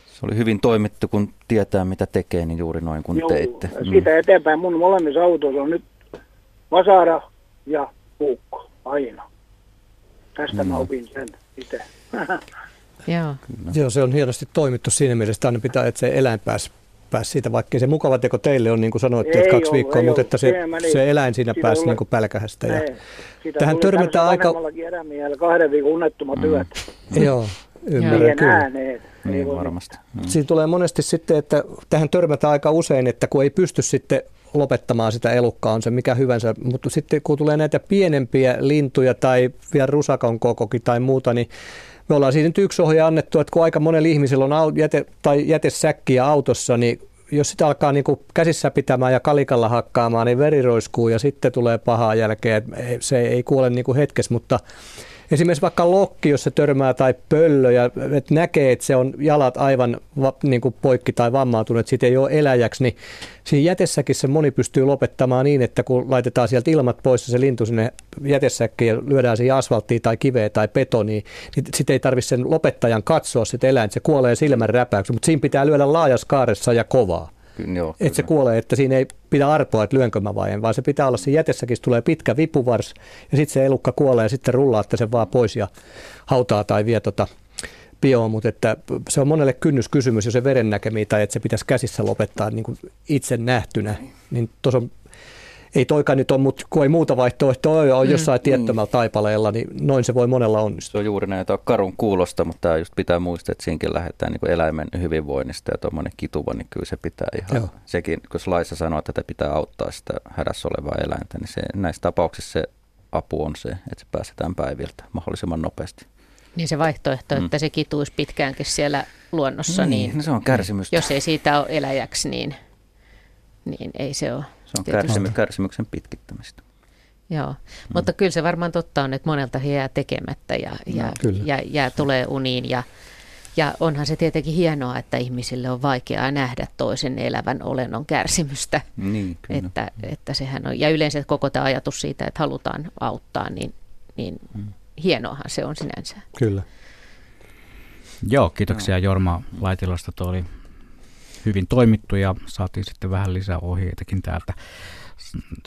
Se oli hyvin toimittu, kun tietää mitä tekee, niin juuri noin kun teitte. Siitä eteenpäin mun molemmissa autoissa on nyt vasara ja puukko aina. Tästä mä opin sen itse. Joo, se on hienosti toimittu siinä mielessä, että aina pitää, että se eläin pääsi siitä, vaikka se mukava teko teille on, niin kuin sanoitte, että 2 viikkoa, mutta että se eläin siinä pääsi niin kuin pälkähästä. Ja tähän törmätään aika... 2 viikon unettomat yöt. Joo, ymmärrän kyllä. Niin varmasti. Siinä tulee monesti sitten, että tähän törmätään aika usein, että kun ei pysty sitten lopettamaan sitä elukkaa, on se mikä hyvänsä, mutta sitten kun tulee näitä pienempiä lintuja tai vielä rusakon kokokin tai muuta, niin me ollaan siinä nyt yksi ohje annettu, että kun aika monella ihmisellä on jätesäkkiä autossa, niin jos sitä alkaa niin kuin käsissä pitämään ja kalikalla hakkaamaan, niin veri roiskuu ja sitten tulee pahaa jälkeä. Se ei kuole niin kuin hetkessä, mutta esimerkiksi vaikka lokki, jos se törmää tai pöllö ja et näkee, että se on jalat aivan niin kuin poikki tai vammautunut, siitä ei ole eläjäksi, niin siinä jätessäkin se moni pystyy lopettamaan niin, että kun laitetaan sieltä ilmat pois ja se lintu sinne jätesäkkiin ja lyödään siihen asfalttiin tai kiveen tai betoniin, niin sitten ei tarvitse sen lopettajan katsoa sitä eläintä, se kuolee silmän räpäyksi, mutta siinä pitää lyödä laajaskaaressa ja kovaa. Joo, että se kuolee, että siinä ei pidä arpoa, että lyönkö mä vai en, vaan se pitää olla siinä jätessäkin, tulee pitkä vipuvars ja sitten se elukka kuolee ja sitten rullaatte sen vaan pois ja hautaa tai vie bioon, mutta että se on monelle kynnyskysymys, jos se veren näkemiä tai että se pitäisi käsissä lopettaa niin kuin itse nähtynä, niin tuossa on ei toika nyt on, mutta kun ei muuta vaihtoehtoa on jossain tiettömällä taipaleella, niin noin se voi monella onnistua. Se on juuri näin, tämä on karun kuulosta, mutta tämä just pitää muistaa, että siinkin lähdetään niin kuin eläimen hyvinvoinnista ja tuommoinen kituva, niin kyllä se pitää ihan, joo, sekin, kun laissa sanoo, että tätä pitää auttaa sitä hädässä olevaa eläintä, niin se, näissä tapauksissa se apu on se, että se pääsetään päiviltä mahdollisimman nopeasti. Niin se vaihtoehto, että se kituisi pitkäänkin siellä luonnossa, niin no se on kärsimystä. Jos ei siitä ole eläjäksi, niin ei se ole. Se on kärsimyksen pitkittämistä. Joo, mutta kyllä se varmaan totta on, että monelta he jää tekemättä ja tulee uniin. Ja onhan se tietenkin hienoa, että ihmisille on vaikeaa nähdä toisen elävän olennon kärsimystä. Niin, kyllä. Että sehän on, ja yleensä koko tämä ajatus siitä, että halutaan auttaa, niin hienoahan se on sinänsä. Kyllä. Joo, kiitoksia Jorma Laitilasta. Tuo oli hyvin toimittu ja saatiin sitten vähän lisää ohjeitakin täältä.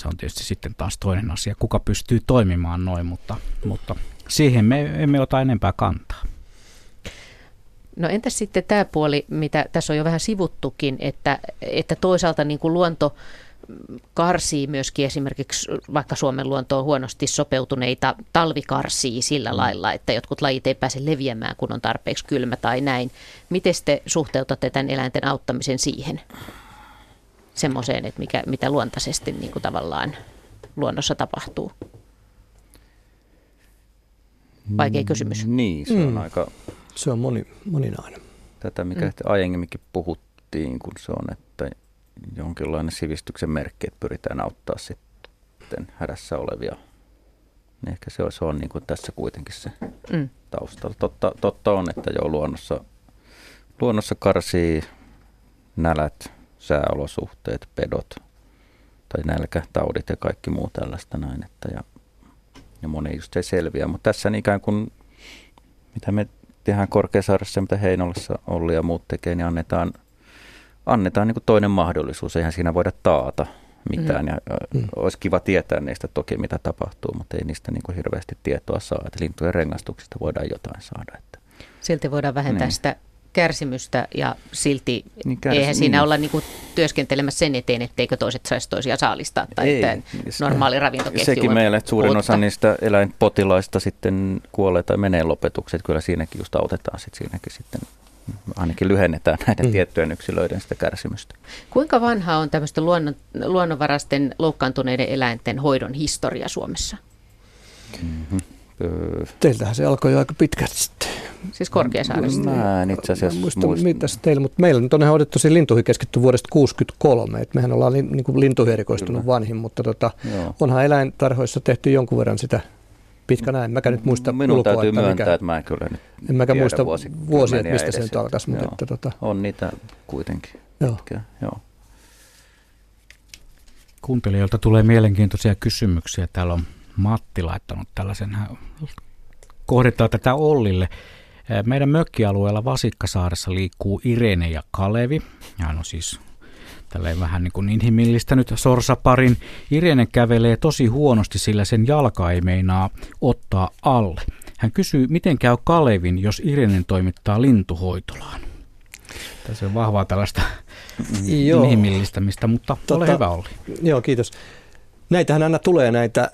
Se on tietysti sitten taas toinen asia, kuka pystyy toimimaan noin, mutta siihen me emme ota enempää kantaa. No entäs sitten tämä puoli, mitä tässä on jo vähän sivuttukin, että toisaalta niin kuin luonto karsii myöskin esimerkiksi, vaikka Suomen luontoon huonosti sopeutuneita, talvi karsii sillä lailla, että jotkut lajit ei pääse leviämään, kun on tarpeeksi kylmä tai näin. Miten te suhteutatte tämän eläinten auttamisen siihen, semmoiseen, että mitä luontaisesti niin kuin tavallaan luonnossa tapahtuu? Vaikea kysymys. Niin, se on aika... Se on moninainen. Tätä, mikä aiemminkin puhuttiin, kun se on, että jonkinlainen sivistyksen merkki, että pyritään auttaa sitten hädässä olevia. Ehkä se on niin kuin tässä kuitenkin se taustalla. Totta on, että jo luonnossa karsii nälät, sääolosuhteet, pedot tai nälkätaudit ja kaikki muu tällaista näin. Ja moni just ei selviä, mutta tässä niin ikään kuin, mitä me tehdään Korkeasaaressa, mitä Heinolassa Olli ja muut tekee, niin annetaan niin kuin toinen mahdollisuus. Eihän siinä voida taata mitään. Ja olisi kiva tietää niistä toki, mitä tapahtuu, mutta ei niistä niin kuin hirveästi tietoa saa. Että lintujen rengastuksista voidaan jotain saada. Silti voidaan vähentää sitä kärsimystä ja silti niin eihän siinä olla niin kuin työskentelemässä sen eteen, etteikö toiset saisi toisia saalistaa tai normaali ravintoketju. Sekin meillä, että suurin osa niistä eläinpotilaista sitten kuolee tai menee lopetukset. Kyllä siinäkin just autetaan sitten ainakin lyhennetään näiden tiettyjen yksilöiden sitä kärsimystä. Kuinka vanha on tämmöistä luonnonvaraisten loukkaantuneiden eläinten hoidon historia Suomessa? Teiltähän se alkoi jo aika pitkälti sitten. Siis Korkeasaaresta. Mä en itse asiassa muista. Mitäs teillä, mutta meillä nyt on hoidettu siinä lintuihin keskitty vuodesta 1963. Et mehän ollaan niin kuin lintuihin erikoistunut vanhin, mutta onhan eläintarhoissa tehty jonkun verran sitä pitkän ajan. Mäkään nyt muista ulkoa. Minun täytyy myöntää, että mä en kyllä nyt en mäkään muista vuosia, että mistä se nyt alkaisi. On niitä kuitenkin. Joo. Kuuntelijoilta tulee mielenkiintoisia kysymyksiä. Täällä on Matti laittanut tällaisen, kohditaan tätä Ollille. Meidän mökkialueella Vasikkasaaressa liikkuu Irene ja Kalevi. Hän on siis tälleen vähän niin kuin inhimillistänyt sorsaparin. Irene kävelee tosi huonosti, sillä sen jalka ei meinaa ottaa alle. Hän kysyy, miten käy Kalevin, jos Irenen toimittaa lintuhoitolaan. Tässä on vahvaa tällaista inhimillistämistä, mutta ole hyvä, Olli. Joo, kiitos. Näitähän aina tulee näitä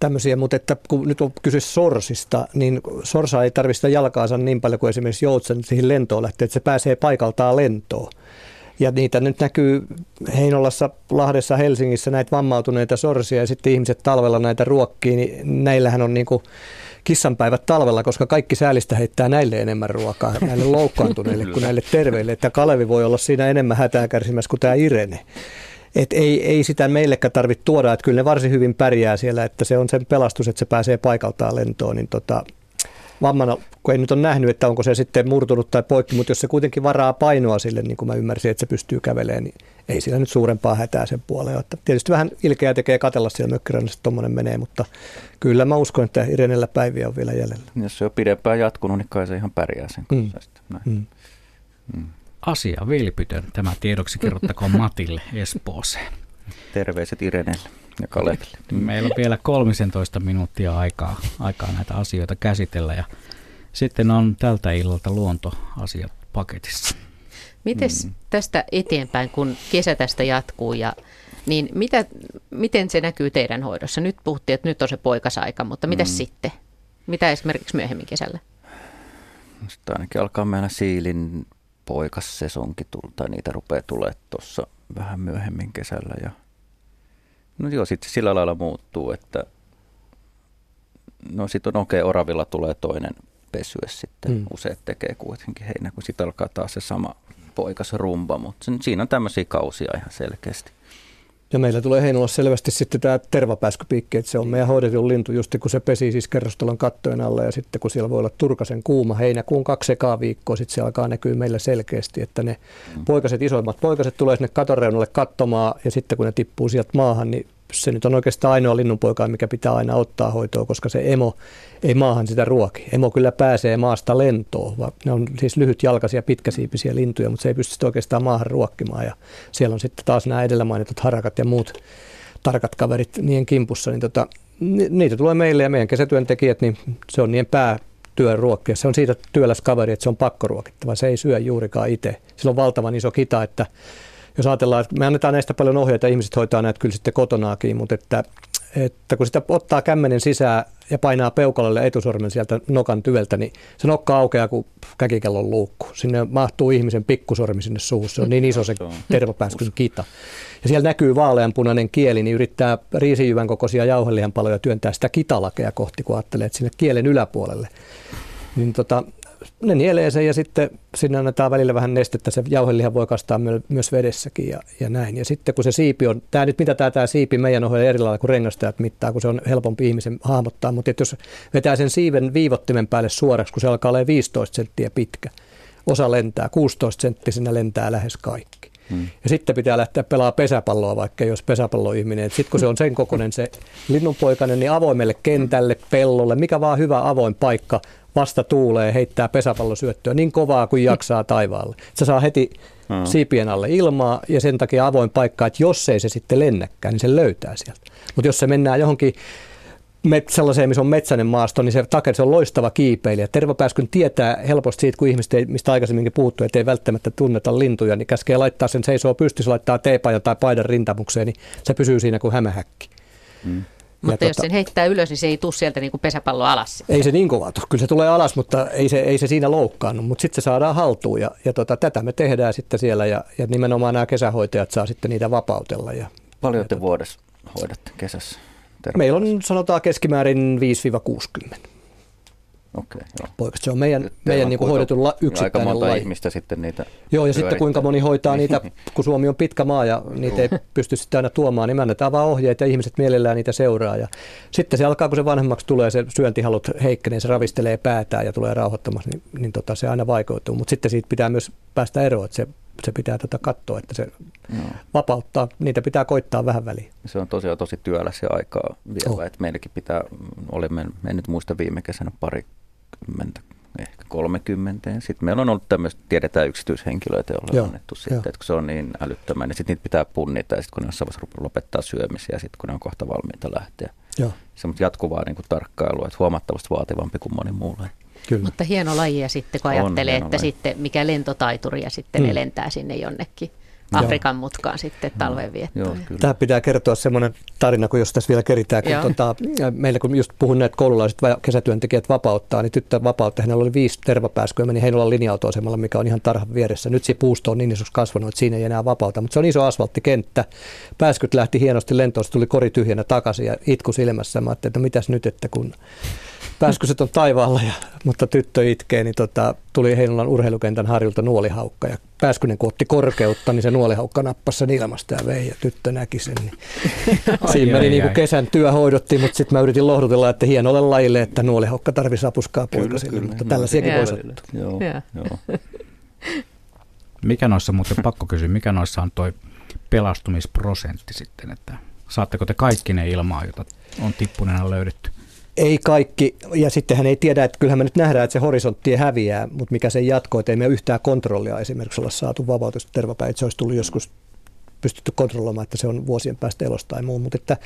tämmöisiä, mutta että kun nyt on kyse sorsista, niin sorsa ei tarvitse sitä jalkaansa niin paljon kuin esimerkiksi joutsen siihen lentoon lähtee, että se pääsee paikaltaan lentoon. Ja niitä nyt näkyy Heinolassa, Lahdessa, Helsingissä näitä vammautuneita sorsia ja sitten ihmiset talvella näitä ruokkii, niin näillähän on niin kuin kissanpäivät talvella, koska kaikki säälistä heittää näille enemmän ruokaa, näille loukkaantuneille kuin näille terveille. Että Kalevi voi olla siinä enemmän hätää kärsimässä kuin tämä Irene. Että ei sitä meillekään tarvitse tuoda, että kyllä ne varsin hyvin pärjää siellä, että se on sen pelastus, että se pääsee paikaltaan lentoon. Niin vammana, kun ei nyt ole nähnyt, että onko se sitten murtunut tai poikki, mutta jos se kuitenkin varaa painoa sille, niin kuin mä ymmärsin, että se pystyy kävelemään, niin ei sillä nyt suurempaa hätää sen puoleen. Että tietysti vähän ilkeää tekee katsella siellä mökkirannassa, että tuommoinen menee, mutta kyllä mä uskon, että Irenellä päiviä on vielä jäljellä. Jos se on pidempään jatkunut, niin kai se ihan pärjää sen kanssa. Asia vilpitön. Tämä tiedoksi kerrottakoon Matille Espooseen. Terveiset Irenelle ja Kaleville. Meillä on vielä 13 minuuttia aikaa näitä asioita käsitellä. Ja sitten on tältä illalta luontoasiat paketissa. Mites tästä eteenpäin, kun kesä tästä jatkuu ja Niin miten se näkyy teidän hoidossa? Nyt puhuttiin, että nyt on se poikasaika, mutta mitäs sitten? Mitä esimerkiksi myöhemmin kesällä? Sitten ainakin alkaa mennä siilin poikassesonkin, tai niitä rupeaa tulemaan tuossa vähän myöhemmin kesällä. Ja no joo, sitten sillä lailla muuttuu, että no sitten on okei, oravilla tulee toinen pesyä sitten. Useat tekee kuitenkin heinäkuun. Sitten alkaa taas se sama poikasrumba, mutta siinä on tämmöisiä kausia ihan selkeästi. Ja meillä tulee Heinolassa selvästi sitten tämä tervapääskypiikki, että se on meidän hoidetun lintu, just kun se pesii siis kerrostalon kattojen alla ja sitten kun siellä voi olla turkasen kuuma heinäkuun 2 ekaa viikkoa, sitten se alkaa näkyä meillä selkeästi, että ne poikaset, isoimmat poikaset tulee sinne katon reunalle katsomaan ja sitten kun ne tippuu sieltä maahan, niin se nyt on oikeastaan ainoa linnunpoika, mikä pitää aina ottaa hoitoon, koska se emo ei maahan sitä ruoki. Emo kyllä pääsee maasta lentoon. Ne on siis lyhytjalkaisia, pitkäsiipisiä lintuja, mutta se ei pysty sitä oikeastaan maahan ruokkimaan. Ja siellä on sitten taas nämä edellä mainitut harakat ja muut tarkat kaverit niiden kimpussa. Niin niitä tulee meille ja meidän kesätyöntekijät, niin se on niiden päätyön ruokkia. Se on siitä työläs kaveri, että se on pakkoruokittava. Se ei syö juurikaan itse. Sillä on valtavan iso kita, että jos ajatellaan, että me annetaan näistä paljon ohjeita, ihmiset hoitaa näitä kyllä sitten kotonaakin, mutta että kun sitä ottaa kämmenen sisään ja painaa peukalolle etusormen sieltä nokan tyveltä, niin se nokka aukeaa kuin käkikellon luukku. Sinne mahtuu ihmisen pikkusormi sinne suuhun, se on niin iso se tervapääskyn kita. Ja siellä näkyy vaaleanpunainen kieli, niin yrittää riisijyvän kokoisia jauhelihanpaloja työntää sitä kitalakea kohti, kun ajattelee, että sinne kielen yläpuolelle. Niin ne nielee sen ja sitten sinne annetaan välillä vähän nestettä. Se jauhelihan voi kastaa myös vedessäkin ja näin. Ja sitten kun se siipi on, tämä siipi meidän on eri lailla kuin rengastajat mittaa, kun se on helpompi ihmisen hahmottaa. Mutta jos vetää sen siiven viivottimen päälle suoraksi, kun se alkaa olla 15 senttiä pitkä, osa lentää, 16 senttisenä lentää lähes kaikki. Ja sitten pitää lähteä pelaamaan pesäpalloa, vaikka jos pesäpalloihminen. Sitten kun se on sen kokoinen se linnunpoikainen, niin avoimelle kentälle, pellolle, mikä vaan hyvä avoin paikka, vasta tuulee, heittää pesäpallosyöttöä niin kovaa kuin jaksaa taivaalle. Se saa heti siipien alle ilmaa ja sen takia avoin paikka, että jos ei se sitten lennäkään, niin se löytää sieltä. Mutta jos se mennään johonkin sellaiseen, missä on metsäinen maasto, niin se on loistava kiipeilijä. Tervapääskyn tietää helposti siitä, kun ihmiset, mistä aikaisemminkin puhuttu, ettei välttämättä tunneta lintuja, niin käskee laittaa sen seisoo pystyssä, laittaa teepajan tai paidan rintamukseen, niin se pysyy siinä kuin hämähäkki. Mutta jos sen heittää ylös, niin se ei tule sieltä niin kuin pesäpallo alas. Ei se niin kovaa tule. Kyllä se tulee alas, mutta ei se siinä loukkaannut. Mutta sitten se saadaan haltuun ja tätä me tehdään sitten siellä ja nimenomaan nämä kesähoitajat saa sitten niitä vapautella. Paljon te vuodessa hoidatte kesässä? Meillä on sanotaan keskimäärin 5-60. Okei, joo. Poikasta se on meidän niin hoidetun yksittäinen laji. Aika monta ihmistä sitten niitä. Joo, ja sitten kuinka moni hoitaa niitä, kun Suomi on pitkä maa ja niitä ei pysty sitten aina tuomaan, niin me annetaan vaan ohjeita ja ihmiset mielellään niitä seuraa. Ja sitten se alkaa, kun se vanhemmaksi tulee, se syöntihalut heikkenee, se ravistelee päätään ja tulee rauhoittamaan, niin se aina vaikeutuu. Mutta sitten siitä pitää myös päästä eroon, että se pitää katsoa, että se vapauttaa. Niitä pitää koittaa vähän väliin. Se on tosiaan tosi työläs ja aikaa vielä, että meilläkin pitää, en nyt muista viime kesänä 20, ehkä 30. Sitten meillä on ollut tämmöistä, tiedetään yksityishenkilöitä, joille on annettu sitten, että kun se on niin älyttömän, niin sitten niitä pitää punnita ja sitten kun ne jossain vaiheessa lopettaa syömisiä ja sitten kun ne on kohta valmiita lähteä. Semmoista jatkuvaa niin kuin tarkkailua, että huomattavasti vaativampi kuin moni muulla. Kyllä. Mutta hieno laji ja sitten kun ajattelee, että laji. Sitten mikä lentotaituri ja sitten ne lentää sinne jonnekin Afrikan mutkaan sitten talven viettoon. Tämä pitää kertoa semmoinen tarina, kun jos tässä vielä keritään. Kun meillä kun just puhun näitä koululaiset kesätyöntekijät vapauttaa, niin tyttö vapauttaa. Hänellä oli 5 tervapääskyä ja meni Heinolan linja-autoasemalla, mikä on ihan tarhan vieressä. Nyt se puusto on niin isoksi kasvanut, että siinä ei enää vapauta. Mutta se on iso asfalttikenttä. Pääskyt lähti hienosti lentoon, se tuli kori tyhjänä takaisin ja itku silmässä. Mä ajattelin, että mitäs nyt, että kun pääskyset on taivaalla, mutta tyttö itkee, niin tuli Heinolan urheilukentän harjulta nuolihaukka. Ja pääskynen kun otti korkeutta, niin se nuolihaukka nappasi sen ilmasta ja vei, ja tyttö näki sen. Niin. Siinä meni niin kuin kesän työ hoidottiin, mutta sitten mä yritin lohdutella, että hienolle lajille, että nuolihaukka tarvitsisi apuskaa poikasille, mutta tällaisiakin voisi ottaa. Joo. Mikä noissa, muuten pakko kysyä, mikä noissa on toi pelastumisprosentti sitten, että saatteko te kaikki ne ilmaa, jota on tippuneena löydetty? Ei kaikki, ja sitten hän ei tiedä, että kyllähän me nyt nähdään, että se horisontti häviää, mutta mikä sen jatkoi, että ei meillä yhtään kontrollia esimerkiksi olla saatu vapautusta tervapäin, että se olisi tullut joskus pystytty kontrolloimaan, että se on vuosien päästä elosta tai muu, mutta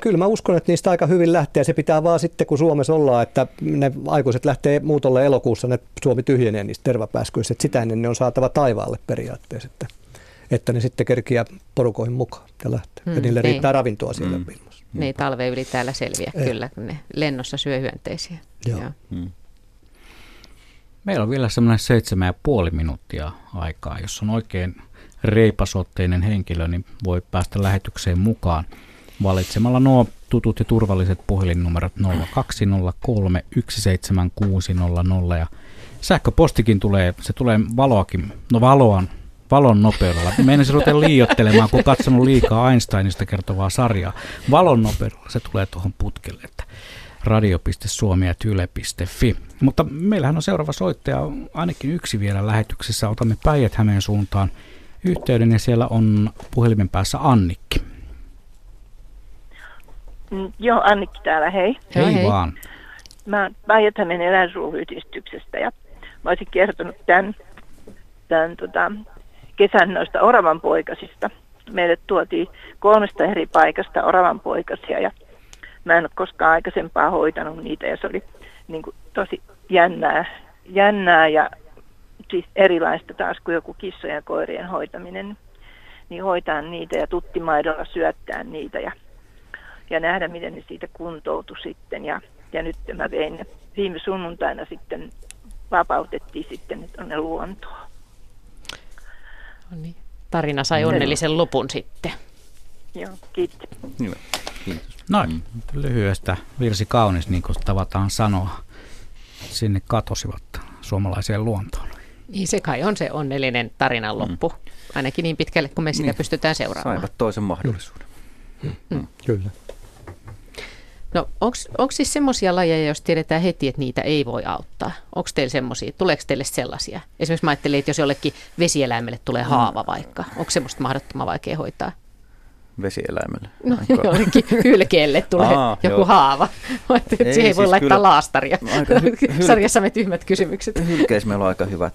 kyllä mä uskon, että niistä aika hyvin lähtee. Se pitää vaan sitten, kun Suomessa ollaan, että ne aikuiset lähtee muutolle elokuussa, ne Suomi tyhjenee niistä tervapääskyistä, että sitä ennen ne on saatava taivaalle periaatteessa, että että ne sitten kerkiää porukoihin mukaan ja lähtee. Ja niille riittää ravintoa siellä ilmassa. Ne ei talve yli täällä selviä kyllä, kun ne lennossa syö hyönteisiä. Joo. Meillä on vielä semmoinen 7,5 minuuttia aikaa. Jos on oikein reipasotteinen henkilö, niin voi päästä lähetykseen mukaan valitsemalla nuo tutut ja turvalliset puhelinnumerot 0203 17600 ja sähköpostikin tulee, se tulee valoakin, valon nopeudella. Meinasin ruveta liioittelemaan, kun katsonut liikaa Einsteinista kertovaa sarjaa. Valon nopeudella se tulee tuohon putkelle, että radio.suomi@yle.fi. Mutta meillähän on seuraava soittaja, ainakin yksi vielä lähetyksessä. Otamme Päijät-Hämeen suuntaan yhteyden ja siellä on puhelimen päässä Annikki. Joo, Annikki täällä, hei. Hei vaan. Mä oon Päijät-Hämeen eläinsuojeluyhdistyksestä ja mä olisin kertonut tämän kesän noista oravanpoikasista. Meille tuotiin 3 eri paikasta oravanpoikasia ja mä en ole koskaan aikaisempaa hoitanut niitä ja se oli niin kuin tosi jännää ja siis erilaista taas kuin joku kissojen ja koirien hoitaminen. Niin hoitaa niitä ja tuttimaidolla syöttää niitä ja nähdä miten ne siitä kuntoutui sitten ja nyt mä vein viime sunnuntaina sitten vapautettiin sitten tuonne luontoon. No niin. Tarina sai onnellisen lopun sitten. Joo, kiitos. Hyvä. Kiitos. Noin, lyhyestä virsi kaunis, niin kuin tavataan sanoa. Sinne katosivat suomalaiseen luontoon. Niin se kai on se onnellinen tarinan loppu, ainakin niin pitkälle, kun me sitä pystytään seuraamaan. Saivat toisen mahdollisuuden. Kyllä. No onko siis semmoisia lajeja, jos tiedetään heti, että niitä ei voi auttaa? Onko teillä semmoisia? Tuleeko teille sellaisia? Esimerkiksi mä ajattelin, että jos jollekin vesieläimelle tulee haava vaikka, onko semmoista mahdottoman vaikea hoitaa? Vesieläimelle? No jollekin hylkeelle tulee joku haava. Siihen siis ei voi laittaa kyllä laastaria. Sarjassamme tyhmät kysymykset. Hylkeissä meillä on aika hyvä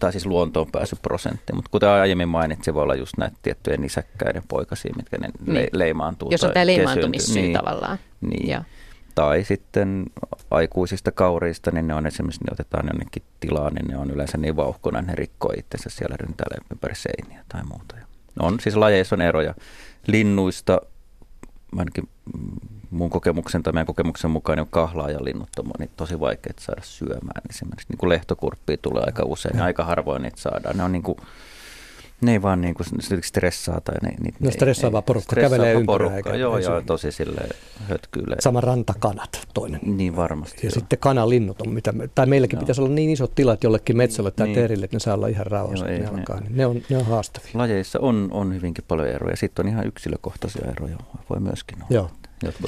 tai siis luontoon pääsyprosentti, mutta kuten aiemmin mainitsin, se voi olla just näitä tiettyjä nisäkkäiden poikasia, mitkä ne leimaantuu. Jos on tämä leimaantumissyy tavallaan. Niin. Ja. Tai sitten aikuisista kauriista, niin ne on esimerkiksi, ne otetaan jonnekin tilaan, niin ne on yleensä niin vauhkona, ne rikkoo itsensä siellä ryntäilee ympäri seiniä tai muuta. On, siis lajeissa on eroja. Linnuista, ainakin mun kokemuksen tai meidän kokemuksen mukaan, niin kahlaajalinnut on niin tosi vaikeat saada syömään. Esimerkiksi niin kuin lehtokurppia tulee aika usein, aika harvoin niitä saadaan. Ne on niin kuin, ne ei vaan niin kuin stressaa. Tai ne stressaava porukka kävelee ympärillä. Joo, ja tosi silleen hötkyilee. Sama rantakanat toinen. Niin varmasti. Ja sitten kanalinnut on, tai meilläkin pitäisi olla niin isot tilat jollekin metsälle tai terille, että ne saa olla ihan rauhassa. Ne on haastavia. Lajeissa on hyvinkin paljon eroja. Sitten on ihan yksilökohtaisia eroja. Voi myöskin olla. Joo. Että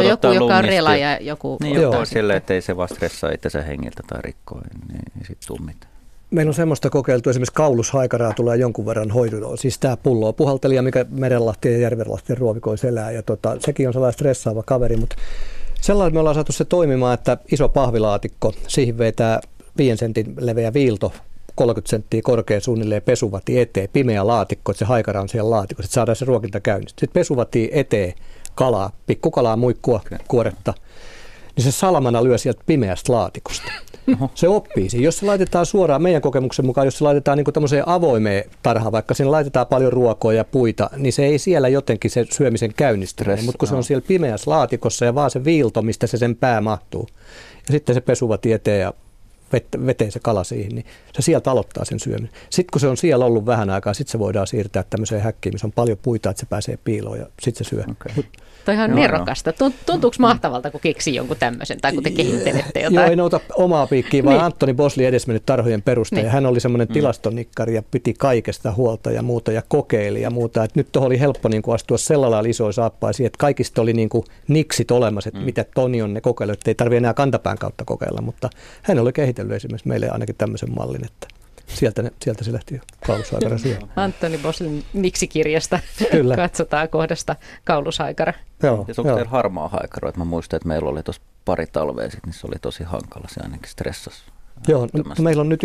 on joku, joka on rela ja joku... Niin, joku on silleen, että ei se vaan stressaa itsensä hengiltä tai rikkoa, niin ei sitten tule mitään. Meillä on semmoista kokeiltu, esimerkiksi kaulushaikaraa tulee jonkun verran hoidunoon. Siis tämä pulloa puhaltelija, mikä merenlahtien ja järvenlahtien ruovikoissa elää. Ja sekin on sellainen stressaava kaveri, mutta sellainen me ollaan saatu se toimimaan, että iso pahvilaatikko, siihen vetää 5 sentin leveä viilto, 30 senttiä korkea suunnilleen pesuvati eteen, pimeä laatikko, että se haikara on siellä laatikossa, että saadaan se ruokinta käynnissä. Sitten pesuvati eteen kalaa, pikkukalaa, muikkua, kuoretta, niin se salmana lyö sieltä pimeästä laatikosta. Se oppii siihen. Jos se laitetaan suoraan, meidän kokemuksen mukaan, jos se laitetaan niin kuin tämmöiseen avoimeen tarhaan, vaikka sinne laitetaan paljon ruokoa ja puita, niin se ei siellä jotenkin se syömisen käynnistyminen, mutta kun se on siellä pimeässä laatikossa ja vaan se viilto, mistä se sen pää mahtuu, ja sitten se pesuvati eteen ja veteen se kala siihen, niin se sieltä aloittaa sen syömisen. Sitten kun se on siellä ollut vähän aikaa, sitten se voidaan siirtää tämmöiseen häkkiin, missä on paljon puita, että se pääsee piiloon ja sitten se syö. Okay. Toi on nerokasta. Tuntuuko mahtavalta, kun keksii jonkun tämmöisen tai kun te kehittelette jotain? Joo, ei nouta omaa piikkiä, vaan Antoni Bosli edesmennyt tarhojen perustaja. Hän oli semmoinen tilastonikkari ja piti kaikesta huolta ja muuta ja kokeili ja muuta. Et nyt tuohon oli helppo niin kuin astua sellalaan isoin saappaisiin, että kaikista oli niin kuin niksit olemassa, että mitä Toni on ne kokeilut. Ei tarvitse enää kantapään kautta kokeilla, mutta hän oli kehitellyt esimerkiksi meille ainakin tämmöisen mallin, että sieltä se lähti jo kaulushaikara syömään. Antoni Boslin niksikirjasta katsotaan kohdasta kaulushaikara. Joo, ja se onko teillä harmaa haikara? Mä muistan, että meillä oli tuossa pari talvea sitten, niin se oli tosi hankala. Se ainakin stressasi Joo, meillä on nyt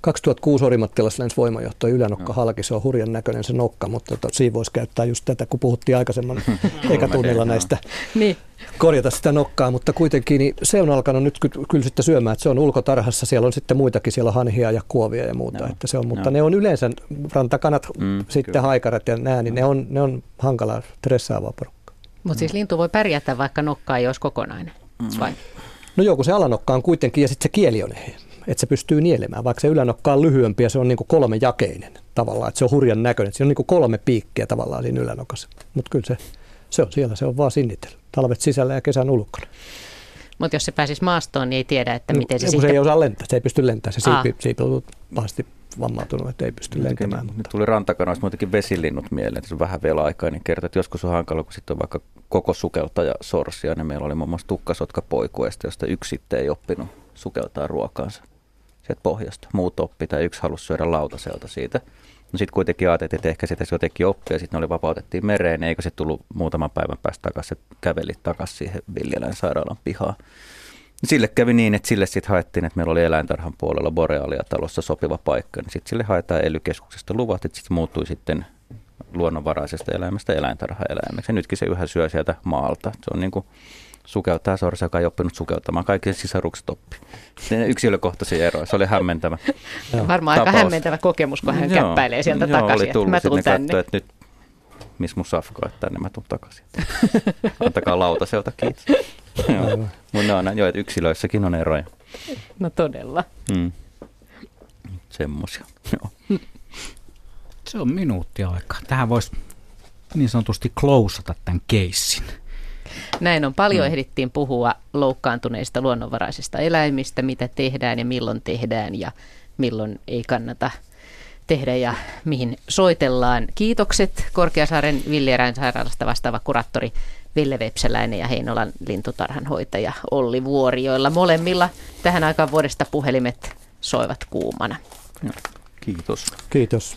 2006 Orimattilassa lensi voimajohtoja ylänokka halki, se on hurjan näköinen se nokka, mutta siinä voisi käyttää just tätä, kun puhuttiin aikaisemman ekatunnilla näistä, korjata sitä nokkaa, mutta kuitenkin niin se on alkanut nyt kyllä sitten syömään, että se on ulkotarhassa, siellä on sitten muitakin, siellä on hanhia ja kuovia ja muuta, että se on, mutta ne on yleensä rantakanat, sitten haikarat ja nää, niin ne on hankalaa, stressaavaa porukkaa. Mutta siis lintu voi pärjätä, vaikka nokka ei olisi kokonainen, vai? No joo, kun se alanokka on kuitenkin ja sitten se kieli on eheä, että se pystyy nielemään, vaikka se ylänokka on lyhyempi ja se on niin kuin kolmejakeinen tavallaan, että se on hurjan näköinen, siinä on niin kuin kolme piikkiä tavallaan siinä ylänokassa, mutta kyllä se on siellä, se on vaan sinnitellyt, talvet sisällä ja kesän ulkona. Mutta jos se pääsisi maastoon, niin ei tiedä, että miten se sitten... Se ei osaa lentää, se ei pysty lentämään, se siipi on pahasti vammautunut, että ei pysty lentämään. Nyt tuli rantakanoista muutenkin vesilinnut mieleen, että se on vähän vielä aikaa, niin kertoo, että joskus on hankala, kun sitten on vaikka koko sukeltaja sorsia, niin meillä oli muun muassa tukkasotka-poikueesta, josta yksi sitten ei oppinut sukeltaa ruokaansa sieltä pohjasta. Muut oppi tai yksi halusi syödä lautaselta siitä. No sitten kuitenkin ajateltiin, että ehkä sitä se jotenkin oppi ja sitten ne vapautettiin mereen. Eikö se tullut muutaman päivän päästä takaisin, se käveli takaisin siihen villieläinsairaalan pihaan. Sille kävi niin, että sille sitten haettiin, että meillä oli eläintarhan puolella Borealia talossa sopiva paikka. Niin sitten sille haetaan ELY-keskuksesta luvat, että sitten muuttui sitten luonnonvaraisesta eläimestä eläintarhaeläimeksi. Ja nytkin se yhä syö sieltä maalta. Se on niin kuin sukeltaa sorsi, joka ei oppinut sukeltamaan. Kaikki sen sisarukset oppi. Ne yksilökohtaisia eroja. Se oli hämmentävä. Varmaan aika hämmentävä kokemus, kun hän käppäilee sieltä takaisin. Oli tullut sitten katsoa, että nyt missä mun safkaa, että tänne mä tuun takaisin. Antakaa lautaselta, kiitos. Joo, että yksilöissäkin on eroja. No todella. Semmoisia, joo. Se on minuuttia aikaa. Tähän voisi niin sanotusti klousata tämän keissin. Näin on. Paljon ehdittiin puhua loukkaantuneista luonnonvaraisista eläimistä, mitä tehdään ja milloin ei kannata tehdä ja mihin soitellaan. Kiitokset Korkeasaaren villieläinsairaalasta vastaava kuraattori Ville Vepsäläinen ja Heinolan lintutarhan hoitaja Olli Vuori, joilla molemmilla tähän aikaan vuodesta puhelimet soivat kuumana. Kiitos. Kiitos.